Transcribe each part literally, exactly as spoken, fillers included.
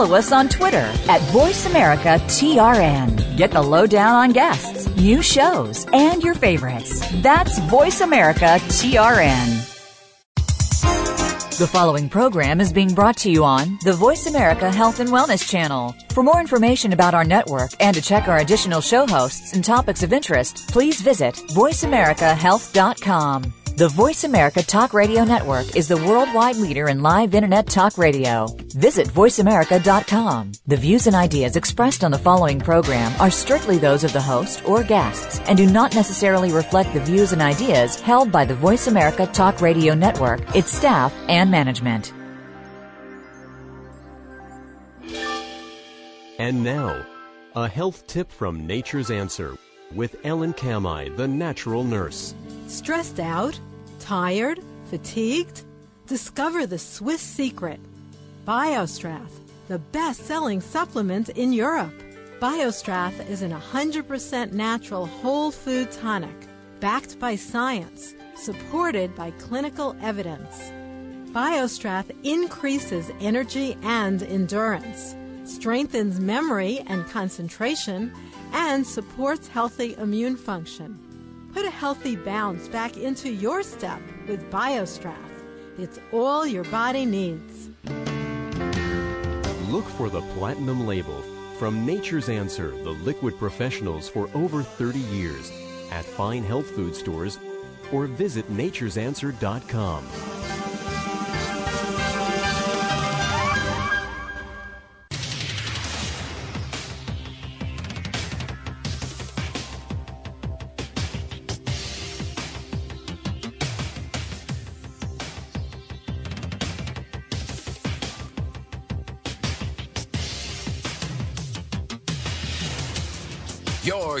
follow us on Twitter at Voice America T R N. Get the lowdown on guests, new shows, and your favorites. That's Voice America T R N. The following program is being brought to you on the Voice America Health and Wellness Channel. For more information about our network and to check our additional show hosts and topics of interest, please visit voice america health dot com. The Voice America Talk Radio Network is the worldwide leader in live Internet talk radio. Visit voice america dot com. The views and ideas expressed on the following program are strictly those of the host or guests and do not necessarily reflect the views and ideas held by the Voice America Talk Radio Network, its staff, and management. And now, a health tip from Nature's Answer with Ellen Kamai, the natural nurse. Stressed out? Tired? Fatigued? Discover the Swiss secret. Biostrath, the best-selling supplement in Europe. Biostrath is an one hundred percent natural whole food tonic, backed by science, supported by clinical evidence. Biostrath increases energy and endurance, strengthens memory and concentration, and supports healthy immune function. Put a healthy bounce back into your step with Biostrath. It's all your body needs. Look for the platinum label from Nature's Answer, the liquid professionals for over thirty years, at fine health food stores or visit natures answer dot com. Your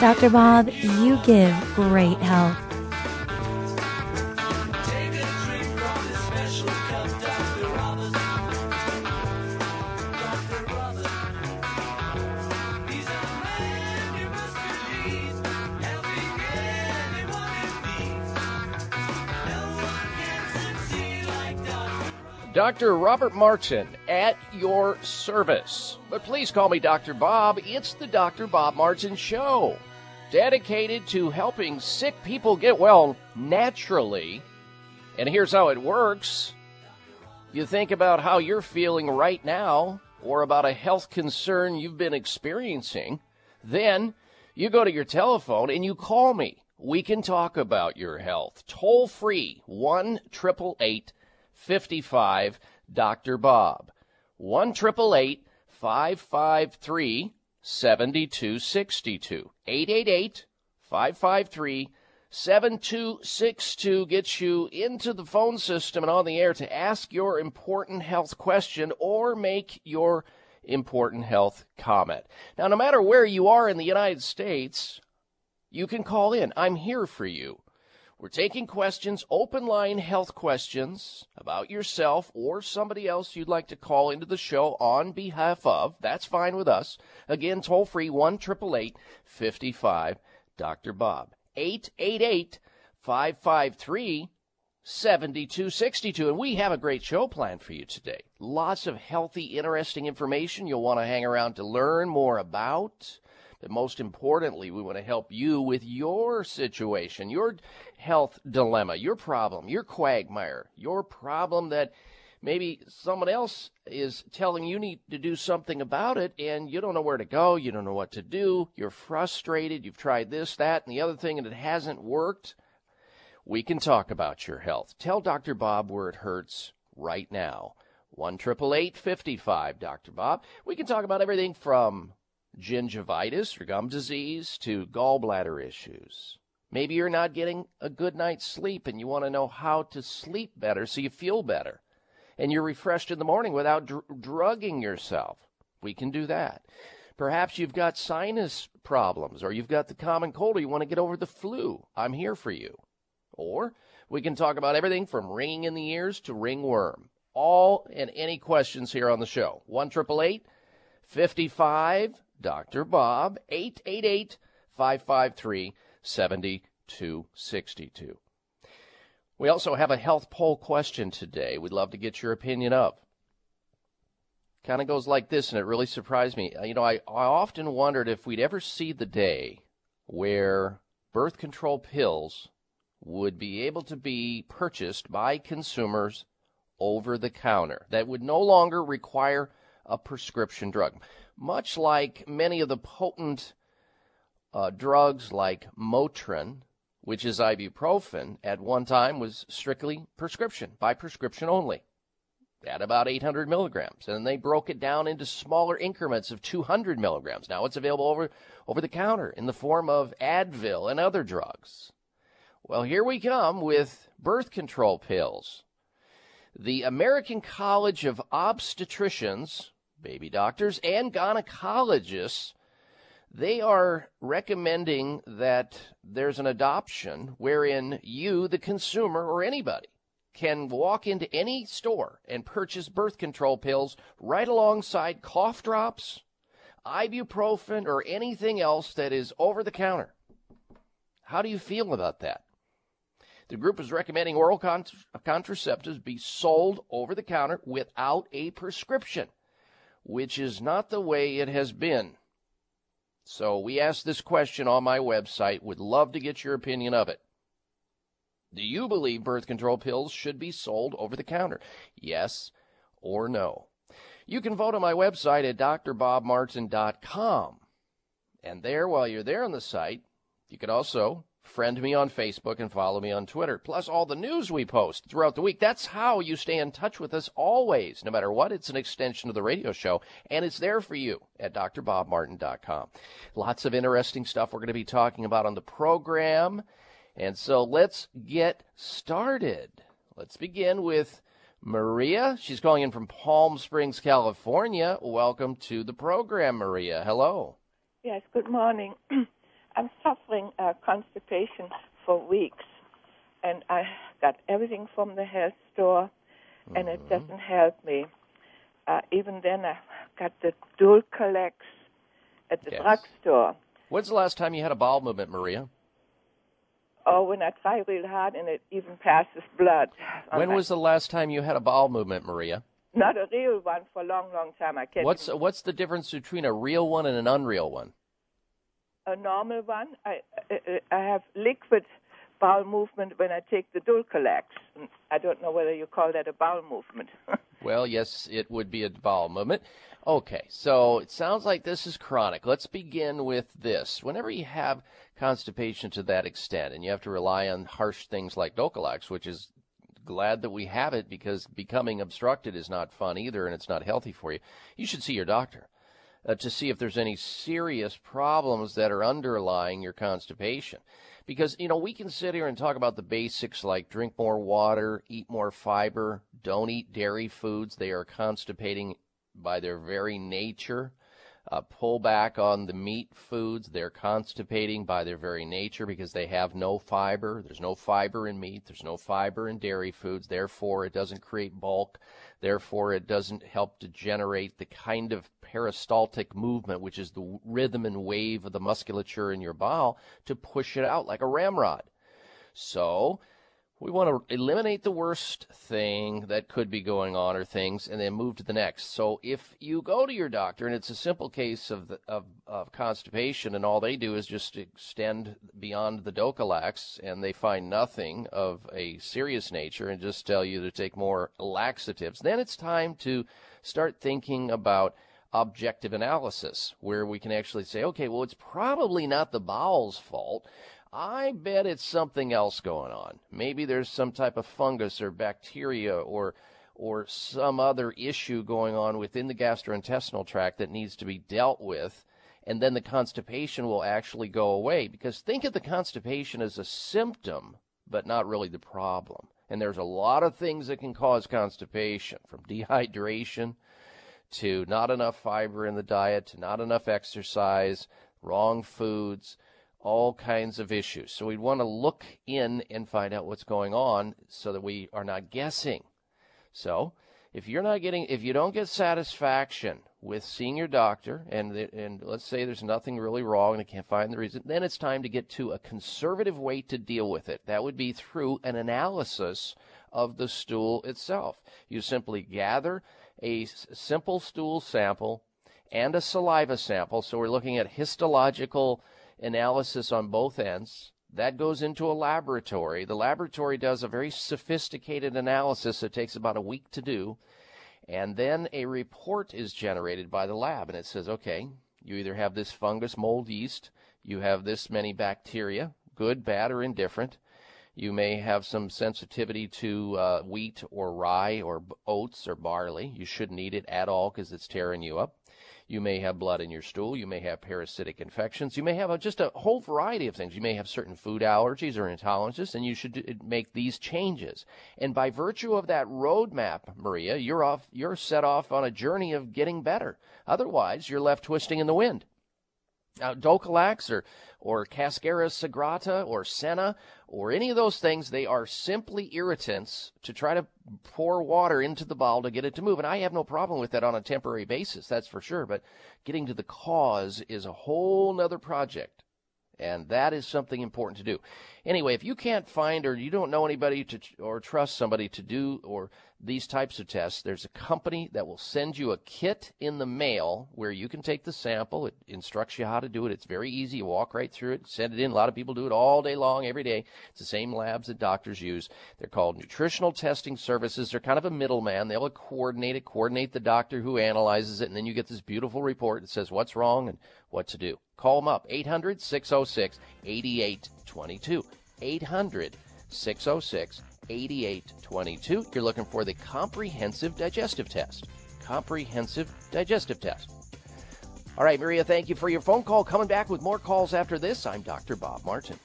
Doctor Bob, you give great health. Doctor Robert Martin, at your service. But please call me Doctor Bob. It's the Doctor Bob Martin Show, dedicated to helping sick people get well naturally. And here's how it works. You think about how you're feeling right now or about a health concern you've been experiencing. Then you go to your telephone and you call me. We can talk about your health. Toll free, one eight eight eight, five five, D R B O B, one eight eight eight, five five three, five five three. seventy-two sixty-two, eight eight eight, five five three, seven two six two gets you into the phone system and on the air to ask your important health question or make your important health comment. Now, no matter where you are in the United States, you can call in. I'm here for you. We're taking questions, open line health questions about yourself or somebody else you'd like to call into the show on behalf of. That's fine with us. Again, toll free, one eight eight eight, five five, D R B O B, eight eight eight, five five three, seven two six two. And we have a great show planned for you today. Lots of healthy, interesting information you'll want to hang around to learn more about. But most importantly, we want to help you with your situation, your health dilemma, your problem, your quagmire, your problem that maybe someone else is telling you need to do something about it, and you don't know where to go, you don't know what to do, you're frustrated, you've tried this, that, and the other thing, and it hasn't worked. We can talk about your health. Tell Doctor Bob where it hurts right now. one eight eight eight, five five, D R B O B. We can talk about everything from gingivitis or gum disease to gallbladder issues. Maybe you're not getting a good night's sleep and you want to know how to sleep better so you feel better and you're refreshed in the morning without dr- drugging yourself. We can do that. Perhaps you've got sinus problems or you've got the common cold or you want to get over the flu. I'm here for you. Or we can talk about everything from ringing in the ears to ringworm. All and any questions here on the show. one eight eight eight, five five, D R B O B, eight eight eight, five five three, seven two six two. We also have a health poll question today we'd love to get your opinion of. Kind of goes like this, and it really surprised me. You know, I, I often wondered if we'd ever see the day where birth control pills would be able to be purchased by consumers over the counter. That would no longer require a prescription drug, much like many of the potent uh, drugs like Motrin, which is ibuprofen, at one time was strictly prescription, by prescription only, at about eight hundred milligrams. And then they broke it down into smaller increments of two hundred milligrams. Now it's available over, over the counter in the form of Advil and other drugs. Well, here we come with birth control pills. The American College of Obstetricians, baby doctors, and gynecologists, they are recommending that there's an adoption wherein you, the consumer, or anybody, can walk into any store and purchase birth control pills right alongside cough drops, ibuprofen, or anything else that is over the counter. How do you feel about that? The group is recommending oral cont- contraceptives be sold over the counter without a prescription, which is not the way it has been. So we asked this question on my website. Would love to get your opinion of it. Do you believe birth control pills should be sold over the counter? Yes or no? You can vote on my website at d r bob martin dot com. And there, while you're there on the site, you can also friend me on Facebook and follow me on Twitter, plus all the news we post throughout the week. That's how you stay in touch with us always, no matter what. It's an extension of the radio show, and it's there for you at d r bob martin dot com. Lots of interesting stuff we're going to be talking about on the program, and so let's get started. Let's begin with Maria. She's calling in from Palm Springs, California. Welcome to the program, Maria. Hello. Yes, good morning. I'm suffering uh, constipation for weeks, and I got everything from the health store, and mm-hmm. it doesn't help me. Uh, even then, I got the Dulcolax at the yes. drugstore. When's the last time you had a bowel movement, Maria? Oh, when I try real hard, and it even passes blood. When was the last time you had a bowel movement, Maria? Not a real one for a long, long time. I can't. What's even... What's the difference between a real one and an unreal one? A normal one. I, I I have liquid bowel movement when I take the Dulcolax. I don't know whether you call that a bowel movement. Well, yes, it would be a bowel movement. Okay, so it sounds like this is chronic. Let's begin with this. Whenever you have constipation to that extent, and you have to rely on harsh things like Dulcolax, which is glad that we have it because becoming obstructed is not fun either, and it's not healthy for you. You should see your doctor. Uh, to see if there's any serious problems that are underlying your constipation. Because, you know, we can sit here and talk about the basics like drink more water, eat more fiber, don't eat dairy foods. They are constipating by their very nature. Uh, pull back on the meat foods. They're constipating by their very nature because they have no fiber. There's no fiber in meat. There's no fiber in dairy foods. Therefore, it doesn't create bulk. Therefore, it doesn't help to generate the kind of peristaltic movement, which is the rhythm and wave of the musculature in your bowel, to push it out like a ramrod. So we want to eliminate the worst thing that could be going on or things and then move to the next. So if you go to your doctor and it's a simple case of the, of, of constipation and all they do is just extend beyond the Dulcolax and they find nothing of a serious nature and just tell you to take more laxatives, then it's time to start thinking about objective analysis where we can actually say, okay, well, it's probably not the bowel's fault. I bet it's something else going on. Maybe there's some type of fungus or bacteria or or some other issue going on within the gastrointestinal tract that needs to be dealt with. and then the constipation will actually go away. Because think of the constipation as a symptom, but not really the problem. And there's a lot of things that can cause constipation, from dehydration to not enough fiber in the diet, to not enough exercise, wrong foods, all kinds of issues. So we want to look in and find out what's going on so that we are not guessing. So if you're not getting, if you don't get satisfaction with seeing your doctor, and and let's say there's nothing really wrong and I can't find the reason, then it's time to get to a conservative way to deal with it. That would be through an analysis of the stool itself. You simply gather a simple stool sample and a saliva sample. So we're looking at histological analysis on both ends. That goes into a laboratory. The laboratory does a very sophisticated analysis that takes about a week to do. And then a report is generated by the lab. And it says, okay, you either have this fungus, mold, yeast. You have this many bacteria, good, bad, or indifferent. You may have some sensitivity to uh, wheat or rye or oats or barley. You shouldn't eat it at all because it's tearing you up. You may have blood in your stool. You may have parasitic infections. You may have a, just a whole variety of things. You may have certain food allergies or intolerances, and you should do, make these changes. And by virtue of that roadmap, Maria, you're off. You're set off on a journey of getting better. Otherwise, you're left twisting in the wind. Now, Docalax or, or Cascara sagrada or Senna or any of those things, they are simply irritants to try to pour water into the bowel to get it to move. And I have no problem with that on a temporary basis, that's for sure. But getting to the cause is a whole nother project. And that is something important to do. Anyway, if you can't find or you don't know anybody to or trust somebody to do or these types of tests, there's a company that will send you a kit in the mail where you can take the sample. It instructs you how to do it. It's very easy. You walk right through it, send it in. A lot of people do it all day long, every day. It's the same labs that doctors use. They're called Nutritional Testing Services. They're kind of a middleman. They'll coordinate it, coordinate the doctor who analyzes it, and then you get this beautiful report that says what's wrong and what to do. Call them up, eight hundred, six oh six, eight eight two two, eight hundred, six oh six, eight eight two two. You're looking for the comprehensive digestive test, comprehensive digestive test. All right, Maria, thank you for your phone call. Coming back with more calls after this, I'm Doctor Bob Martin.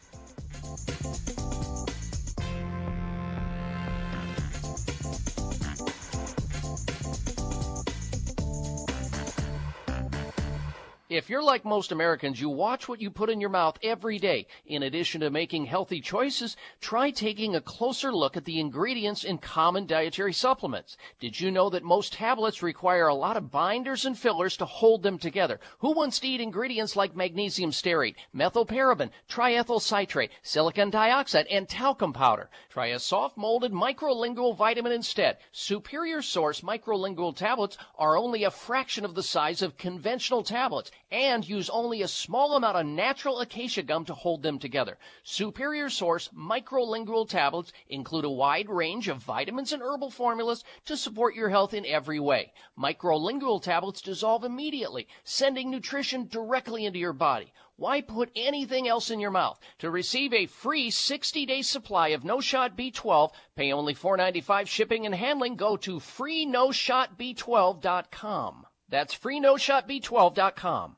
If you're like most Americans, you watch what you put in your mouth every day. In addition to making healthy choices, try taking a closer look at the ingredients in common dietary supplements. Did you know that most tablets require a lot of binders and fillers to hold them together? Who wants to eat ingredients like magnesium stearate, methylparaben, triethyl citrate, silicon dioxide, and talcum powder? Try a soft-molded microlingual vitamin instead. Superior Source microlingual tablets are only a fraction of the size of conventional tablets, and use only a small amount of natural acacia gum to hold them together. Superior Source microlingual tablets include a wide range of vitamins and herbal formulas to support your health in every way. Microlingual tablets dissolve immediately, sending nutrition directly into your body. Why put anything else in your mouth? To receive a free sixty-day supply of No-Shot B twelve, pay only four dollars and ninety-five cents shipping and handling. Go to free no shot b twelve dot com. That's free no shot b twelve dot com.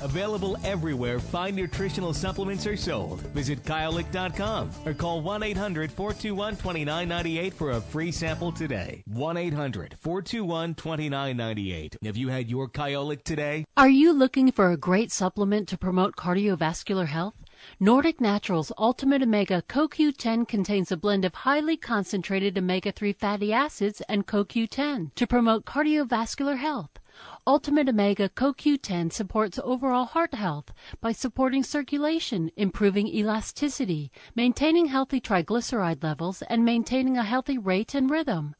Available everywhere fine nutritional supplements are sold. Visit kyolic dot com or call one eight hundred, four two one, two nine nine eight for a free sample today. one eight hundred, four two one, two nine nine eight. Have you had your Kyolic today? Are you looking for a great supplement to promote cardiovascular health? Nordic Naturals Ultimate Omega C o Q ten contains a blend of highly concentrated omega three fatty acids and C o Q ten to promote cardiovascular health. Ultimate Omega Co Q ten supports overall heart health by supporting circulation, improving elasticity, maintaining healthy triglyceride levels, and maintaining a healthy rate and rhythm.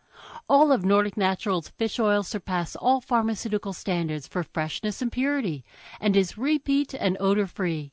All of Nordic Naturals fish oil surpass all pharmaceutical standards for freshness and purity, and is repeat and odor-free.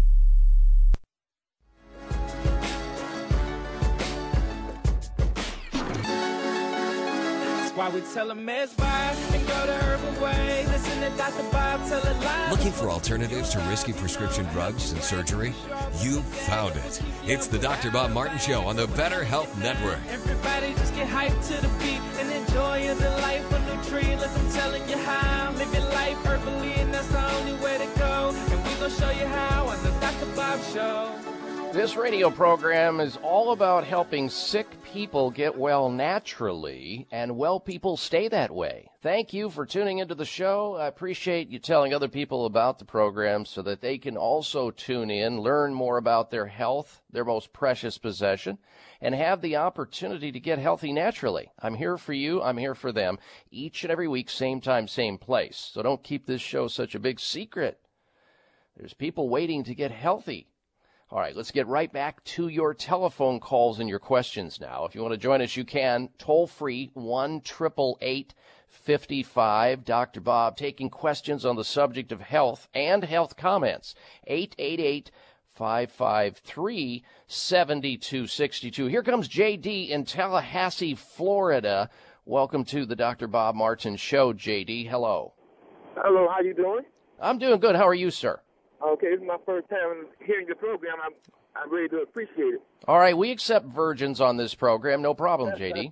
Why we tell them mesmerize and go the herbal way. Listen to Doctor Bob tell a lie. Looking for alternatives to risky prescription drugs and surgery? You found it. It's the Doctor Bob Martin Show on the Better Health Network. Everybody just get hyped to the beat and enjoy the life of the tree. Like I'm telling you how, live your life verbally, and that's the only way to go. And we gonna show you how on the Doctor Bob Show. This radio program is all about helping sick people get well naturally, and well people stay that way. Thank you for tuning into the show. I appreciate you telling other people about the program so that they can also tune in, learn more about their health, their most precious possession, and have the opportunity to get healthy naturally. I'm here for you. I'm here for them each and every week, same time, same place. So don't keep this show such a big secret. There's people waiting to get healthy. All right, let's get right back to your telephone calls and your questions now. If you want to join us, you can. Toll free, one eight eight eight, five five. Doctor Bob taking questions on the subject of health and health comments. eight eight eight, five five three, seven two six two. Here comes J D in Tallahassee, Florida. Welcome to the Doctor Bob Martin Show, J D. Hello. Hello, how you doing? I'm doing good. How are you, sir? Okay, this is my first time hearing the program. I I really do appreciate it. All right, we accept virgins on this program. No problem, J D.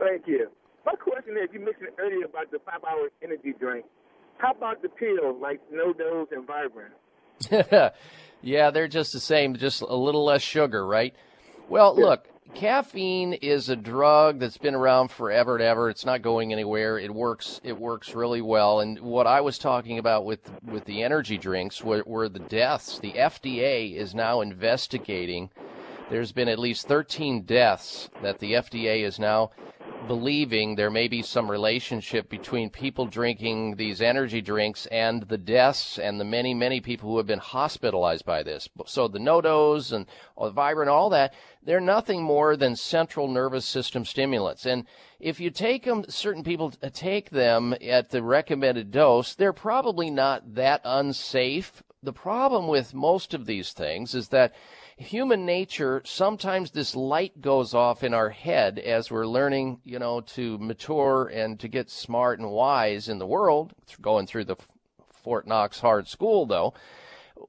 Thank you. My question is, you mentioned earlier about the five-hour energy drink. How about the pills, like No-Dose and Vibrant? Yeah, they're just the same, just a little less sugar, right? Well, yeah. Look, caffeine is a drug that's been around forever and ever. It's not going anywhere. It works. It works really well. And what I was talking about with with the energy drinks were, were the deaths. The F D A is now investigating. There's been at least thirteen deaths that the F D A is now believing there may be some relationship between people drinking these energy drinks and the deaths and the many, many people who have been hospitalized by this. So the No-Dos and the Vibrant, all that, they're nothing more than central nervous system stimulants. And if you take them, certain people take them at the recommended dose, they're probably not that unsafe. The problem with most of these things is that human nature, sometimes this light goes off in our head as we're learning, you know, to mature and to get smart and wise in the world, going through the Fort Knox hard school, though.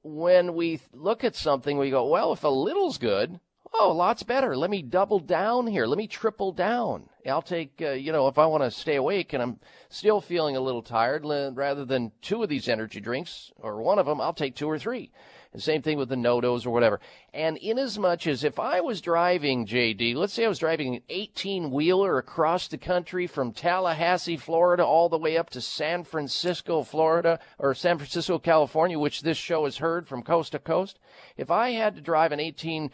When we look at something, we go, well, if a little's good, oh, a lot's better. Let me double down here. Let me triple down. I'll take, uh, you know, if I want to stay awake and I'm still feeling a little tired, rather than two of these energy drinks or one of them, I'll take two or three. The same thing with the No-Dos or whatever. And inasmuch as if I was driving, J D, let's say I was driving an eighteen-wheeler across the country from Tallahassee, Florida, all the way up to San Francisco, Florida, or San Francisco, California, which this show is heard from coast to coast. If I had to drive an eighteen-wheel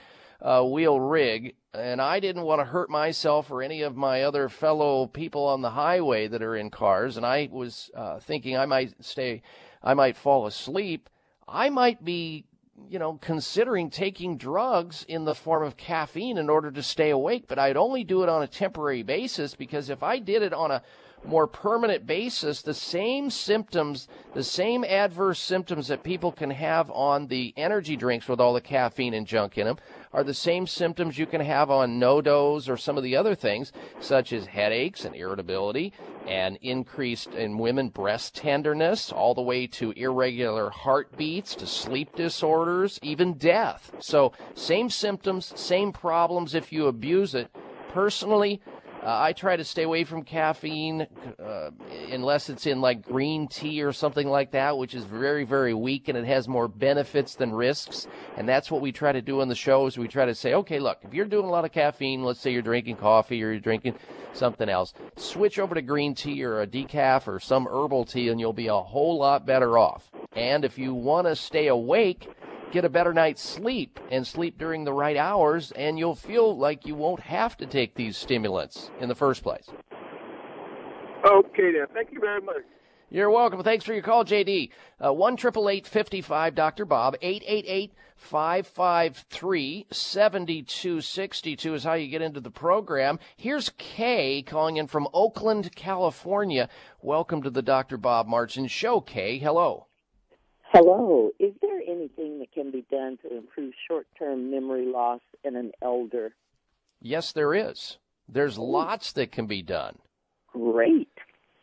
uh, rig and I didn't want to hurt myself or any of my other fellow people on the highway that are in cars, and I was uh, thinking I might stay, I might fall asleep, I might be, you know, considering taking drugs in the form of caffeine in order to stay awake, but I'd only do it on a temporary basis, because if I did it on a more permanent basis, the same symptoms, the same adverse symptoms that people can have on the energy drinks with all the caffeine and junk in them are the same symptoms you can have on No-Dos or some of the other things, such as headaches and irritability and increased in women breast tenderness, all the way to irregular heartbeats, to sleep disorders, even death. So same symptoms, same problems if you abuse it. Personally, Uh, I try to stay away from caffeine uh, unless it's in like green tea or something like that, which is very, very weak, and it has more benefits than risks. And that's what we try to do on the show, is we try to say, okay, look, if you're doing a lot of caffeine, let's say you're drinking coffee or you're drinking something else, switch over to green tea or a decaf or some herbal tea, and you'll be a whole lot better off. And if you want to stay awake, get a better night's sleep and sleep during the right hours, and you'll feel like you won't have to take these stimulants in the first place. Okay, then. Thank you very much. You're welcome. Thanks for your call, J D. one eight eight eight, five five, Doctor Bob, eight eight eight, five five three, seven two six two is how you get into the program. Here's Kay calling in from Oakland, California. Welcome to the Doctor Bob Martin Show, Kay. Hello. Hello. Is there anything that can be done to improve short-term memory loss in an elder? Yes, there is. There's lots that can be done. Great.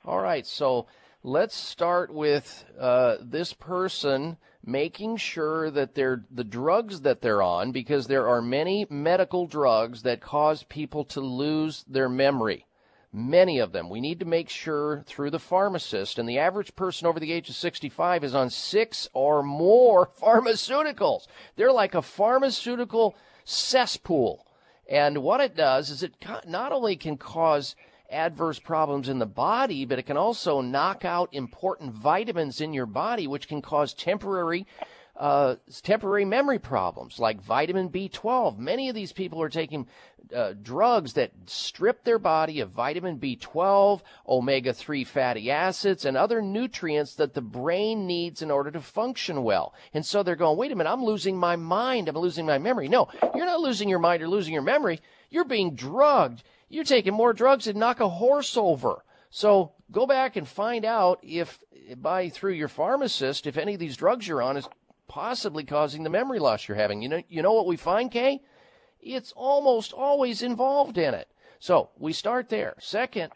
All right. So let's start with uh, this person making sure that they're, the drugs that they're on, because there are many medical drugs that cause people to lose their memory. Many of them. We need to make sure through the pharmacist, and the average person over the age of sixty-five is on six or more pharmaceuticals. They're like a pharmaceutical cesspool. And what it does is it not only can cause adverse problems in the body, but it can also knock out important vitamins in your body, which can cause temporary Uh, temporary memory problems like vitamin B twelve. Many of these people are taking uh, drugs that strip their body of vitamin B twelve, omega three fatty acids, and other nutrients that the brain needs in order to function well. And so they're going, wait a minute, I'm losing my mind. I'm losing my memory. No, you're not losing your mind or losing your memory. You're being drugged. You're taking more drugs than knock a horse over. So go back and find out if by through your pharmacist, if any of these drugs you're on is possibly causing the memory loss you're having. You know, you know what we find, Kay? It's almost always involved in it. So we start there. Second,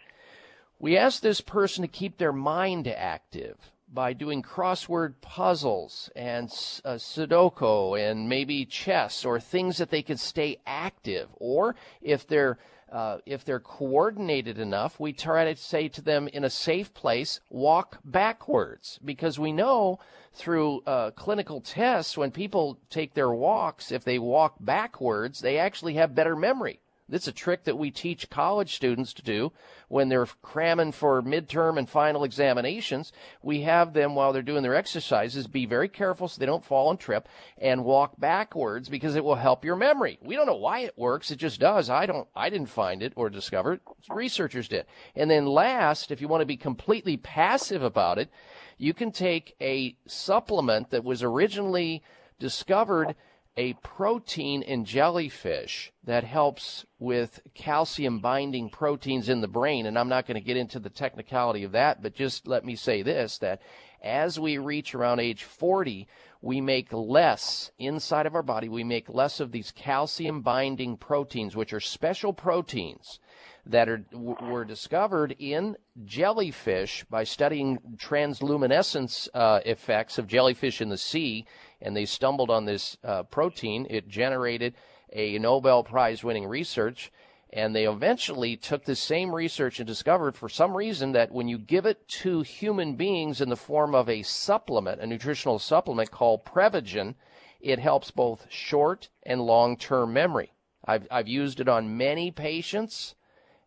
we ask this person to keep their mind active by doing crossword puzzles and uh, Sudoku and maybe chess or things that they can stay active. Or if they're uh, if they're coordinated enough, we try to say to them in a safe place, walk backwards, because we know through uh, clinical tests, when people take their walks, if they walk backwards, they actually have better memory. That's a trick that we teach college students to do when they're cramming for midterm and final examinations. We have them, while they're doing their exercises, be very careful so they don't fall and trip, and walk backwards, because it will help your memory. We don't know why it works. It just does. I don't. I didn't find it or discover it. Researchers did. And then last, if you want to be completely passive about it, you can take a supplement that was originally discovered, a protein in jellyfish that helps with calcium binding proteins in the brain. And I'm not going to get into the technicality of that, but just let me say this, that as we reach around age forty, we make less inside of our body. We make less of these calcium binding proteins, which are special proteins that are, were discovered in jellyfish by studying transluminescence uh, effects of jellyfish in the sea, and they stumbled on this uh, protein. It generated a Nobel Prize-winning research, and they eventually took the same research and discovered, for some reason, that when you give it to human beings in the form of a supplement, a nutritional supplement called Prevagen, it helps both short and long-term memory. I've, I've used it on many patients,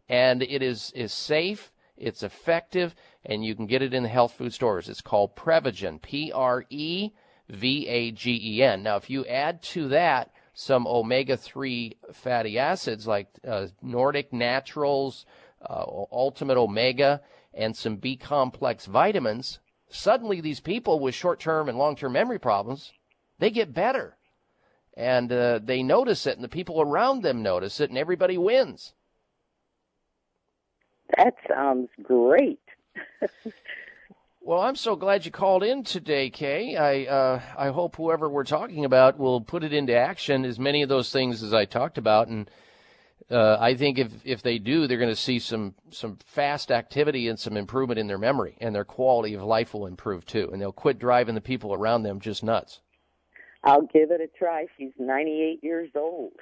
and it is, is safe, it's effective, and you can get it in the health food stores. It's called Prevagen, P R E V A G E N. Now, if you add to that some omega three fatty acids like uh, Nordic Naturals, uh, Ultimate Omega, and some B-complex vitamins, suddenly these people with short-term and long-term memory problems, they get better. And uh, they notice it, and the people around them notice it, and everybody wins. That sounds great. Well, I'm so glad you called in today, Kay. I uh, I hope whoever we're talking about will put it into action, as many of those things as I talked about. And uh, I think if, if they do, they're going to see some, some fast activity and some improvement in their memory, and their quality of life will improve too. And they'll quit driving the people around them just nuts. I'll give it a try. She's ninety-eight years old.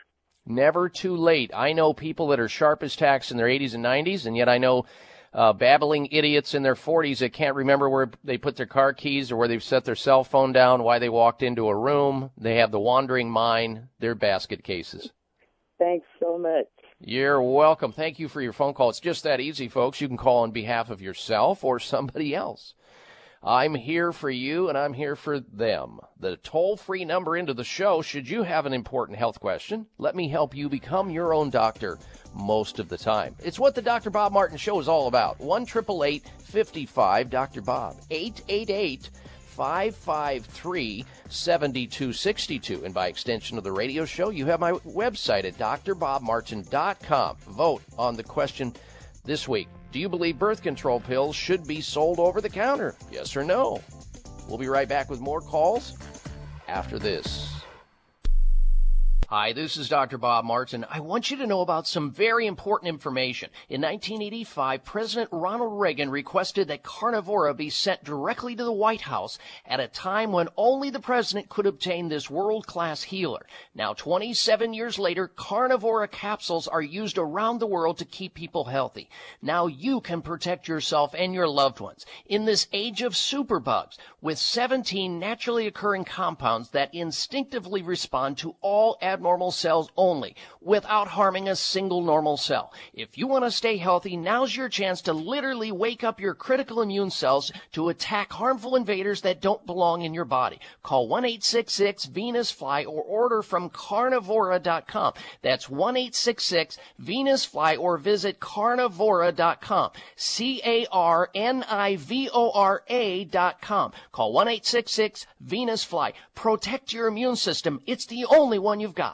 Never too late. I know people that are sharp as tacks in their eighties and nineties, and yet I know uh, babbling idiots in their forties that can't remember where they put their car keys or where they've set their cell phone down, why they walked into a room. They have the wandering mind. They're basket cases. Thanks so much. You're welcome. Thank you for your phone call. It's just that easy, folks. You can call on behalf of yourself or somebody else. I'm here for you, and I'm here for them. The toll-free number into the show, should you have an important health question, let me help you become your own doctor most of the time. It's what the Doctor Bob Martin Show is all about. one eight eight eight, five five, D R Bob, eight eight eight, five five three, seven two six two. And by extension of the radio show, you have my website at d r bob martin dot com. Vote on the question this week. Do you believe birth control pills should be sold over the counter? Yes or no? We'll be right back with more calls after this. Hi, this is Doctor Bob Martin. I want you to know about some very important information. In nineteen eighty-five, President Ronald Reagan requested that Carnivora be sent directly to the White House at a time when only the president could obtain this world-class healer. Now, twenty-seven years later, Carnivora capsules are used around the world to keep people healthy. Now you can protect yourself and your loved ones in this age of superbugs with seventeen naturally occurring compounds that instinctively respond to all abnormal cells only, without harming a single normal cell. If you want to stay healthy, now's your chance to literally wake up your critical immune cells to attack harmful invaders that don't belong in your body. Call one eight six six, Venus Fly or order from carnivora dot com. That's one eight six six, Venus Fly or visit carnivora dot com. C A R N I V O R A dot com. Call one eight six six, Venus Fly. Protect your immune system. It's the only one you've got.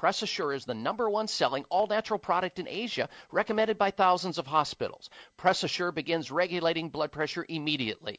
PressAssure is the number one selling all-natural product in Asia, recommended by thousands of hospitals. PressAssure begins regulating blood pressure immediately.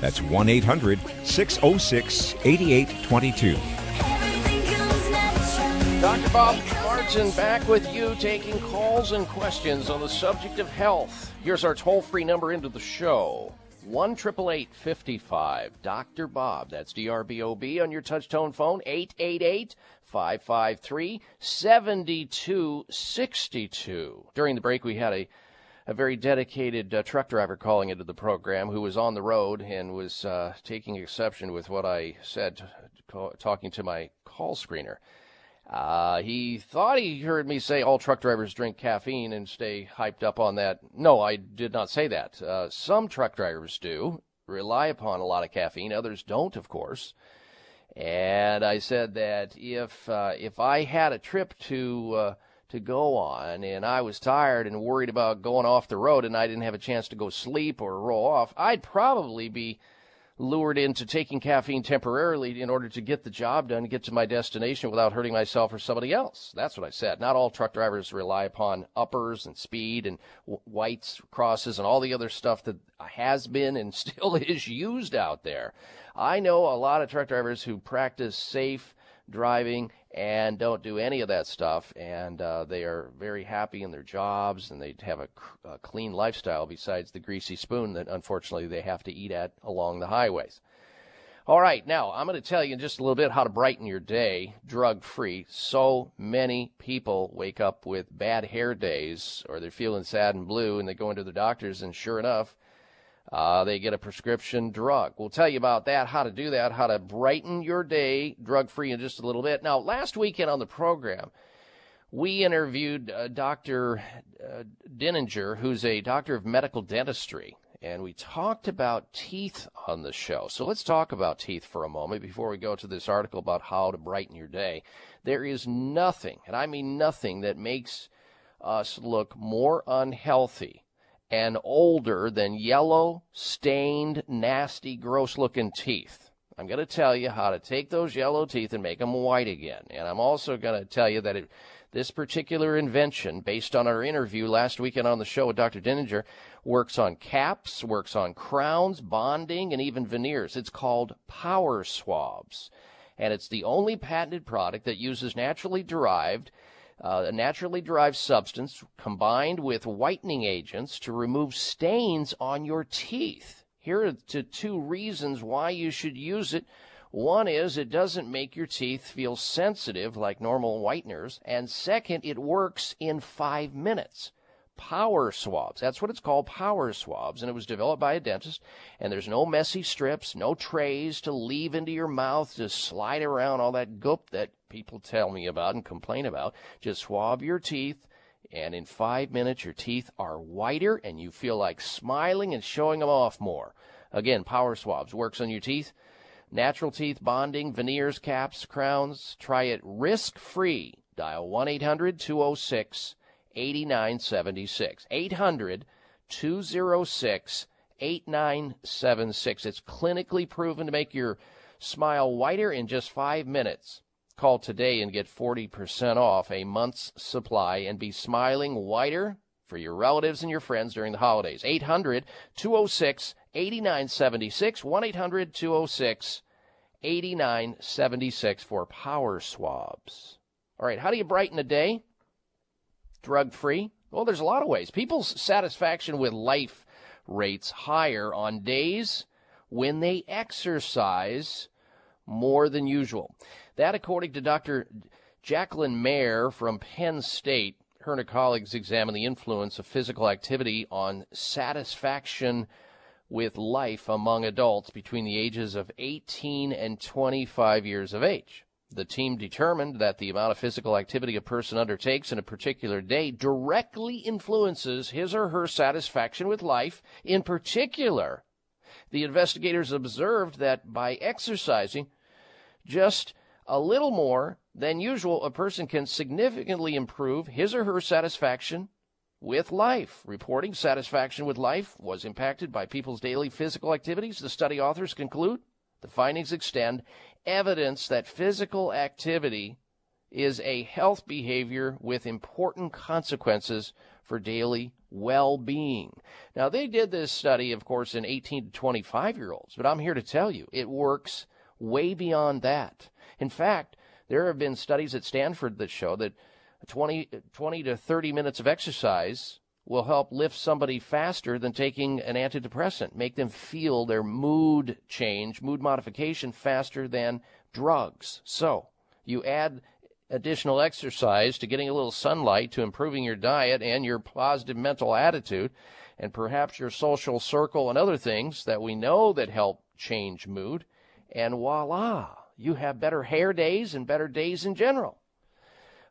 That's one eight hundred, six oh six, eight eight two two. Doctor Bob Martin back with you, taking calls and questions on the subject of health. Here's our toll-free number into the show. one eight eight eight, five five, D R Bob. That's D R B O B on your touch-tone phone, eight eight eight, five five three, seven two six two. During the break, we had a, a very dedicated uh, truck driver calling into the program who was on the road and was uh, taking exception with what I said, t- t- talking to my call screener. Uh, he thought he heard me say all truck drivers drink caffeine and stay hyped up on that. No, I did not say that. Uh, some truck drivers do rely upon a lot of caffeine. Others don't, of course. And I said that if uh, if I had a trip to uh, to go on and I was tired and worried about going off the road and I didn't have a chance to go sleep or roll off, I'd probably be lured into taking caffeine temporarily in order to get the job done, get to my destination without hurting myself or somebody else. That's what I said. Not all truck drivers rely upon uppers and speed and w- whites, crosses, and all the other stuff that has been and still is used out there. I know a lot of truck drivers who practice safe driving and don't do any of that stuff, and uh, they are very happy in their jobs, and they have a, a clean lifestyle besides the greasy spoon that, unfortunately, they have to eat at along the highways. All right, now, I'm going to tell you in just a little bit how to brighten your day drug-free. So many people wake up with bad hair days, or they're feeling sad and blue, and they go into the doctors, and sure enough, Uh, they get a prescription drug. We'll tell you about that, how to do that, how to brighten your day drug-free in just a little bit. Now, last weekend on the program, we interviewed uh, Doctor Uh, Dininger, who's a doctor of medical dentistry, and we talked about teeth on the show. So let's talk about teeth for a moment before we go to this article about how to brighten your day. There is nothing, and I mean nothing, that makes us look more unhealthy and older than yellow, stained, nasty, gross-looking teeth. I'm going to tell you how to take those yellow teeth and make them white again. And I'm also going to tell you that it, this particular invention, based on our interview last weekend on the show with Doctor Dininger, works on caps, works on crowns, bonding, and even veneers. It's called Power Swabs. And it's the only patented product that uses naturally derived Uh, a naturally derived substance combined with whitening agents to remove stains on your teeth. Here are the two reasons why you should use it. One is it doesn't make your teeth feel sensitive like normal whiteners. And second, it works in five minutes. Power Swabs. That's what it's called, Power Swabs. And it was developed by a dentist. And there's no messy strips, no trays to leave into your mouth to slide around, all that goop that people tell me about and complain about. Just swab your teeth, and in five minutes your teeth are whiter and you feel like smiling and showing them off more. Again, Power Swabs works on your teeth, natural teeth, bonding, veneers, caps, crowns. Try it risk-free. Dial one eight hundred two oh six eight nine seven six, eight hundred two oh six eight nine seven six. It's clinically proven to make your smile whiter in just five minutes. Call today and get forty percent off a month's supply and be smiling whiter for your relatives and your friends during the holidays. eight hundred two oh six eight nine seven six, one eight hundred two oh six eight nine seven six for Power Swabs. All right, how do you brighten a day drug-free? Well, there's a lot of ways. People's satisfaction with life rates higher on days when they exercise more than usual. That, according to Doctor Jacqueline Mayer from Penn State. Her and her colleagues examined the influence of physical activity on satisfaction with life among adults between the ages of eighteen and twenty-five years of age. The team determined that the amount of physical activity a person undertakes in a particular day directly influences his or her satisfaction with life. In particular, the investigators observed that by exercising just a little more than usual, a person can significantly improve his or her satisfaction with life. Reporting satisfaction with life was impacted by people's daily physical activities, the study authors conclude. The findings extend evidence that physical activity is a health behavior with important consequences for daily well-being. Now, they did this study, of course, in eighteen to twenty-five-year-olds, but I'm here to tell you it works way beyond that. In fact, there have been studies at Stanford that show that twenty, twenty to thirty minutes of exercise will help lift somebody faster than taking an antidepressant, make them feel their mood change, mood modification faster than drugs. So you add additional exercise, to getting a little sunlight, to improving your diet and your positive mental attitude, and perhaps your social circle and other things that we know that help change mood. And voila, you have better hair days and better days in general.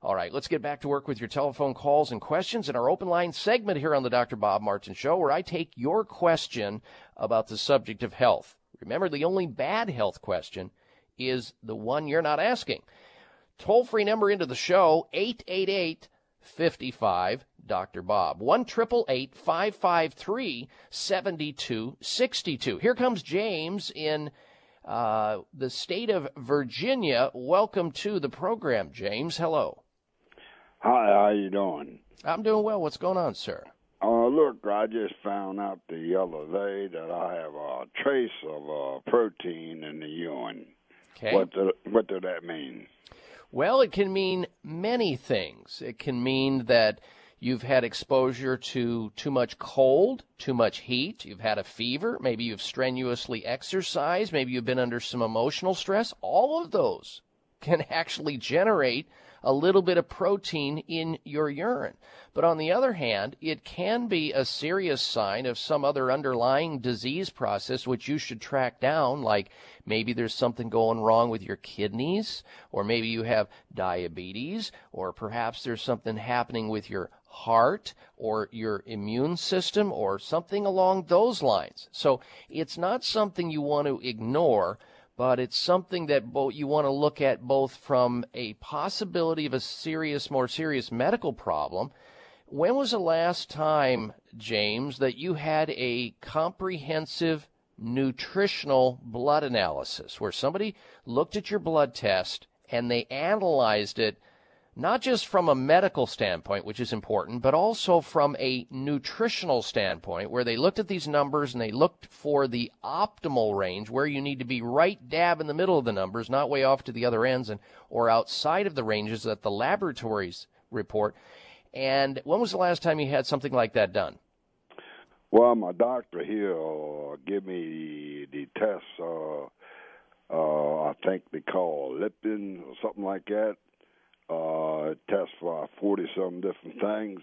All right, let's get back to work with your telephone calls and questions in our open line segment here on the Doctor Bob Martin Show, where I take your question about the subject of health. Remember, the only bad health question is the one you're not asking. Toll-free number into the show, eight eight eight, five five, D R B O B, one eight eight eight, five five three, seven two six two. Here comes James in uh, the state of Virginia. Welcome to the program, James. Hello. Hi, how you doing? I'm doing well. What's going on, sir? Uh, look, I just found out the other day that I have a trace of uh, protein in the urine. Okay. What do, what do that mean? Well, it can mean many things. It can mean that you've had exposure to too much cold, too much heat, you've had a fever, maybe you've strenuously exercised, maybe you've been under some emotional stress. All of those can actually generate a little bit of protein in your urine. But on the other hand, it can be a serious sign of some other underlying disease process which you should track down, like maybe there's something going wrong with your kidneys, or maybe you have diabetes, or perhaps there's something happening with your heart or your immune system or something along those lines. So it's not something you want to ignore, but it's something that bo- you want to look at both from a possibility of a serious, more serious medical problem. When was the last time, James, that you had a comprehensive nutritional blood analysis where somebody looked at your blood test and they analyzed it, not just from a medical standpoint, which is important, but also from a nutritional standpoint, where they looked at these numbers and they looked for the optimal range where you need to be right dab in the middle of the numbers, not way off to the other ends and or outside of the ranges that the laboratories report. And when was the last time you had something like that done? Well, my doctor here uh, gave me the test, uh, uh, I think they call Lipton or something like that. Uh, test for forty-some different things.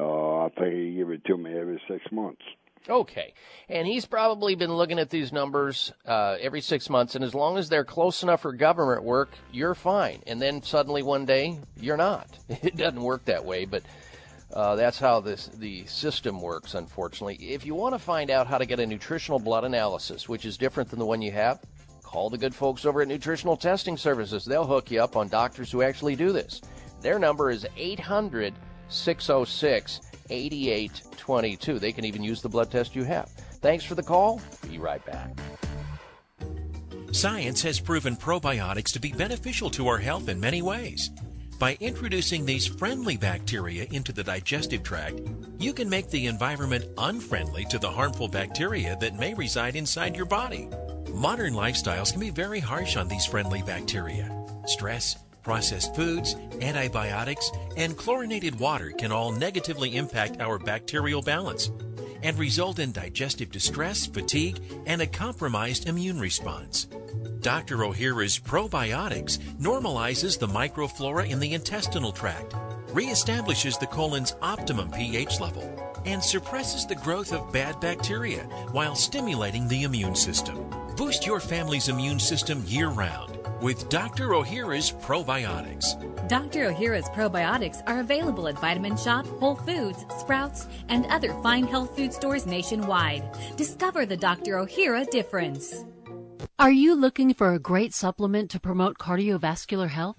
Uh, I think he gives it to me every six months. Okay. And he's probably been looking at these numbers uh, every six months, and as long as they're close enough for government work, you're fine. And then suddenly one day, you're not. It doesn't work that way, but uh, that's how this the system works, unfortunately. If you want to find out how to get a nutritional blood analysis, which is different than the one you have, call the good folks over at Nutritional Testing Services. They'll hook you up on doctors who actually do this. Their number is eight hundred, six oh six, eight eight two two. They can even use the blood test you have. Thanks for the call. Be right back. Science has proven probiotics to be beneficial to our health in many ways. By introducing these friendly bacteria into the digestive tract, you can make the environment unfriendly to the harmful bacteria that may reside inside your body. Modern lifestyles can be very harsh on these friendly bacteria. Stress, processed foods, antibiotics, and chlorinated water can all negatively impact our bacterial balance and result in digestive distress, fatigue, and a compromised immune response. Doctor O'Hira's Probiotics normalizes the microflora in the intestinal tract, reestablishes the colon's optimum pH level, and suppresses the growth of bad bacteria while stimulating the immune system. Boost your family's immune system year-round with Doctor O'Hira's Probiotics. Doctor O'Hira's Probiotics are available at Vitamin Shoppe, Whole Foods, Sprouts, and other fine health food stores nationwide. Discover the Doctor O'Hira difference. Are you looking for a great supplement to promote cardiovascular health?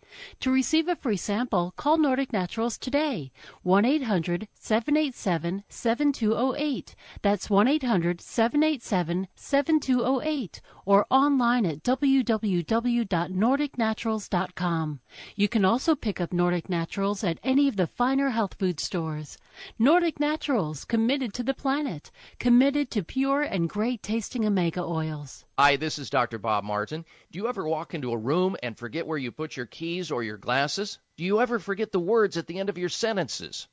To receive a free sample, call Nordic Naturals today, one eight hundred, seven eight seven, seven two zero eight. That's one eight hundred, seven eight seven, seven two zero eight, or online at w w w dot nordic naturals dot com. You can also pick up Nordic Naturals at any of the finer health food stores. Nordic Naturals, committed to the planet, committed to pure and great tasting omega oils. Hi, this is Doctor Bob Martin. Do you ever walk into a room and forget where you put your keys or your glasses? Do you ever forget the words at the end of your sentences?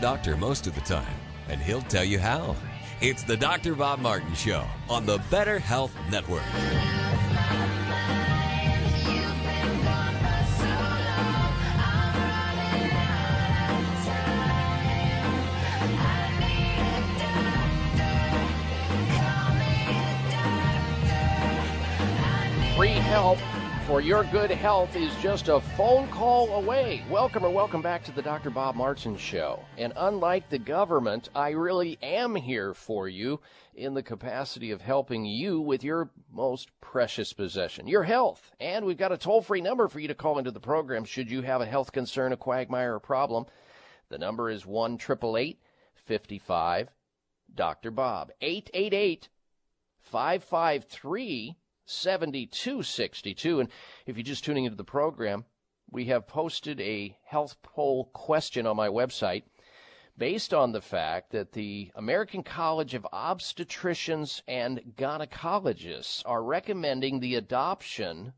Doctor most of the time, and he'll tell you how. It's the Doctor Bob Martin Show on the Better Health Network. Free help for your good health is just a phone call away. Welcome or welcome back to the Doctor Bob Martin Show. And unlike the government, I really am here for you in the capacity of helping you with your most precious possession, your health. And we've got a toll-free number for you to call into the program should you have a health concern, a quagmire, or problem. The number is one eight eight eight, five five, D R Bob, eight eight eight, five five three, seven two six two. And if you're just tuning into the program, we have posted a health poll question on my website based on the fact that the American College of Obstetricians and Gynecologists are recommending the adoption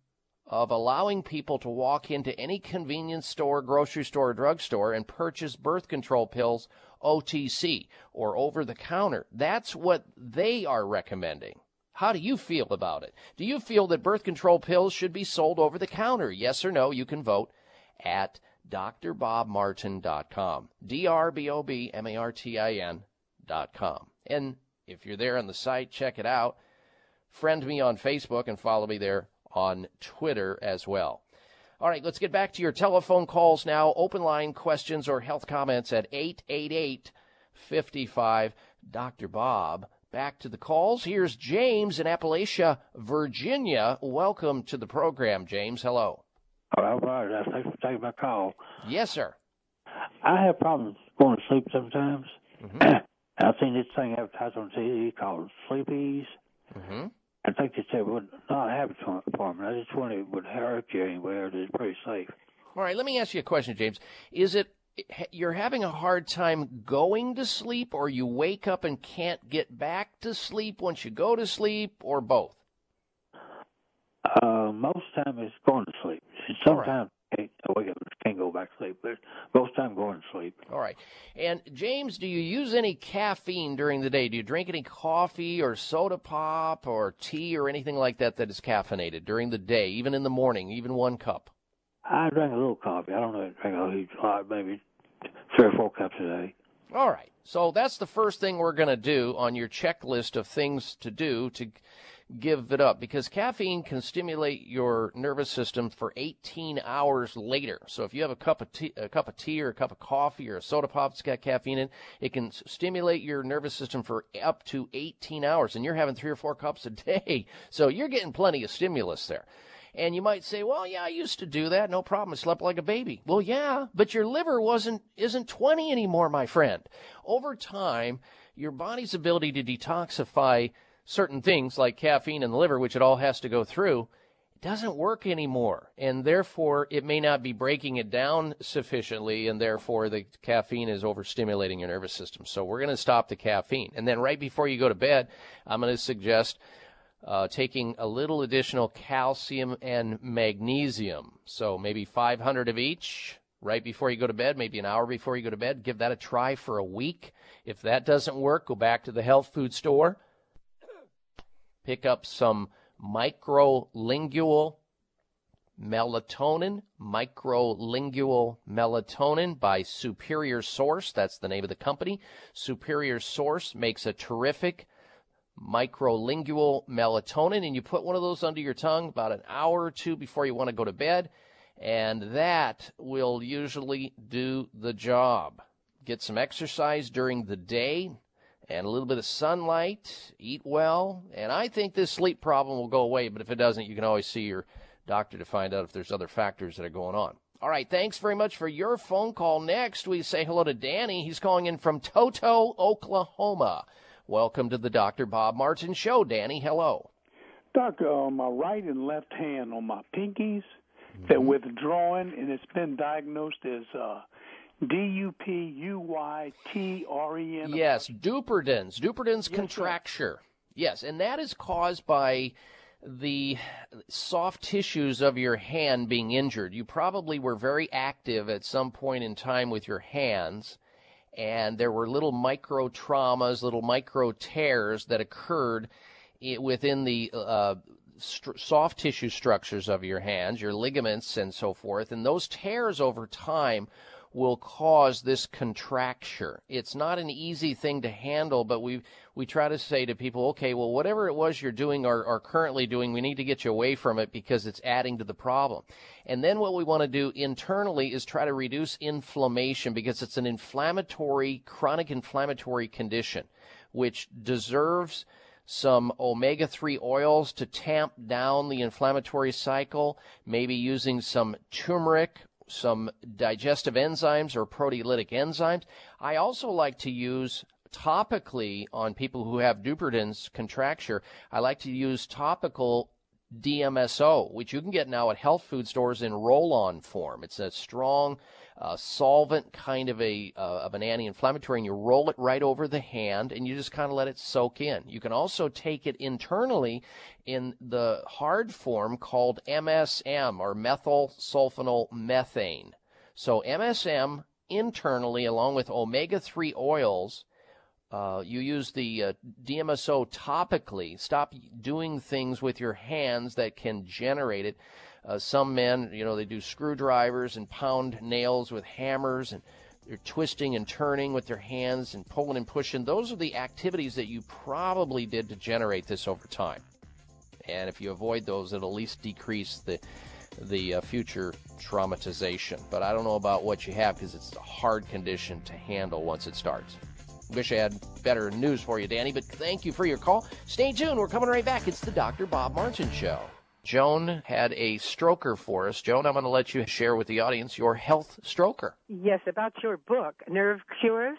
of allowing people to walk into any convenience store, grocery store, or drugstore and purchase birth control pills, O T C, or over the counter. That's what they are recommending. How do you feel about it? Do you feel that birth control pills should be sold over the counter? Yes or no? You can vote at d r bob martin dot com. D R B O B M A R T I N dot com. And if you're there on the site, check it out. Friend me on Facebook and follow me there on Twitter as well. All right, let's get back to your telephone calls now. Open line questions or health comments at eight eight eight, five five, D R Bob. Back to the calls. Here's James in Appalachia, Virginia. Welcome to the program, James. Hello. All right. Thanks for taking my call. Yes, sir. I have problems going to sleep sometimes. Mm-hmm. I've seen this thing advertised on T V called Sleepies. Mm-hmm. I think they said it would not have it for me. I just wonder if it would hurt you anywhere. It's pretty safe. All right. Let me ask you a question, James. Is it you're having a hard time going to sleep, or you wake up and can't get back to sleep once you go to sleep, or both? Uh, most time it's going to sleep. Sometimes right. I wake up and can't go back to sleep, but most time going to sleep. All right. And, James, do you use any caffeine during the day? Do you drink any coffee or soda pop or tea or anything like that that is caffeinated during the day, even in the morning, even one cup? I drink a little coffee. I don't know, I drink a huge lot, maybe three or four cups a day. All right. So that's the first thing we're going to do on your checklist of things to do to give it up, because caffeine can stimulate your nervous system for eighteen hours later. So if you have a cup of tea, a cup of tea or a cup of coffee or a soda pop that's got caffeine in, it can stimulate your nervous system for up to eighteen hours, and you're having three or four cups a day. So you're getting plenty of stimulus there. And you might say, well, yeah, I used to do that. No problem. I slept like a baby. Well, yeah, but your liver wasn't isn't twenty anymore, my friend. Over time, your body's ability to detoxify certain things like caffeine and the liver, which it all has to go through, doesn't work anymore, and therefore it may not be breaking it down sufficiently, and therefore the caffeine is overstimulating your nervous system. So we're going to stop the caffeine. And then right before you go to bed, I'm going to suggest uh, taking a little additional calcium and magnesium. So maybe five hundred of each right before you go to bed, maybe an hour before you go to bed. Give that a try for a week. If that doesn't work, go back to the health food store, pick up some microlingual melatonin, microlingual melatonin by Superior Source. That's the name of the company. Superior Source makes a terrific microlingual melatonin, and you put one of those under your tongue about an hour or two before you want to go to bed, and that will usually do the job. Get some exercise during the day and a little bit of sunlight, eat well, and I think this sleep problem will go away, but if it doesn't, you can always see your doctor to find out if there's other factors that are going on. All right, thanks very much for your phone call. Next, we say hello to Danny. He's calling in from Toto, Oklahoma. Welcome to the Doctor Bob Martin Show. Danny, hello. Doctor, on my right and left hand, on my pinkies, mm-hmm. they're withdrawing, and it's been diagnosed as uh, D U P U Y T R E N. Yes, Dupuytren's, Dupuytren's yes, contracture. Sir. Yes, and that is caused by the soft tissues of your hand being injured. You probably were very active at some point in time with your hands, and there were little micro traumas, little micro tears that occurred within the uh, st- soft tissue structures of your hands, your ligaments and so forth, and those tears over time will cause this contracture. It's not an easy thing to handle, but we we try to say to people, okay, well, whatever it was you're doing or are currently doing, we need to get you away from it because it's adding to the problem. And then what we want to do internally is try to reduce inflammation, because it's an inflammatory, chronic inflammatory condition, which deserves some omega three oils to tamp down the inflammatory cycle, maybe using some turmeric, some digestive enzymes or proteolytic enzymes. I also like to use topically on people who have Dupuytren's contracture, I like to use topical D M S O, which you can get now at health food stores in roll-on form. It's a strong uh, solvent kind of a uh, of an anti-inflammatory, and you roll it right over the hand, and you just kind of let it soak in. You can also take it internally in the hard form called M S M, or methyl sulfonyl methane. So M S M internally, along with omega three oils. Uh, you use the uh, D M S O topically. Stop doing things with your hands that can generate it. Uh, some men, you know, they do screwdrivers and pound nails with hammers, and they're twisting and turning with their hands and pulling and pushing. Those are the activities that you probably did to generate this over time. And if you avoid those, it'll at least decrease the the uh, future traumatization. But I don't know about what you have, because it's a hard condition to handle once it starts. Wish I had better news for you, Danny, but thank you for your call. Stay tuned. We're coming right back. It's the Doctor Bob Martin Show. Joan had a stroker for us. Joan, I'm going to let you share with the audience your health stroker. Yes, about your book, Nerve Cures.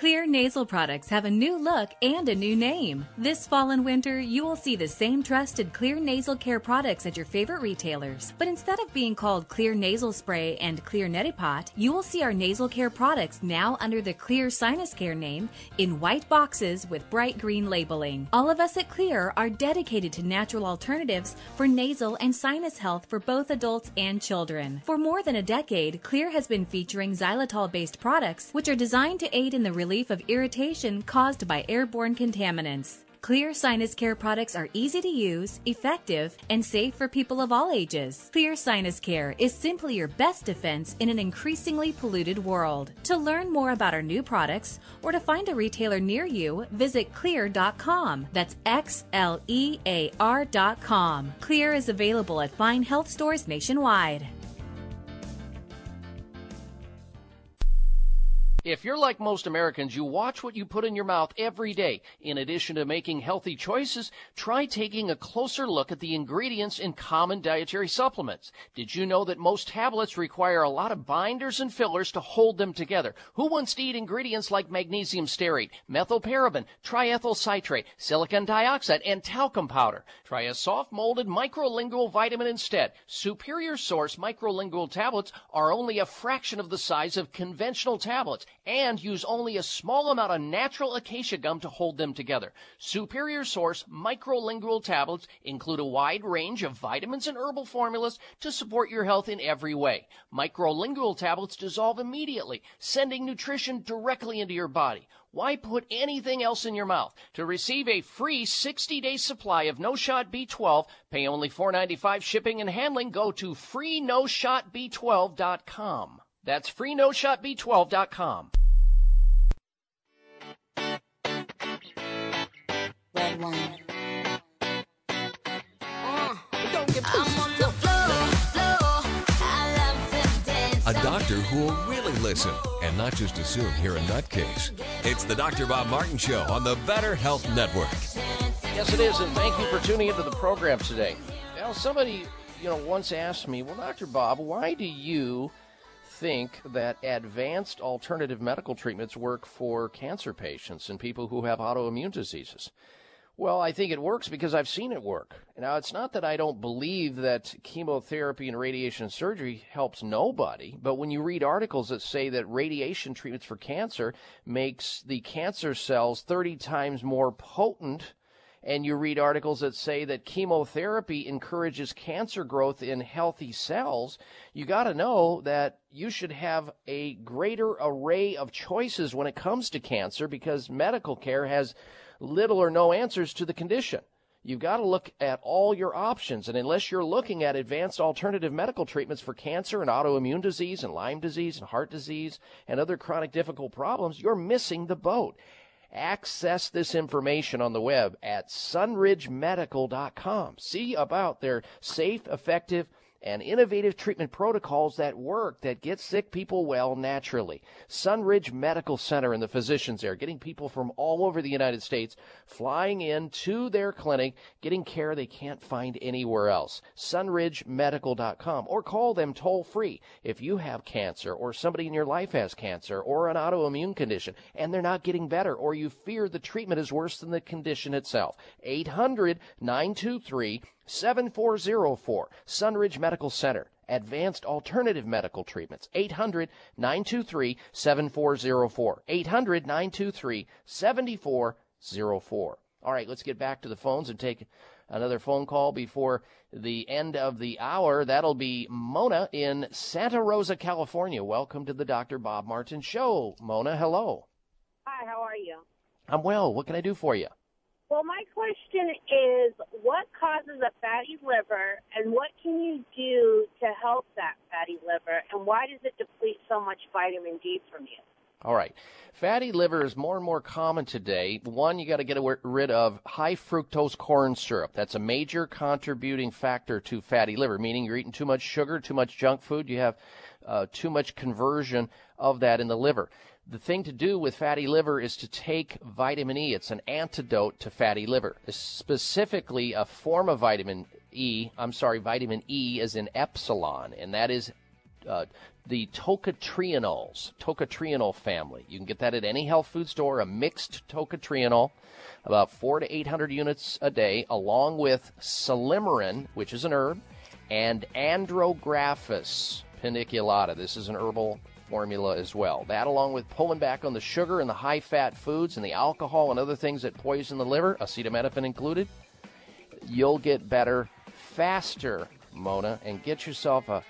Xlear nasal products have a new look and a new name. This fall and winter, you will see the same trusted Xlear nasal care products at your favorite retailers. But instead of being called Xlear nasal spray and Xlear Neti-Pot, you will see our nasal care products now under the Xlear Sinus Care name in white boxes with bright green labeling. All of us at Xlear are dedicated to natural alternatives for nasal and sinus health for both adults and children. For more than a decade, Xlear has been featuring xylitol-based products which are designed to aid in the relief of irritation caused by airborne contaminants. Xlear Sinus Care products are easy to use, effective, and safe for people of all ages. Xlear Sinus Care is simply your best defense in an increasingly polluted world. To learn more about our new products or to find a retailer near you, visit Xlear dot com. That's X L E A R dot com. Xlear is available at fine health stores nationwide. If you're like most Americans, you watch what you put in your mouth every day. In addition to making healthy choices, try taking a closer look at the ingredients in common dietary supplements. Did you know that most tablets require a lot of binders and fillers to hold them together? Who wants to eat ingredients like magnesium stearate, methylparaben, triethyl citrate, silicon dioxide, and talcum powder? Try a soft-molded microlingual vitamin instead. Superior Source microlingual tablets are only a fraction of the size of conventional tablets, and use only a small amount of natural acacia gum to hold them together. Superior Source microlingual tablets include a wide range of vitamins and herbal formulas to support your health in every way. Microlingual tablets dissolve immediately, sending nutrition directly into your body. Why put anything else in your mouth? To receive a free sixty-day supply of No-Shot B twelve, pay only four dollars and ninety-five cents shipping and handling. Go to free no shot B twelve dot com. That's free no shot B twelve dot com. Red wine. Uh, don't get I'm on the floor, floor. I love to dance. A doctor who will really listen and not just assume you're a nutcase. It's the Doctor Bob Martin Show on the Better Health Network. Yes, it is, and thank you for tuning into the program today. Now, somebody, you know, once asked me, well, Doctor Bob, why do you think that advanced alternative medical treatments work for cancer patients and people who have autoimmune diseases? Well, I think it works because I've seen it work. Now, it's not that I don't believe that chemotherapy and radiation surgery helps nobody, but when you read articles that say that radiation treatments for cancer makes the cancer cells thirty times more potent, and you read articles that say that chemotherapy encourages cancer growth in healthy cells, you got to know that you should have a greater array of choices when it comes to cancer, because medical care has little or no answers to the condition. You've got to look at all your options, and unless you're looking at advanced alternative medical treatments for cancer and autoimmune disease and Lyme disease and heart disease and other chronic difficult problems, you're missing the boat. Access this information on the web at sunridge medical dot com. See about their safe, effective, and innovative treatment protocols that work, that get sick people well naturally. Sunridge Medical Center and the physicians there, getting people from all over the United States flying in to their clinic, getting care they can't find anywhere else. sunridge medical dot com, or call them toll free if you have cancer or somebody in your life has cancer or an autoimmune condition and they're not getting better, or you fear the treatment is worse than the condition itself. eight hundred nine two three seven four zero four. Sunridge Medical Center. Advanced Alternative Medical Treatments. eight hundred nine two three seven four zero four. eight hundred nine two three seven four zero four. All right, let's get back to the phones and take another phone call before the end of the hour. That'll be Mona in Santa Rosa, California. Welcome to the Doctor Bob Martin Show. Mona, hello. Hi, how are you? I'm well. What can I do for you? Well, my question is, what causes a fatty liver, and what can you do to help that fatty liver, and why does it deplete so much vitamin D from you? All right. Fatty liver is more and more common today. One, you got to get rid of high fructose corn syrup. That's a major contributing factor to fatty liver, meaning you're eating too much sugar, too much junk food. You have uh, too much conversion of that in the liver. The thing to do with fatty liver is to take vitamin E. It's an antidote to fatty liver. It's specifically a form of vitamin E. I'm sorry, vitamin E as in epsilon, and that is uh, the tocotrienols, tocotrienol family. You can get that at any health food store, a mixed tocotrienol, about four to eight hundred units a day, along with silymarin, which is an herb, and Andrographis paniculata. This is an herbal formula as well. That, along with pulling back on the sugar and the high-fat foods and the alcohol and other things that poison the liver, acetaminophen included, you'll get better faster, Mona, and get yourself a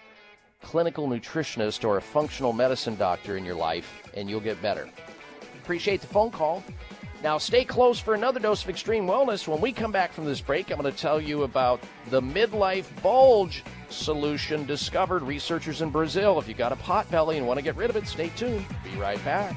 clinical nutritionist or a functional medicine doctor in your life, and you'll get better. Appreciate the phone call. Now, stay close for another dose of extreme wellness. When we come back from this break, I'm going to tell you about the midlife bulge solution discovered by researchers in Brazil. If you've got a pot belly and want to get rid of it, stay tuned. Be right back.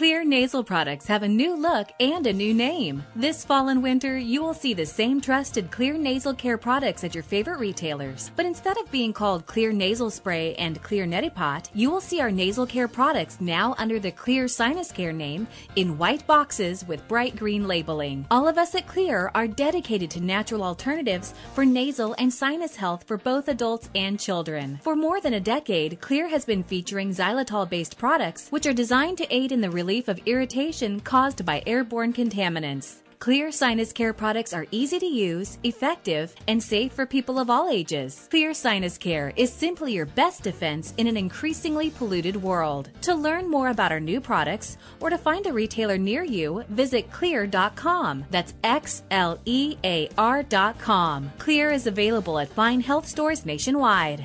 Xlear nasal products have a new look and a new name. This fall and winter, you will see the same trusted Xlear nasal care products at your favorite retailers. But instead of being called Xlear nasal spray and Xlear Neti-Pot, you will see our nasal care products now under the Xlear Sinus Care name in white boxes with bright green labeling. All of us at Xlear are dedicated to natural alternatives for nasal and sinus health for both adults and children. For more than a decade, Xlear has been featuring xylitol-based products, which are designed to aid in the relief of irritation caused by airborne contaminants. Xlear Sinus Care products are easy to use, effective, and safe for people of all ages. Xlear Sinus Care is simply your best defense in an increasingly polluted world. To learn more about our new products or to find a retailer near you, visit Xlear dot com. That's X L E A R dot com. Xlear is available at fine health stores nationwide.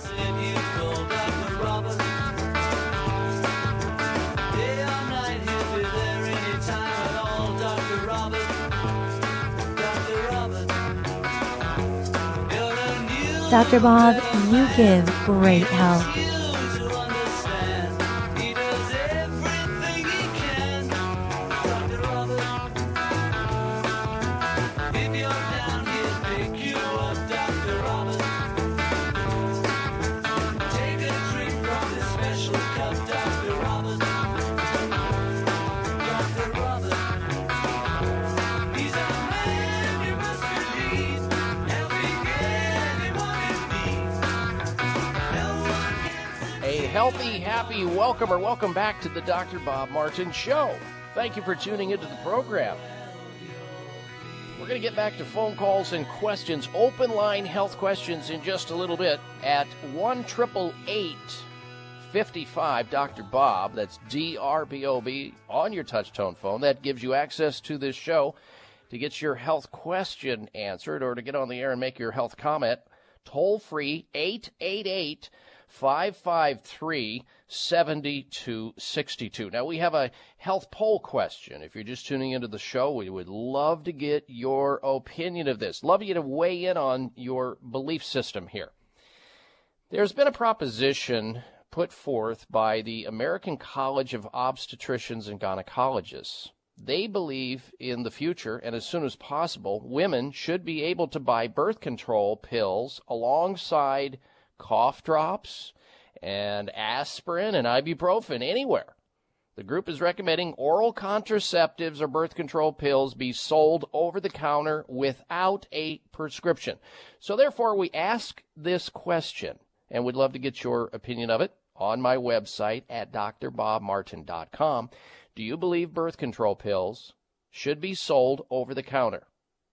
Doctor Bob, you give great help. Healthy, happy, welcome or welcome back to the Doctor Bob Martin Show. Thank you for tuning into the program. We're going to get back to phone calls and questions, open line health questions in just a little bit at one eight eight eight, five five, Doctor Bob. That's D R B O B on your touch-tone phone. That gives you access to this show to get your health question answered or to get on the air and make your health comment. Toll free, eight eight eight, five five, Doctor Bob. five five three, seven two six two. Now, we have a health poll question. If you're just tuning into the show, we would love to get your opinion of this. Love you to weigh in on your belief system here. There's been a proposition put forth by the American College of Obstetricians and Gynecologists. They believe in the future, and as soon as possible, women should be able to buy birth control pills alongside cough drops and aspirin and ibuprofen anywhere. The group is recommending oral contraceptives or birth control pills be sold over the counter without a prescription. So therefore, we ask this question, and we'd love to get your opinion of it on my website at d r bob martin dot com. Do you believe birth control pills should be sold over the counter?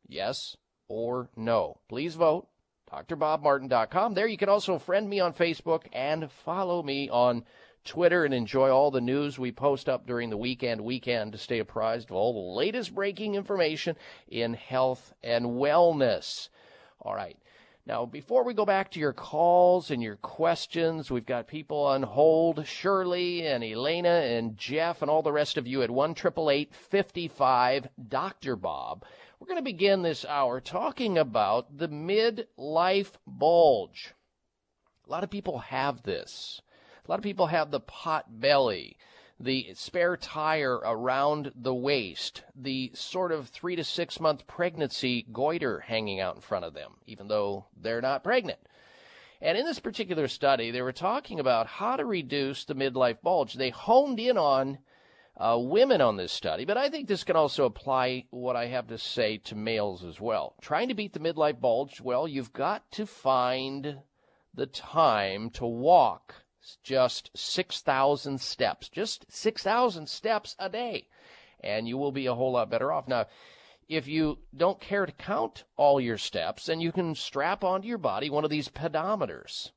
Yes or no? Please vote, d r bob martin dot com. There you can also friend me on Facebook and follow me on Twitter, and enjoy all the news we post up during the weekend weekend to stay apprised of all the latest breaking information in health and wellness. All right. Now, before we go back to your calls and your questions, we've got people on hold, Shirley and Elena and Jeff and all the rest of you at one eight eight eight, five five, D R Bob. We're going to begin this hour talking about the midlife bulge. A lot of people have this. A lot of people have the pot belly, the spare tire around the waist, the sort of three to six month pregnancy goiter hanging out in front of them, even though they're not pregnant. And in this particular study, they were talking about how to reduce the midlife bulge. They honed in on uh, women on this study, but I think this can also apply what I have to say to males as well. Trying to beat the midlife bulge, well, you've got to find the time to walk just six thousand steps, just six thousand steps a day, and you will be a whole lot better off. Now, if you don't care to count all your steps, then you can strap onto your body one of these pedometers.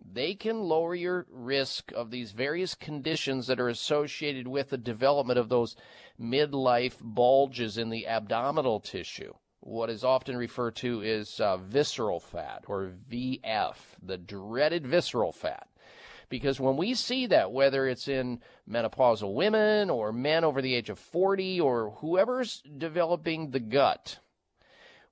They can lower your risk of these various conditions that are associated with the development of those midlife bulges in the abdominal tissue, what is often referred to as uh, visceral fat, or V F, the dreaded visceral fat. Because when we see that, whether it's in menopausal women or men over the age of forty or whoever's developing the gut,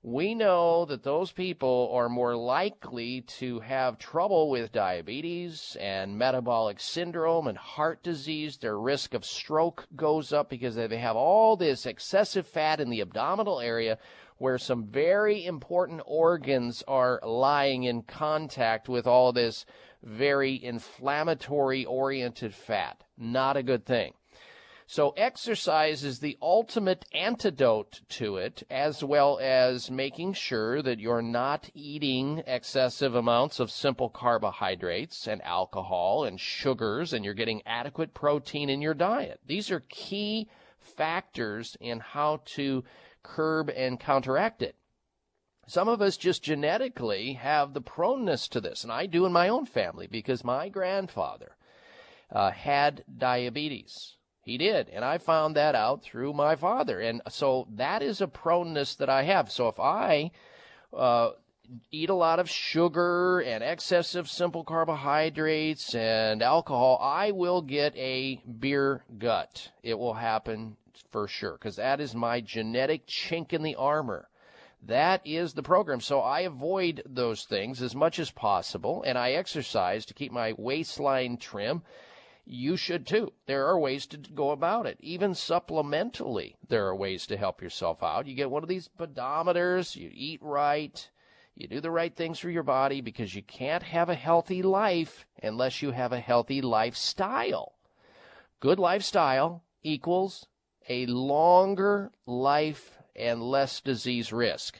we know that those people are more likely to have trouble with diabetes and metabolic syndrome and heart disease. Their risk of stroke goes up because they have all this excessive fat in the abdominal area where some very important organs are lying in contact with all this very inflammatory-oriented fat. Not a good thing. So exercise is the ultimate antidote to it, as well as making sure that you're not eating excessive amounts of simple carbohydrates and alcohol and sugars, and you're getting adequate protein in your diet. These are key factors in how to curb and counteract it. Some of us just genetically have the proneness to this, and I do in my own family because my grandfather uh, had diabetes. He did, and I found that out through my father, and so that is a proneness that I have. So if I uh, eat a lot of sugar and excessive simple carbohydrates and alcohol, I will get a beer gut. It will happen for sure because that is my genetic chink in the armor. That is the program. So I avoid those things as much as possible, and I exercise to keep my waistline trim. You should too. There are ways to go about it. Even supplementally, there are ways to help yourself out. You get one of these pedometers, you eat right, you do the right things for your body, because you can't have a healthy life unless you have a healthy lifestyle. Good lifestyle equals a longer life and less disease risk.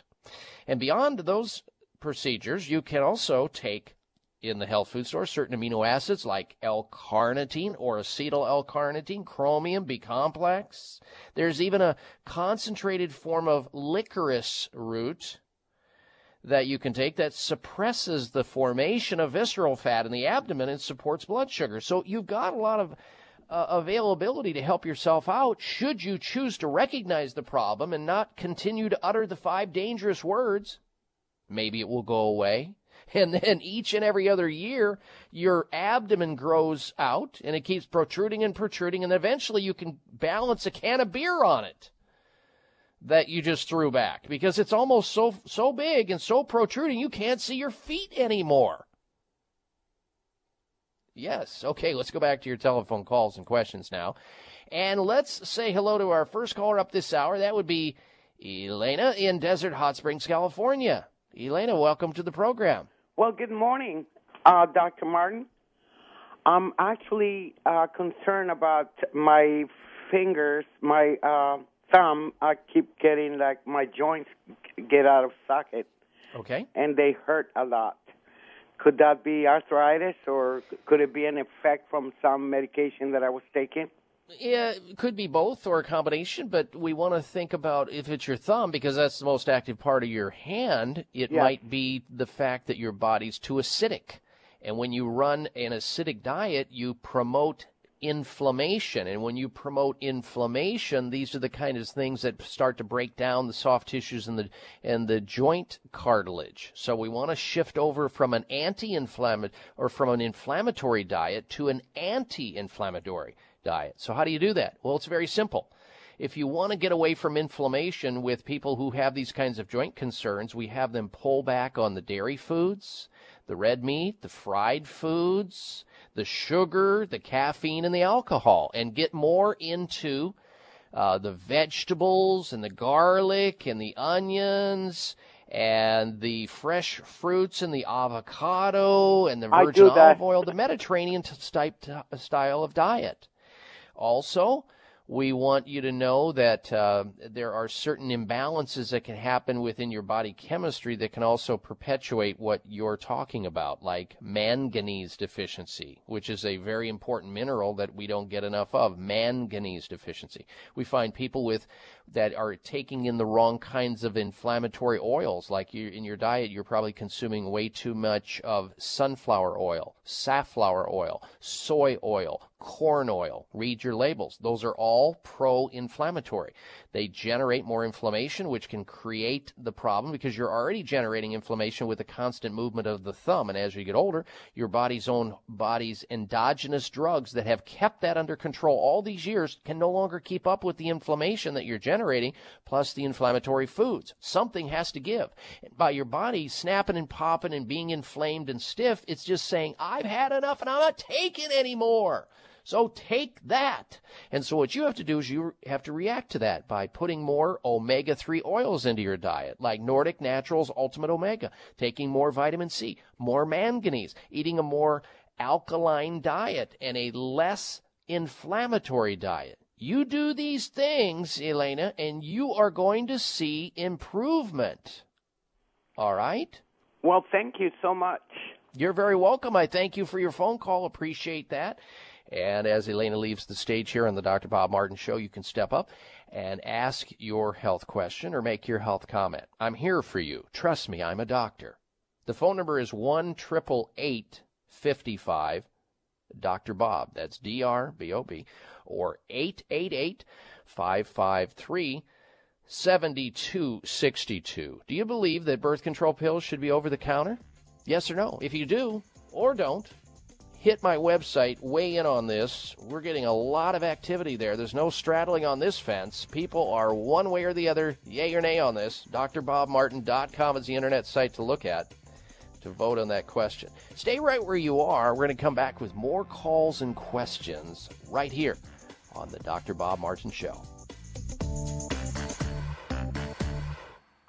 And beyond those procedures, you can also take in the health food store certain amino acids like L-carnitine or acetyl L-carnitine, chromium, B-complex. There's even a concentrated form of licorice root that you can take that suppresses the formation of visceral fat in the abdomen and supports blood sugar. So you've got a lot of Uh, availability to help yourself out should you choose to recognize the problem and not continue to utter the five dangerous words. Maybe it will go away. And then each and every other year, your abdomen grows out and it keeps protruding and protruding, and eventually you can balance a can of beer on it that you just threw back because it's almost so so big and so protruding you can't see your feet anymore. Yes. Okay, let's go back to your telephone calls and questions now. And let's say hello to our first caller up this hour. That would be Elena in Desert Hot Springs, California. Elena, welcome to the program. Well, good morning, uh, Doctor Martin. I'm actually uh, concerned about my fingers, my uh, thumb. I keep getting, like, my joints get out of socket. Okay. And they hurt a lot. Could that be arthritis, or could it be an effect from some medication that I was taking? Yeah, it could be both or a combination, but we want to think about if it's your thumb, because that's the most active part of your hand, it yeah. might be the fact that your body's too acidic. And when you run an acidic diet, you promote inflammation. And when you promote inflammation, these are the kind of things that start to break down the soft tissues and the and the joint cartilage. So we want to shift over from an anti-inflammatory or from an inflammatory diet to an anti-inflammatory diet. So how do you do that? Well, it's very simple. If you want to get away from inflammation with people who have these kinds of joint concerns, we have them pull back on the dairy foods, the red meat, the fried foods, the sugar, the caffeine, and the alcohol, and get more into uh, the vegetables and the garlic and the onions and the fresh fruits and the avocado and the virgin olive oil, the Mediterranean style of diet. Also, we want you to know that uh, there are certain imbalances that can happen within your body chemistry that can also perpetuate what you're talking about, like manganese deficiency, which is a very important mineral that we don't get enough of, manganese deficiency. We find people with that are taking in the wrong kinds of inflammatory oils, like you, in your diet, you're probably consuming way too much of sunflower oil, safflower oil, soy oil, corn oil. Read your labels. Those are all pro-inflammatory. They generate more inflammation, which can create the problem because you're already generating inflammation with the constant movement of the thumb. And as you get older, your body's own body's endogenous drugs that have kept that under control all these years can no longer keep up with the inflammation that you're generating, plus the inflammatory foods. Something has to give. By your body snapping and popping and being inflamed and stiff, it's just saying, I've had enough and I'm not taking any more. So take that. And so what you have to do is you have to react to that by putting more omega three oils into your diet, like Nordic Naturals Ultimate Omega, taking more vitamin C, more manganese, eating a more alkaline diet and a less inflammatory diet. You do these things, Elena, and you are going to see improvement. All right? Well, thank you so much. You're very welcome. I thank you for your phone call. Appreciate that. And as Elena leaves the stage here on the Doctor Bob Martin Show, you can step up and ask your health question or make your health comment. I'm here for you. Trust me, I'm a doctor. The phone number is one eight eight eight, five five, D R B O B. That's D R B O B. Or eight eight eight, five five three, seven two six two. Do you believe that birth control pills should be over the counter? Yes or no? If you do or don't, hit my website, weigh in on this. We're getting a lot of activity there. There's no straddling on this fence. People are one way or the other, yay or nay on this. D R Bob Martin dot com is the internet site to look at to vote on that question. Stay right where you are. We're going to come back with more calls and questions right here on the Doctor Bob Martin Show.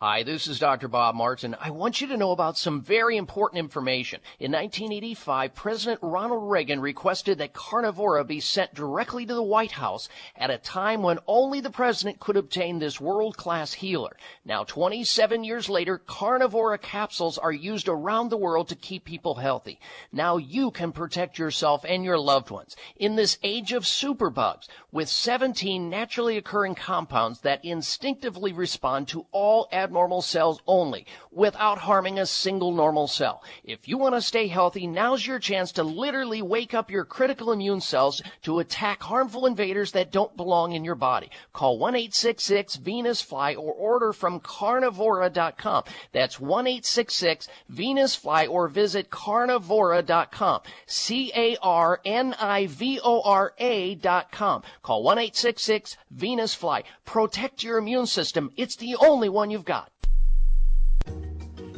Hi, this is Doctor Bob Martin. I want you to know about some very important information. In nineteen eighty-five, President Ronald Reagan requested that Carnivora be sent directly to the White House at a time when only the president could obtain this world-class healer. Now, twenty-seven years later, Carnivora capsules are used around the world to keep people healthy. Now you can protect yourself and your loved ones in this age of superbugs with seventeen naturally occurring compounds that instinctively respond to all adversaries. Normal cells only, without harming a single normal cell. If you want to stay healthy, now's your chance to literally wake up your critical immune cells to attack harmful invaders that don't belong in your body. Call one eight six six Venus Fly or order from carnivora dot com. That's one eight six six Venus Fly or visit carnivora dot com. C A R N I V O R A dot com. Call one eight six six Venus Fly. Protect your immune system. It's the only one you've got.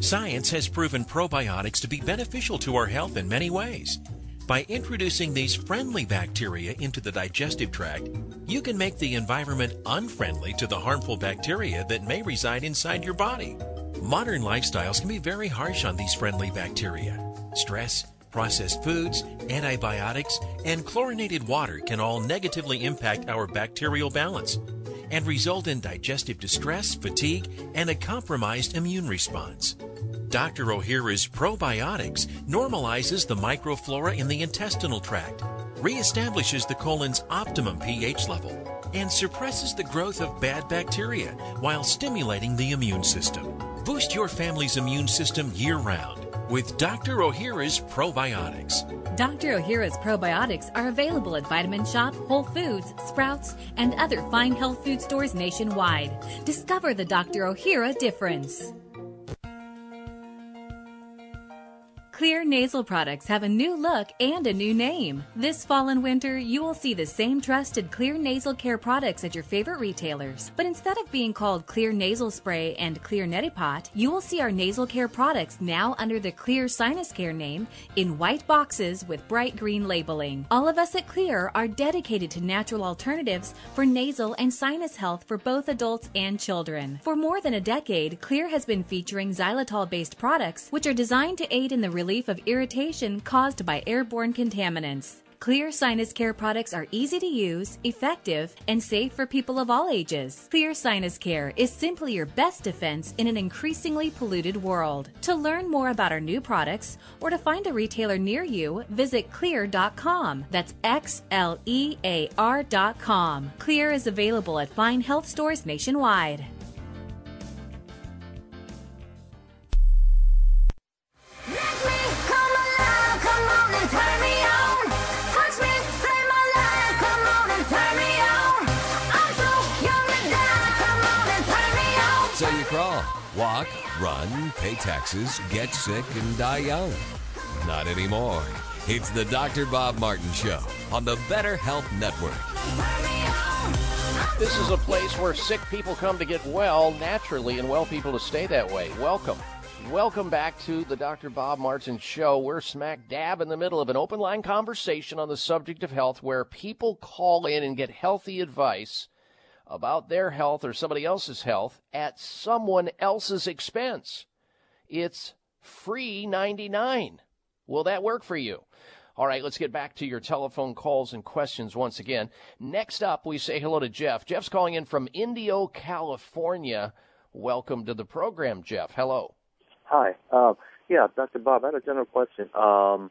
Science has proven probiotics to be beneficial to our health in many ways. By introducing these friendly bacteria into the digestive tract, you can make the environment unfriendly to the harmful bacteria that may reside inside your body. Modern lifestyles can be very harsh on these friendly bacteria. Stress, processed foods, antibiotics, and chlorinated water can all negatively impact our bacterial balance and result in digestive distress, fatigue, and a compromised immune response. Doctor O'Hira's probiotics normalizes the microflora in the intestinal tract, reestablishes the colon's optimum pH level, and suppresses the growth of bad bacteria while stimulating the immune system. Boost your family's immune system year-round with Doctor O'Hira's probiotics. Doctor O'Hira's probiotics are available at Vitamin Shoppe, Whole Foods, Sprouts, and other fine health food stores nationwide. Discover the Doctor O'Hira difference. Xlear nasal products have a new look and a new name. This fall and winter, you will see the same trusted Xlear nasal care products at your favorite retailers. But instead of being called Xlear nasal spray and Xlear Neti-Pot, you will see our nasal care products now under the Xlear Sinus Care name in white boxes with bright green labeling. All of us at Xlear are dedicated to natural alternatives for nasal and sinus health for both adults and children. For more than a decade, Xlear has been featuring xylitol-based products which are designed to aid in the relief of irritation caused by airborne contaminants. Xlear Sinus Care products are easy to use, effective, and safe for people of all ages. Xlear Sinus Care is simply your best defense in an increasingly polluted world. To learn more about our new products or to find a retailer near you, visit Xlear dot com. That's X L E A R dot com. Xlear is available at fine health stores nationwide. Crawl, walk, run, pay taxes, get sick, and die young. Not anymore. It's the Doctor Bob Martin Show on the Better Health Network. This is a place where sick people come to get well naturally and well people to stay that way. Welcome. Welcome back to the Doctor Bob Martin Show. We're smack dab in the middle of an open line conversation on the subject of health where people call in and get healthy advice about their health or somebody else's health at someone else's expense. It's free ninety-nine. Will that work for you? All right, let's get back to your telephone calls and questions once again. Next up, we say hello to Jeff. Jeff's calling in from Indio, California. Welcome to the program, Jeff. Hello. Hi. Uh, yeah, Doctor Bob, I had a general question. Um,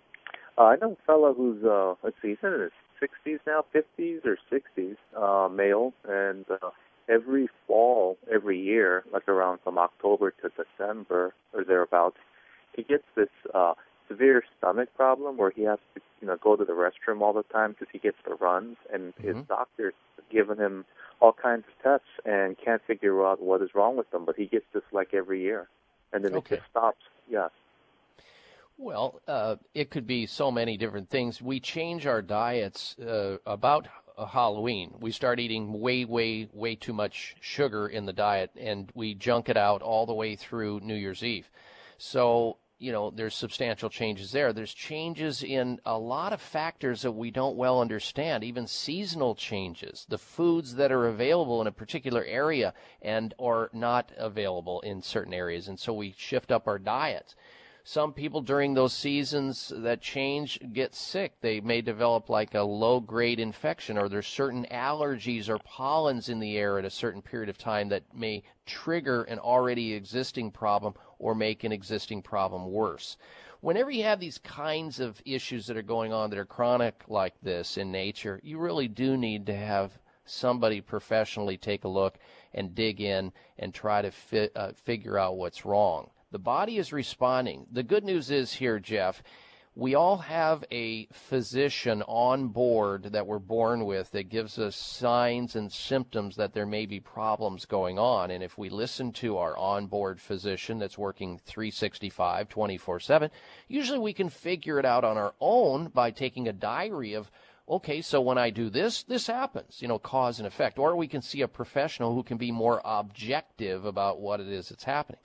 uh, I know a fellow who's, uh, let's see, he's in his sixties now, fifties or sixties, uh, male, and uh, every fall, every year, like around from October to December or thereabouts, he gets this uh, severe stomach problem where he has to, you know, go to the restroom all the time because he gets the runs, and mm-hmm. his doctor's given him all kinds of tests and can't figure out what is wrong with him, but he gets this like every year, and then okay. it just stops. Yeah. Well, uh, it could be so many different things. We change our diets uh, about uh, Halloween. We start eating way, way, way too much sugar in the diet, and we junk it out all the way through New Year's Eve. So, you know, there's substantial changes there. There's changes in a lot of factors that we don't well understand, even seasonal changes, the foods that are available in a particular area and are not available in certain areas, and so we shift up our diets. Some people during those seasons that change get sick. They may develop like a low-grade infection, or there's certain allergies or pollens in the air at a certain period of time that may trigger an already existing problem or make an existing problem worse. Whenever you have these kinds of issues that are going on that are chronic like this in nature, you really do need to have somebody professionally take a look and dig in and try to fi- uh, figure out what's wrong. The body is responding. The good news is here, Jeff, we all have a physician on board that we're born with that gives us signs and symptoms that there may be problems going on. And if we listen to our onboard physician that's working three sixty-five, twenty-four seven, usually we can figure it out on our own by taking a diary of okay, so when I do this, this happens, you know, cause and effect. Or we can see a professional who can be more objective about what it is that's happening.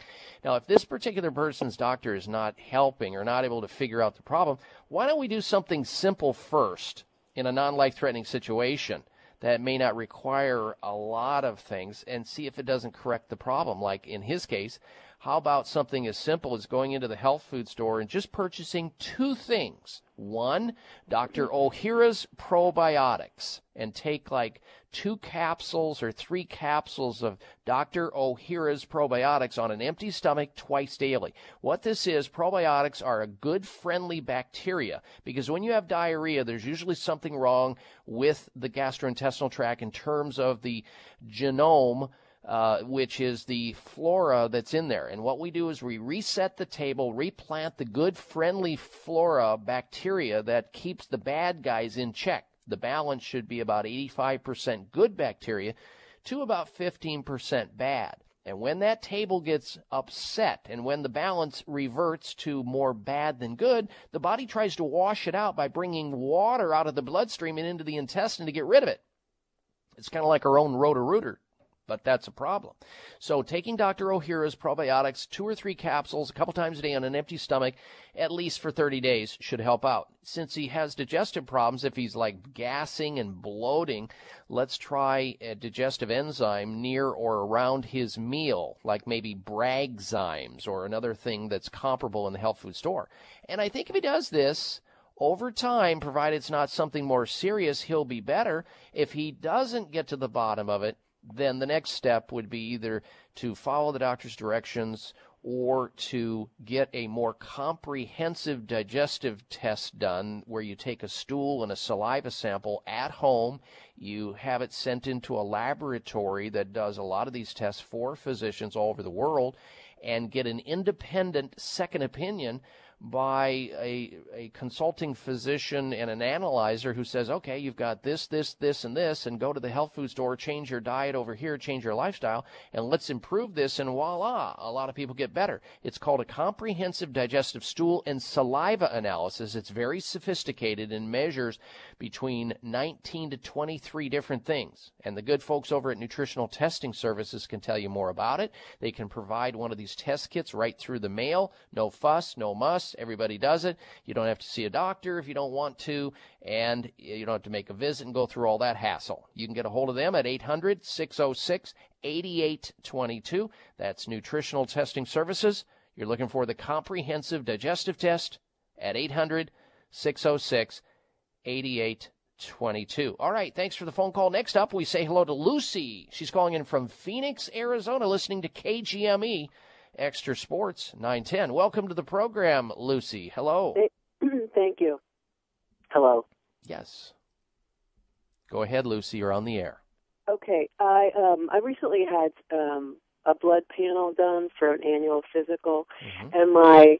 Now, if this particular person's doctor is not helping or not able to figure out the problem, why don't we do something simple first in a non-life-threatening situation that may not require a lot of things, and see if it doesn't correct the problem? Like in his case, how about something as simple as going into the health food store and just purchasing two things? One, Doctor O'Hira's probiotics, and take like two capsules or three capsules of Doctor O'Hira's probiotics on an empty stomach twice daily. What this is, probiotics are a good friendly bacteria, because when you have diarrhea, there's usually something wrong with the gastrointestinal tract in terms of the genome, Uh, which is the flora that's in there. And what we do is we reset the table, replant the good friendly flora bacteria that keeps the bad guys in check. The balance should be about eighty-five percent good bacteria to about fifteen percent bad. And when that table gets upset, and when the balance reverts to more bad than good, the body tries to wash it out by bringing water out of the bloodstream and into the intestine to get rid of it. It's kind of like our own Roto-Rooter. But that's a problem. So taking Doctor O'Hira's probiotics, two or three capsules, a couple times a day on an empty stomach, at least for thirty days, should help out. Since he has digestive problems, if he's like gassing and bloating, let's try a digestive enzyme near or around his meal, like maybe Braggzymes or another thing that's comparable in the health food store. And I think if he does this, over time, provided it's not something more serious, he'll be better. If he doesn't get to the bottom of it, then the next step would be either to follow the doctor's directions or to get a more comprehensive digestive test done, where you take a stool and a saliva sample at home. You have it sent into a laboratory that does a lot of these tests for physicians all over the world, and get an independent second opinion by a, a consulting physician and an analyzer who says, okay, you've got this, this, this, and this, and go to the health food store, change your diet over here, change your lifestyle, and let's improve this, and voila, a lot of people get better. It's called a comprehensive digestive stool and saliva analysis. It's very sophisticated and measures between nineteen to twenty-three different things. And the good folks over at Nutritional Testing Services can tell you more about it. They can provide one of these test kits right through the mail. No fuss, no muss. Everybody does it. You don't have to see a doctor if you don't want to, and you don't have to make a visit and go through all that hassle. You can get a hold of them at eight hundred, six oh six, eighty-eight twenty-two. That's Nutritional Testing Services. You're looking for the comprehensive digestive test at eight hundred, six oh six, eighty-eight twenty-two. All right, thanks for the phone call. Next up, we say hello to Lucy. She's calling in from Phoenix, Arizona, listening to K G M E Extra Sports nine ten. Welcome to the program, Lucy. Hello. Thank you. Hello. Yes. Go ahead, Lucy. You're on the air. Okay. I um, I recently had um, a blood panel done for an annual physical, mm-hmm. and my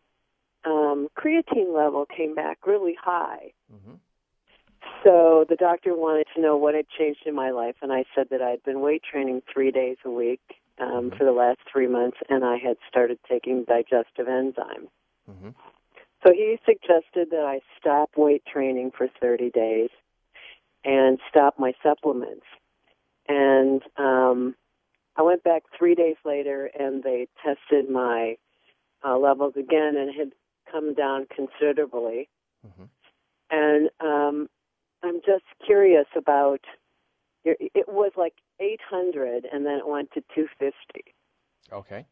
um, creatine level came back really high. Mm-hmm. So the doctor wanted to know what had changed in my life, and I said that I had been weight training three days a week Um, for the last three months, and I had started taking digestive enzymes. Mm-hmm. So he suggested that I stop weight training for thirty days and stop my supplements. And um, I went back three days later, and they tested my uh, levels again, and it had come down considerably. Mm-hmm. And um, I'm just curious about, it was like eight hundred, and then it went to two fifty. Okay.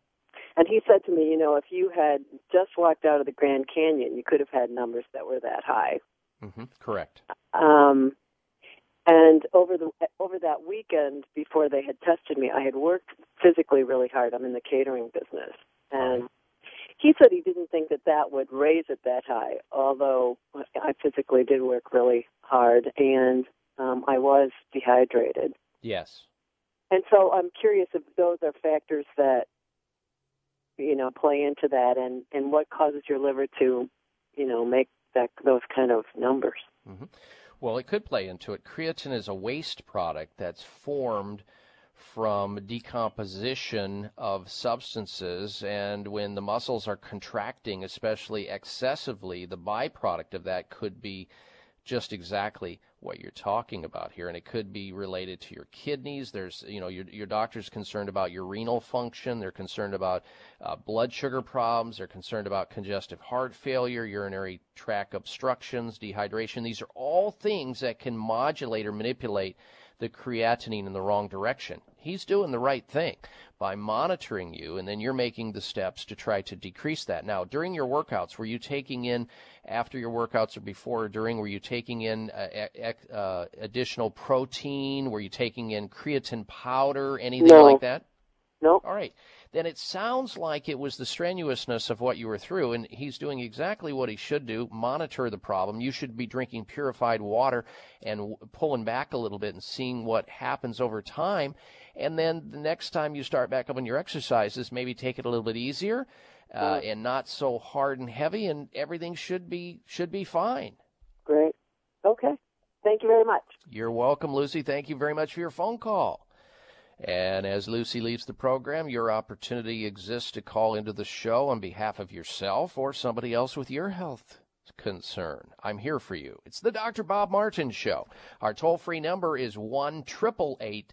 And he said to me, you know, if you had just walked out of the Grand Canyon, you could have had numbers that were that high. Mm-hmm. Correct. Um, and over the over that weekend before they had tested me, I had worked physically really hard. I'm in the catering business. And he said he didn't think that that would raise it that high, although I physically did work really hard, and um, I was dehydrated. Yes. And so I'm curious if those are factors that, you know, play into that, and, and what causes your liver to, you know, make that those kind of numbers. Mm-hmm. Well, it could play into it. Creatine is a waste product that's formed from decomposition of substances, and when the muscles are contracting, especially excessively, the byproduct of that could be just exactly what you're talking about here, and it could be related to your kidneys. There's, you know, your your doctor's concerned about your renal function. They're concerned about uh, blood sugar problems. They're concerned about congestive heart failure, urinary tract obstructions, dehydration. These are all things that can modulate or manipulate the creatinine in the wrong direction. He's doing the right thing by monitoring you, and then you're making the steps to try to decrease that. Now, during your workouts, were you taking in, after your workouts or before or during, were you taking in uh, uh, additional protein? Were you taking in creatine powder, anything no. like that? No. All right. Then it sounds like it was the strenuousness of what you were through, and he's doing exactly what he should do, monitor the problem. You should be drinking purified water and w- pulling back a little bit and seeing what happens over time. And then the next time you start back up on your exercises, maybe take it a little bit easier uh, yeah. and not so hard and heavy, and everything should be should be fine. Great. Okay. Thank you very much. You're welcome, Lucy. Thank you very much for your phone call. And as Lucy leaves the program, your opportunity exists to call into the show on behalf of yourself or somebody else with your health concern. I'm here for you. It's the Doctor Bob Martin Show. Our toll-free number is one eight eight eight,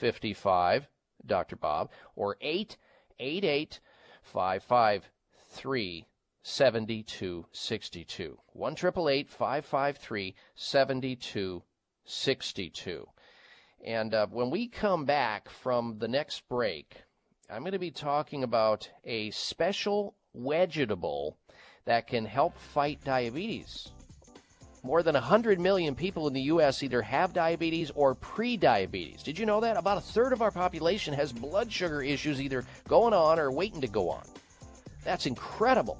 five five, Doctor Bob or eight eight eight, five five three, seven two six two. one eight eight eight, five five three, seven two six two. And uh, when we come back from the next break, I'm going to be talking about a special vegetable that can help fight diabetes. More than one hundred million people in the U S either have diabetes or pre-diabetes. Did you know that? About a third of our population has blood sugar issues either going on or waiting to go on. That's incredible.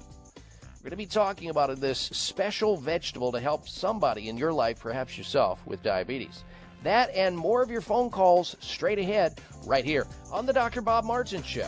We're going to be talking about this special vegetable to help somebody in your life, perhaps yourself, with diabetes. That and more of your phone calls straight ahead right here on the Doctor Bob Martin Show.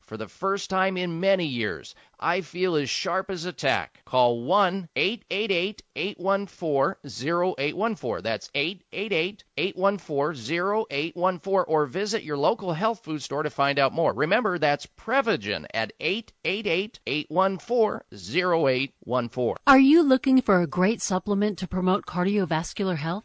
For the first time in many years, I feel as sharp as a tack." Call one eight eight eight, eight one four, zero eight one four. That's eight eight eight, eight one four, zero eight one four. Or visit your local health food store to find out more. Remember, that's Prevagen at eight eight eight, eight one four, zero eight one four. Are you looking for a great supplement to promote cardiovascular health?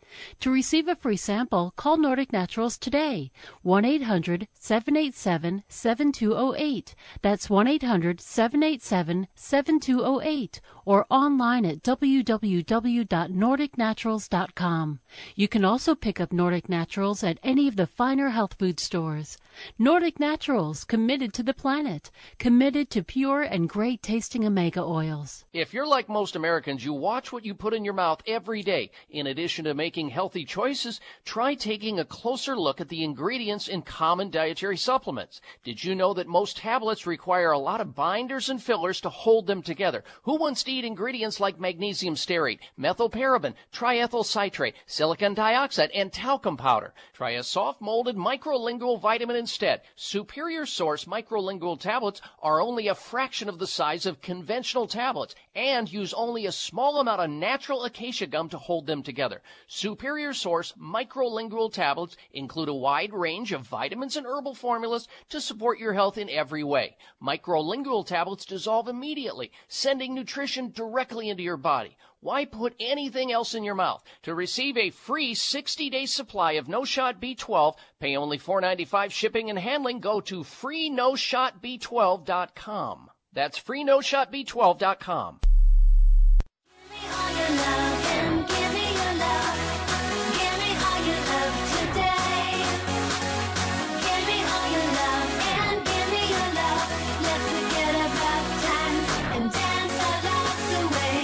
To receive a free sample, call Nordic Naturals today, one eight hundred, seven eight seven, seven two zero eight. That's one eight hundred, seven eight seven, seven two zero eight, or online at w w w dot nordic naturals dot com. You can also pick up Nordic Naturals at any of the finer health food stores. Nordic Naturals, committed to the planet, committed to pure and great-tasting omega oils. If you're like most Americans, you watch what you put in your mouth every day. In addition to making healthy choices, try taking a closer look at the ingredients in common dietary supplements. Did you know that most tablets require a lot of binders and fillers to hold them together? Who wants to eat ingredients like magnesium stearate, methylparaben, triethyl citrate, silicon dioxide, and talcum powder? Try a soft molded microlingual vitamin instead. Superior Source microlingual tablets are only a fraction of the size of conventional tablets and use only a small amount of natural acacia gum to hold them together. Super Superior Source microlingual tablets include a wide range of vitamins and herbal formulas to support your health in every way. Microlingual tablets dissolve immediately, sending nutrition directly into your body. Why put anything else in your mouth? To receive a free sixty-day supply of No-Shot B twelve, pay only four dollars and ninety-five cents shipping and handling. Go to free no shot b twelve dot com. That's free no shot b twelve dot com.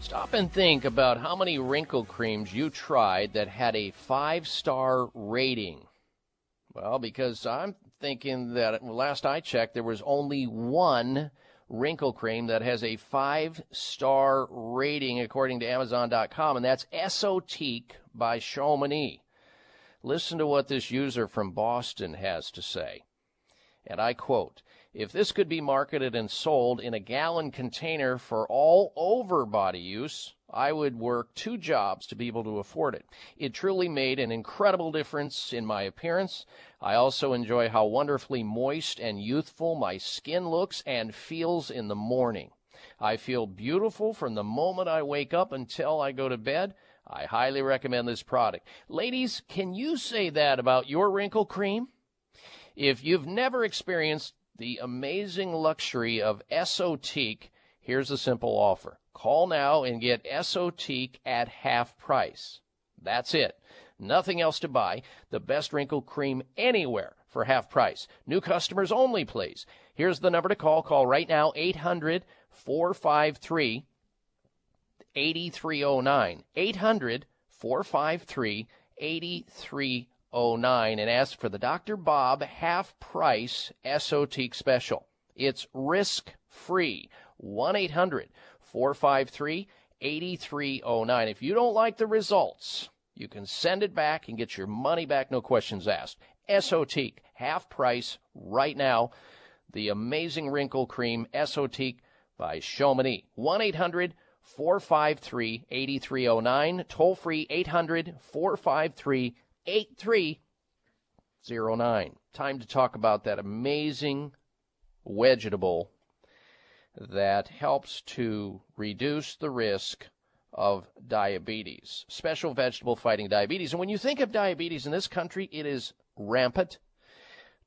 Stop and think about how many wrinkle creams you tried that had a five-star rating. Well, because I'm thinking that last I checked, there was only one wrinkle cream that has a five-star rating, according to Amazon dot com, and that's Esotique by Chamonix. Listen to what this user from Boston has to say, and I quote, "If this could be marketed and sold in a gallon container for all over body use, I would work two jobs to be able to afford it. It truly made an incredible difference in my appearance. I also enjoy how wonderfully moist and youthful my skin looks and feels in the morning. I feel beautiful from the moment I wake up until I go to bed. I highly recommend this product." Ladies, can you say that about your wrinkle cream? If you've never experienced the amazing luxury of Esotique, here's a simple offer. Call now and get Esotique at half price. That's it. Nothing else to buy. The best wrinkle cream anywhere for half price. New customers only, please. Here's the number to call. Call right now, eight hundred four five three eight three zero nine. eight hundred four five three eight three zero nine. oh nine and ask for the Doctor Bob half price Esotique special. It's risk free. one eight hundred four five three eight three zero nine. If you don't like the results, you can send it back and get your money back, no questions asked. Esotique, half price right now. The amazing wrinkle cream Esotique by Chamonix. one eight hundred four five three eight three zero nine. Toll free eight hundred four five three eight three zero nine. Time to talk about that amazing vegetable that helps to reduce the risk of diabetes. Special vegetable fighting diabetes. And when you think of diabetes in this country, it is rampant.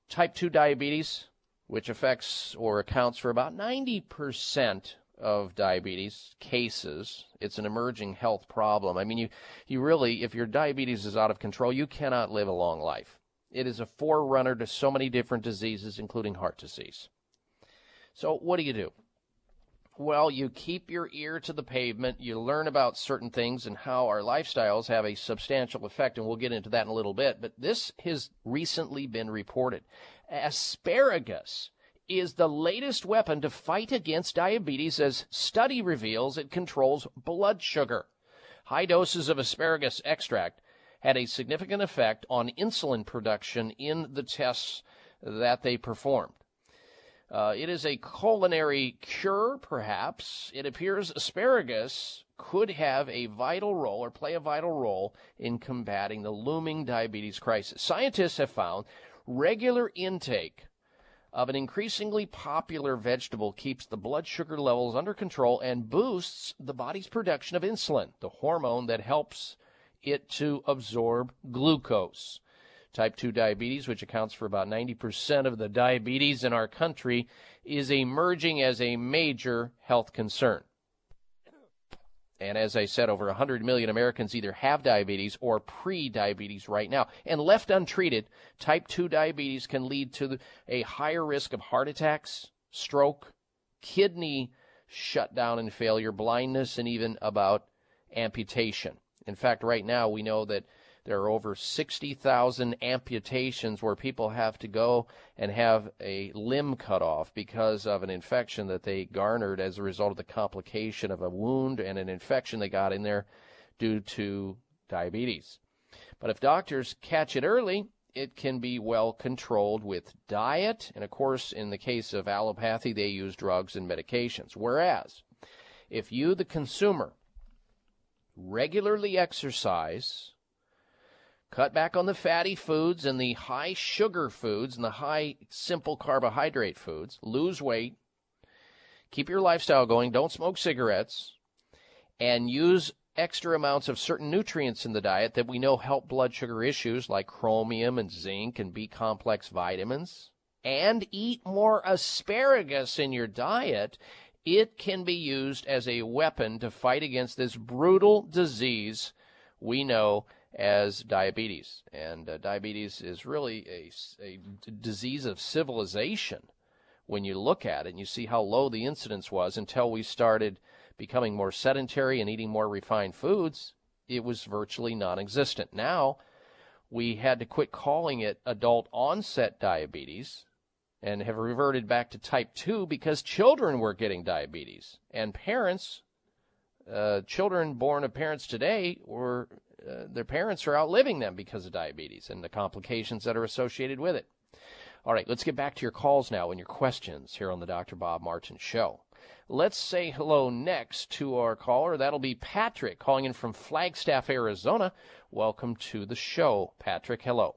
Type two diabetes, which affects or accounts for about ninety percent of diabetes cases. It's an emerging health problem. I mean, you, you really, if your diabetes is out of control, you cannot live a long life. It is a forerunner to so many different diseases, including heart disease. So what do you do? Well, you keep your ear to the pavement. You learn about certain things and how our lifestyles have a substantial effect, and we'll get into that in a little bit. But this has recently been reported. Asparagus is the latest weapon to fight against diabetes, as study reveals it controls blood sugar. High doses of asparagus extract had a significant effect on insulin production in the tests that they performed. Uh, it is a culinary cure, perhaps. It appears asparagus could have a vital role or play a vital role in combating the looming diabetes crisis. Scientists have found regular intake of an increasingly popular vegetable keeps the blood sugar levels under control and boosts the body's production of insulin, the hormone that helps it to absorb glucose. Type two diabetes, which accounts for about ninety percent of the diabetes in our country, is emerging as a major health concern. And as I said, over one hundred million Americans either have diabetes or pre-diabetes right now. And left untreated, type two diabetes can lead to a higher risk of heart attacks, stroke, kidney shutdown and failure, blindness, and even about amputation. In fact, right now we know that There are over sixty thousand amputations where people have to go and have a limb cut off because of an infection that they garnered as a result of the complication of a wound and an infection they got in there due to diabetes. But if doctors catch it early, it can be well controlled with diet. And, of course, in the case of allopathy, they use drugs and medications. Whereas if you, the consumer, regularly exercise, cut back on the fatty foods and the high sugar foods and the high simple carbohydrate foods, lose weight, keep your lifestyle going, don't smoke cigarettes, and use extra amounts of certain nutrients in the diet that we know help blood sugar issues like chromium and zinc and B-complex vitamins, and eat more asparagus in your diet, it can be used as a weapon to fight against this brutal disease we know as diabetes. And uh, diabetes is really a, a disease of civilization when you look at it and you see how low the incidence was until we started becoming more sedentary and eating more refined foods. It was virtually non-existent. Now, we had to quit calling it adult onset diabetes and have reverted back to type two because children were getting diabetes. And parents, uh, children born of parents today, were uh, their parents are outliving them because of diabetes and the complications that are associated with it. All right, let's get back to your calls now and your questions here on the Doctor Bob Martin Show. Let's say hello next to our caller. That'll be Patrick calling in from Flagstaff, Arizona. Welcome to the show, Patrick. Hello.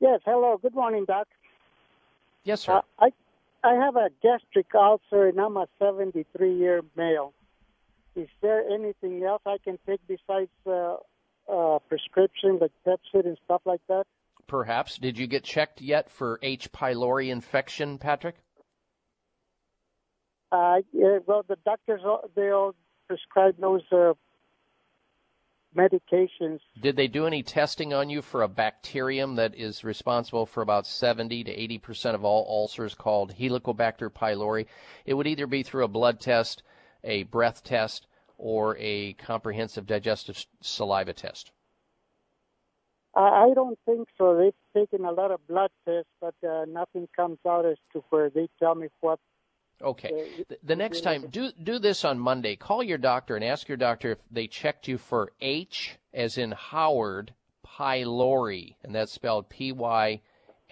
Yes, hello. Good morning, Doc. Yes, sir. Uh, I I have a gastric ulcer, and I'm a seventy-three-year male. Is there anything else I can take besides uh, uh, prescription, like Pepsid and stuff like that? Perhaps. Did you get checked yet for H. pylori infection, Patrick? Uh, yeah, well, the doctors, they all prescribed those uh, medications. Did they do any testing on you for a bacterium that is responsible for about seventy to eighty percent of all ulcers called Helicobacter pylori? It would either be through a blood test, a breath test, or a comprehensive digestive saliva test. I don't think so. They've taken a lot of blood tests, but uh, nothing comes out as to where they tell me what. Okay. The next time, do do this on Monday. Call your doctor and ask your doctor if they checked you for H, as in Howard, pylori, and that's spelled P Y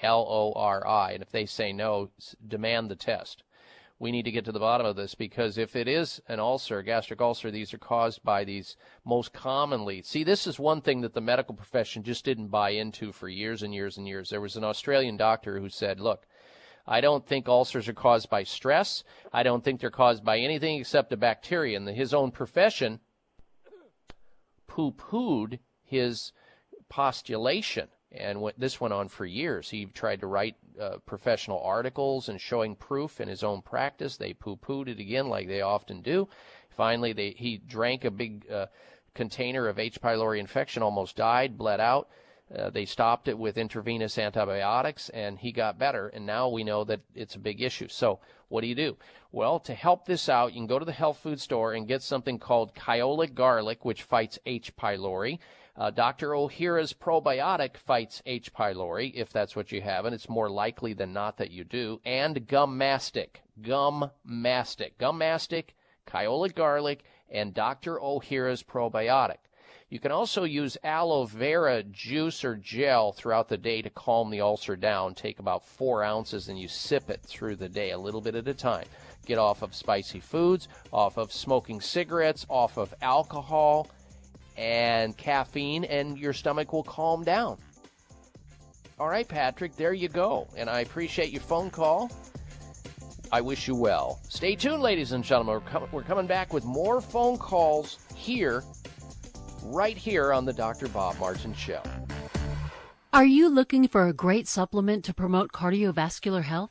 L O R I. And if they say no, demand the test. We need to get to the bottom of this because if it is an ulcer, a gastric ulcer, these are caused by these most commonly. See, this is one thing that the medical profession just didn't buy into for years and years and years. There was an Australian doctor who said, look, I don't think ulcers are caused by stress. I don't think they're caused by anything except a bacteria. And his own profession poo-pooed his postulation. And this went on for years. He tried to write uh, professional articles and showing proof in his own practice. They poo-pooed it again like they often do. Finally, they, he drank a big uh, container of H. pylori infection, almost died, bled out. Uh, they stopped it with intravenous antibiotics, and he got better, and now we know that it's a big issue. So what do you do? Well, to help this out, you can go to the health food store and get something called Kyolic garlic, which fights H. pylori. Uh, Doctor O'Hira's probiotic fights H. pylori, if that's what you have, and it's more likely than not that you do, and gum mastic, gum mastic, gum mastic, Kyolic garlic, and Doctor O'Hira's probiotic. You can also use aloe vera juice or gel throughout the day to calm the ulcer down. Take about four ounces and you sip it through the day, a little bit at a time. Get off of spicy foods, off of smoking cigarettes, off of alcohol and caffeine, and your stomach will calm down. All right, Patrick, there you go. And I appreciate your phone call. I wish you well. Stay tuned, ladies and gentlemen. We're, com- we're coming back with more phone calls here right here on the Doctor Bob Martin Show. Are you looking for a great supplement to promote cardiovascular health?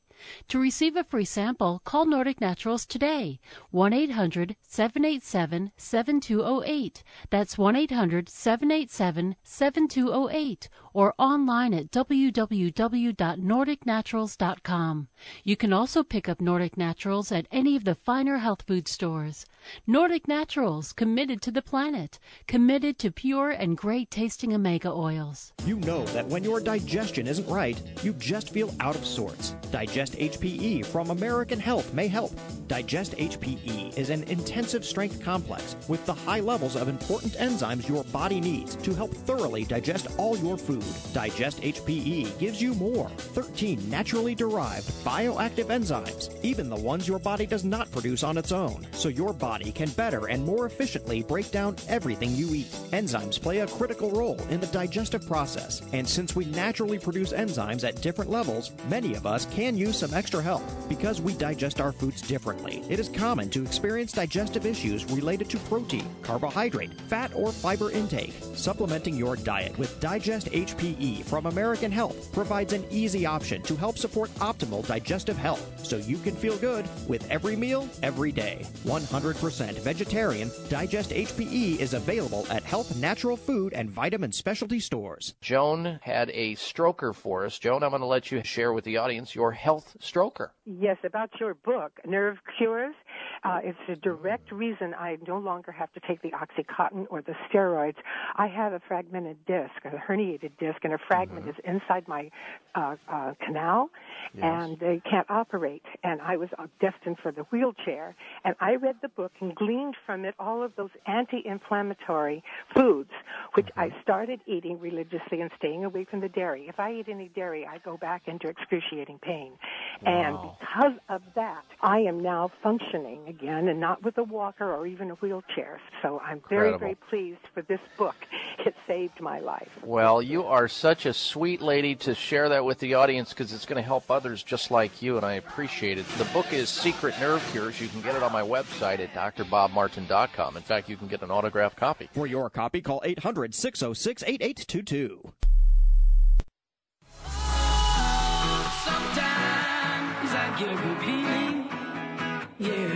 To receive a free sample, call Nordic Naturals today, one eight hundred seven eight seven seven two zero eight. That's one eight hundred seven eight seven seven two zero eight, or online at w w w dot nordic naturals dot com. You can also pick up Nordic Naturals at any of the finer health food stores. Nordic Naturals, committed to the planet, committed to pure and great tasting omega oils. You know that when your digestion isn't right, you just feel out of sorts. Digest H P E from American Health may help. Digest H P E is an intensive strength complex with the high levels of important enzymes your body needs to help thoroughly digest all your food. Digest H P E gives you more. thirteen naturally derived bioactive enzymes, even the ones your body does not produce on its own, so your body can better and more efficiently break down everything you eat. Enzymes play a critical role in the digestive process, and since we naturally produce enzymes at different levels, many of us can use some extra help because we digest our foods differently. It is common to experience digestive issues related to protein, carbohydrate, fat, or fiber intake. Supplementing your diet with Digest H P E from American Health provides an easy option to help support optimal digestive health so you can feel good with every meal, every day. one hundred percent vegetarian, Digest H P E is available at health, natural food, and vitamin specialty stores. Joan had a stroker for us. Joan, I'm going to let you share with the audience your health stroker. Yes, about your book, Nerve Cures. Uh, it's a direct reason I no longer have to take the Oxycontin or the steroids. I have a fragmented disc, a herniated disc, and a fragment mm-hmm. is inside my uh, uh, canal, yes. and they can't operate. And I was destined for the wheelchair. And I read the book and gleaned from it all of those anti-inflammatory foods, which mm-hmm. I started eating religiously and staying away from the dairy. If I eat any dairy, I go back into excruciating pain. Wow. And because of that, I am now functioning again, and not with a walker or even a wheelchair. So I'm very, Incredible. very pleased for this book. It saved my life. Well, you are such a sweet lady to share that with the audience because it's going to help others just like you, and I appreciate it. The book is Secret Nerve Cures. You can get it on my website at d r bob martin dot com. In fact, you can get an autographed copy. For your copy, call eight hundred six oh six eight eight two two. Get a good feeling, yeah.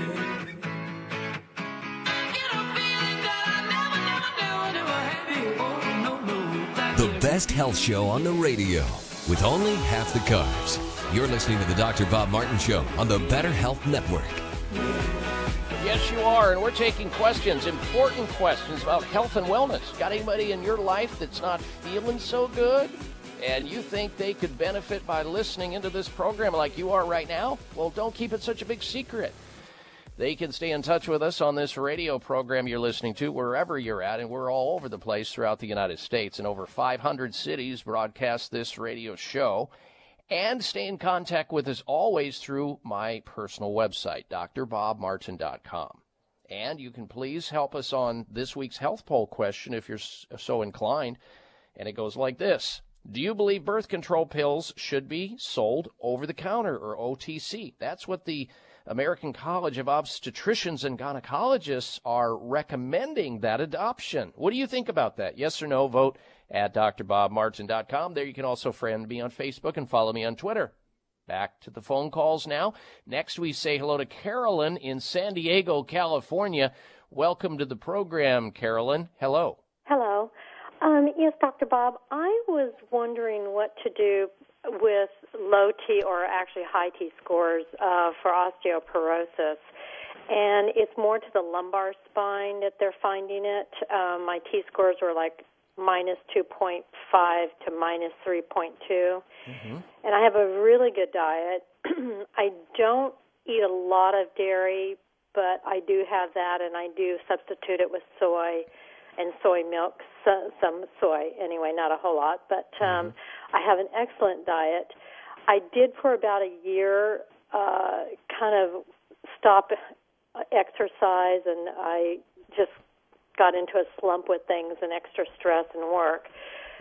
Get a feeling that I never, never, never, never had before. No, no. The best health show on the radio with only half the carbs. You're listening to the Doctor Bob Martin Show on the Better Health Network. Yes, you are, and we're taking questions, important questions about health and wellness. Got anybody in your life that's not feeling so good? And you think they could benefit by listening into this program like you are right now? Well, don't keep it such a big secret. They can stay in touch with us on this radio program you're listening to wherever you're at, and we're all over the place throughout the United States, and over five hundred cities broadcast this radio show. And stay in contact with us always through my personal website, d r bob martin dot com. And you can please help us on this week's health poll question if you're so inclined, and it goes like this. Do you believe birth control pills should be sold over-the-counter, or O T C? That's what the American College of Obstetricians and Gynecologists are recommending, that adoption. What do you think about that? Yes or no? Vote at d r bob martin dot com. There you can also friend me on Facebook and follow me on Twitter. Back to the phone calls now. Next, we say hello to Carolyn in San Diego, California. Welcome to the program, Carolyn. Hello. Hello. Um, yes, Doctor Bob, I was wondering what to do with low T, or actually high T scores uh, for osteoporosis. And it's more to the lumbar spine that they're finding it. Um, my T scores were like minus two point five to minus three point two. Mm-hmm. And I have a really good diet. I don't eat a lot of dairy, but I do have that, and I do substitute it with soy and soy milk, so, some soy anyway, not a whole lot, but um, mm-hmm. I have an excellent diet. I did for about a year uh, kind of stop exercise, and I just got into a slump with things and extra stress and work.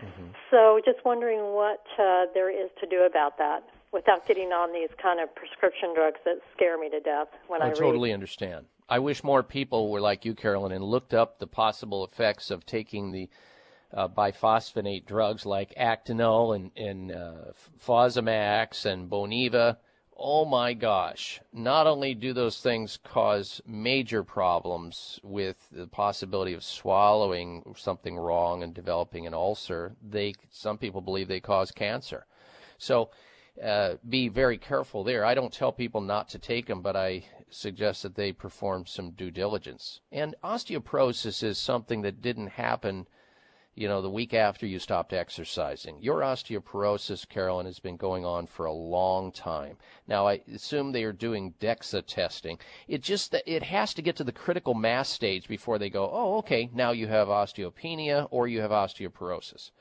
Mm-hmm. So just wondering what uh, there is to do about that without getting on these kind of prescription drugs that scare me to death when I, I read. I totally understand. I wish more people were like you, Carolyn, and looked up the possible effects of taking the uh, biphosphonate drugs like Actinol and, and uh, Fosamax and Boniva. Oh, my gosh. Not only do those things cause major problems with the possibility of swallowing something wrong and developing an ulcer, they some people believe they cause cancer. So uh, be very careful there. I don't tell people not to take them, but I suggest that they perform some due diligence. And osteoporosis is something that didn't happen, you know, the week after you stopped exercising. Your osteoporosis, Carolyn, has been going on for a long time. Now, I assume they are doing DEXA testing. It just, it has to get to the critical mass stage before they go, oh, okay, now you have osteopenia or you have osteoporosis.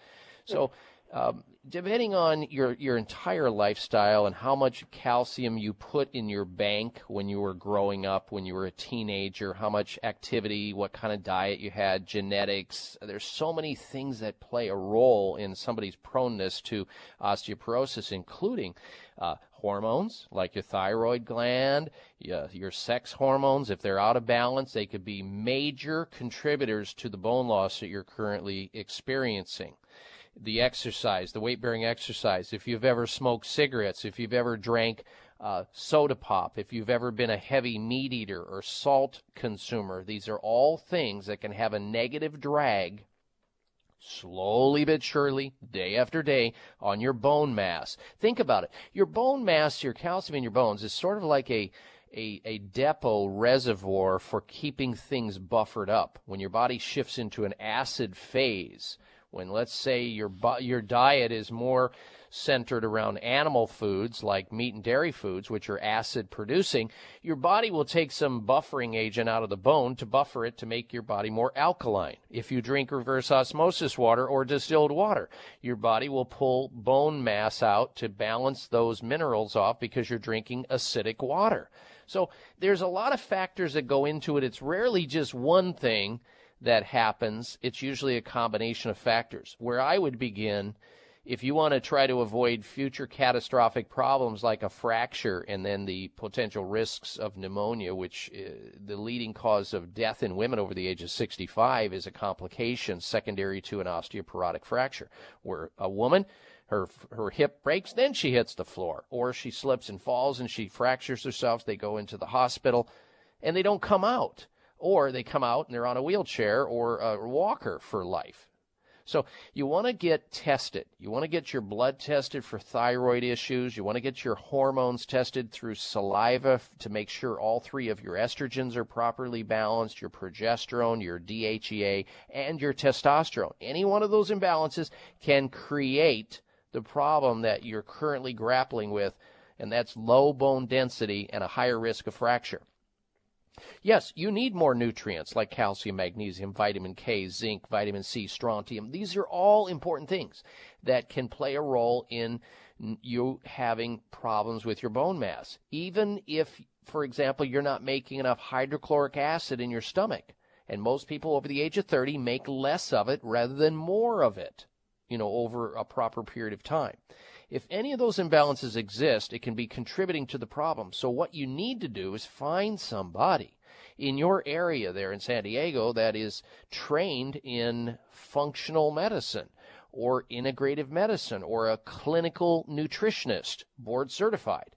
So um, depending on your, your entire lifestyle and how much calcium you put in your bank when you were growing up, when you were a teenager, how much activity, what kind of diet you had, genetics, there's so many things that play a role in somebody's proneness to osteoporosis, including uh, hormones like your thyroid gland, your, your sex hormones. If they're out of balance, they could be major contributors to the bone loss that you're currently experiencing. The exercise, the weight-bearing exercise, if you've ever smoked cigarettes, if you've ever drank uh, soda pop, if you've ever been a heavy meat eater or salt consumer, these are all things that can have a negative drag slowly but surely, day after day, on your bone mass. Think about it. Your bone mass, your calcium in your bones is sort of like a A, a depot reservoir for keeping things buffered up. When your body shifts into an acid phase, when let's say your your diet is more centered around animal foods like meat and dairy foods, which are acid producing, your body will take some buffering agent out of the bone to buffer it to make your body more alkaline. If you drink reverse osmosis water or distilled water, your body will pull bone mass out to balance those minerals off because you're drinking acidic water. So there's a lot of factors that go into it. It's rarely just one thing that happens. It's usually a combination of factors. Where I would begin, if you want to try to avoid future catastrophic problems like a fracture and then the potential risks of pneumonia, which uh, the leading cause of death in women over the age of sixty-five is a complication secondary to an osteoporotic fracture, where a woman, her her hip breaks, then she hits the floor, or she slips and falls and she fractures herself. They go into the hospital and they don't come out. Or they come out and they're on a wheelchair or a walker for life. So you want to get tested. You want to get your blood tested for thyroid issues. You want to get your hormones tested through saliva to make sure all three of your estrogens are properly balanced, your progesterone, your D H E A, and your testosterone. Any one of those imbalances can create the problem that you're currently grappling with, and that's low bone density and a higher risk of fracture. Yes, you need more nutrients like calcium, magnesium, vitamin K, zinc, vitamin C, strontium. These are all important things that can play a role in you having problems with your bone mass. Even if, for example, you're not making enough hydrochloric acid in your stomach, and most people over the age of thirty make less of it rather than more of it, you know, over a proper period of time. If any of those imbalances exist, it can be contributing to the problem. So what you need to do is find somebody in your area there in San Diego that is trained in functional medicine or integrative medicine or a clinical nutritionist, board certified.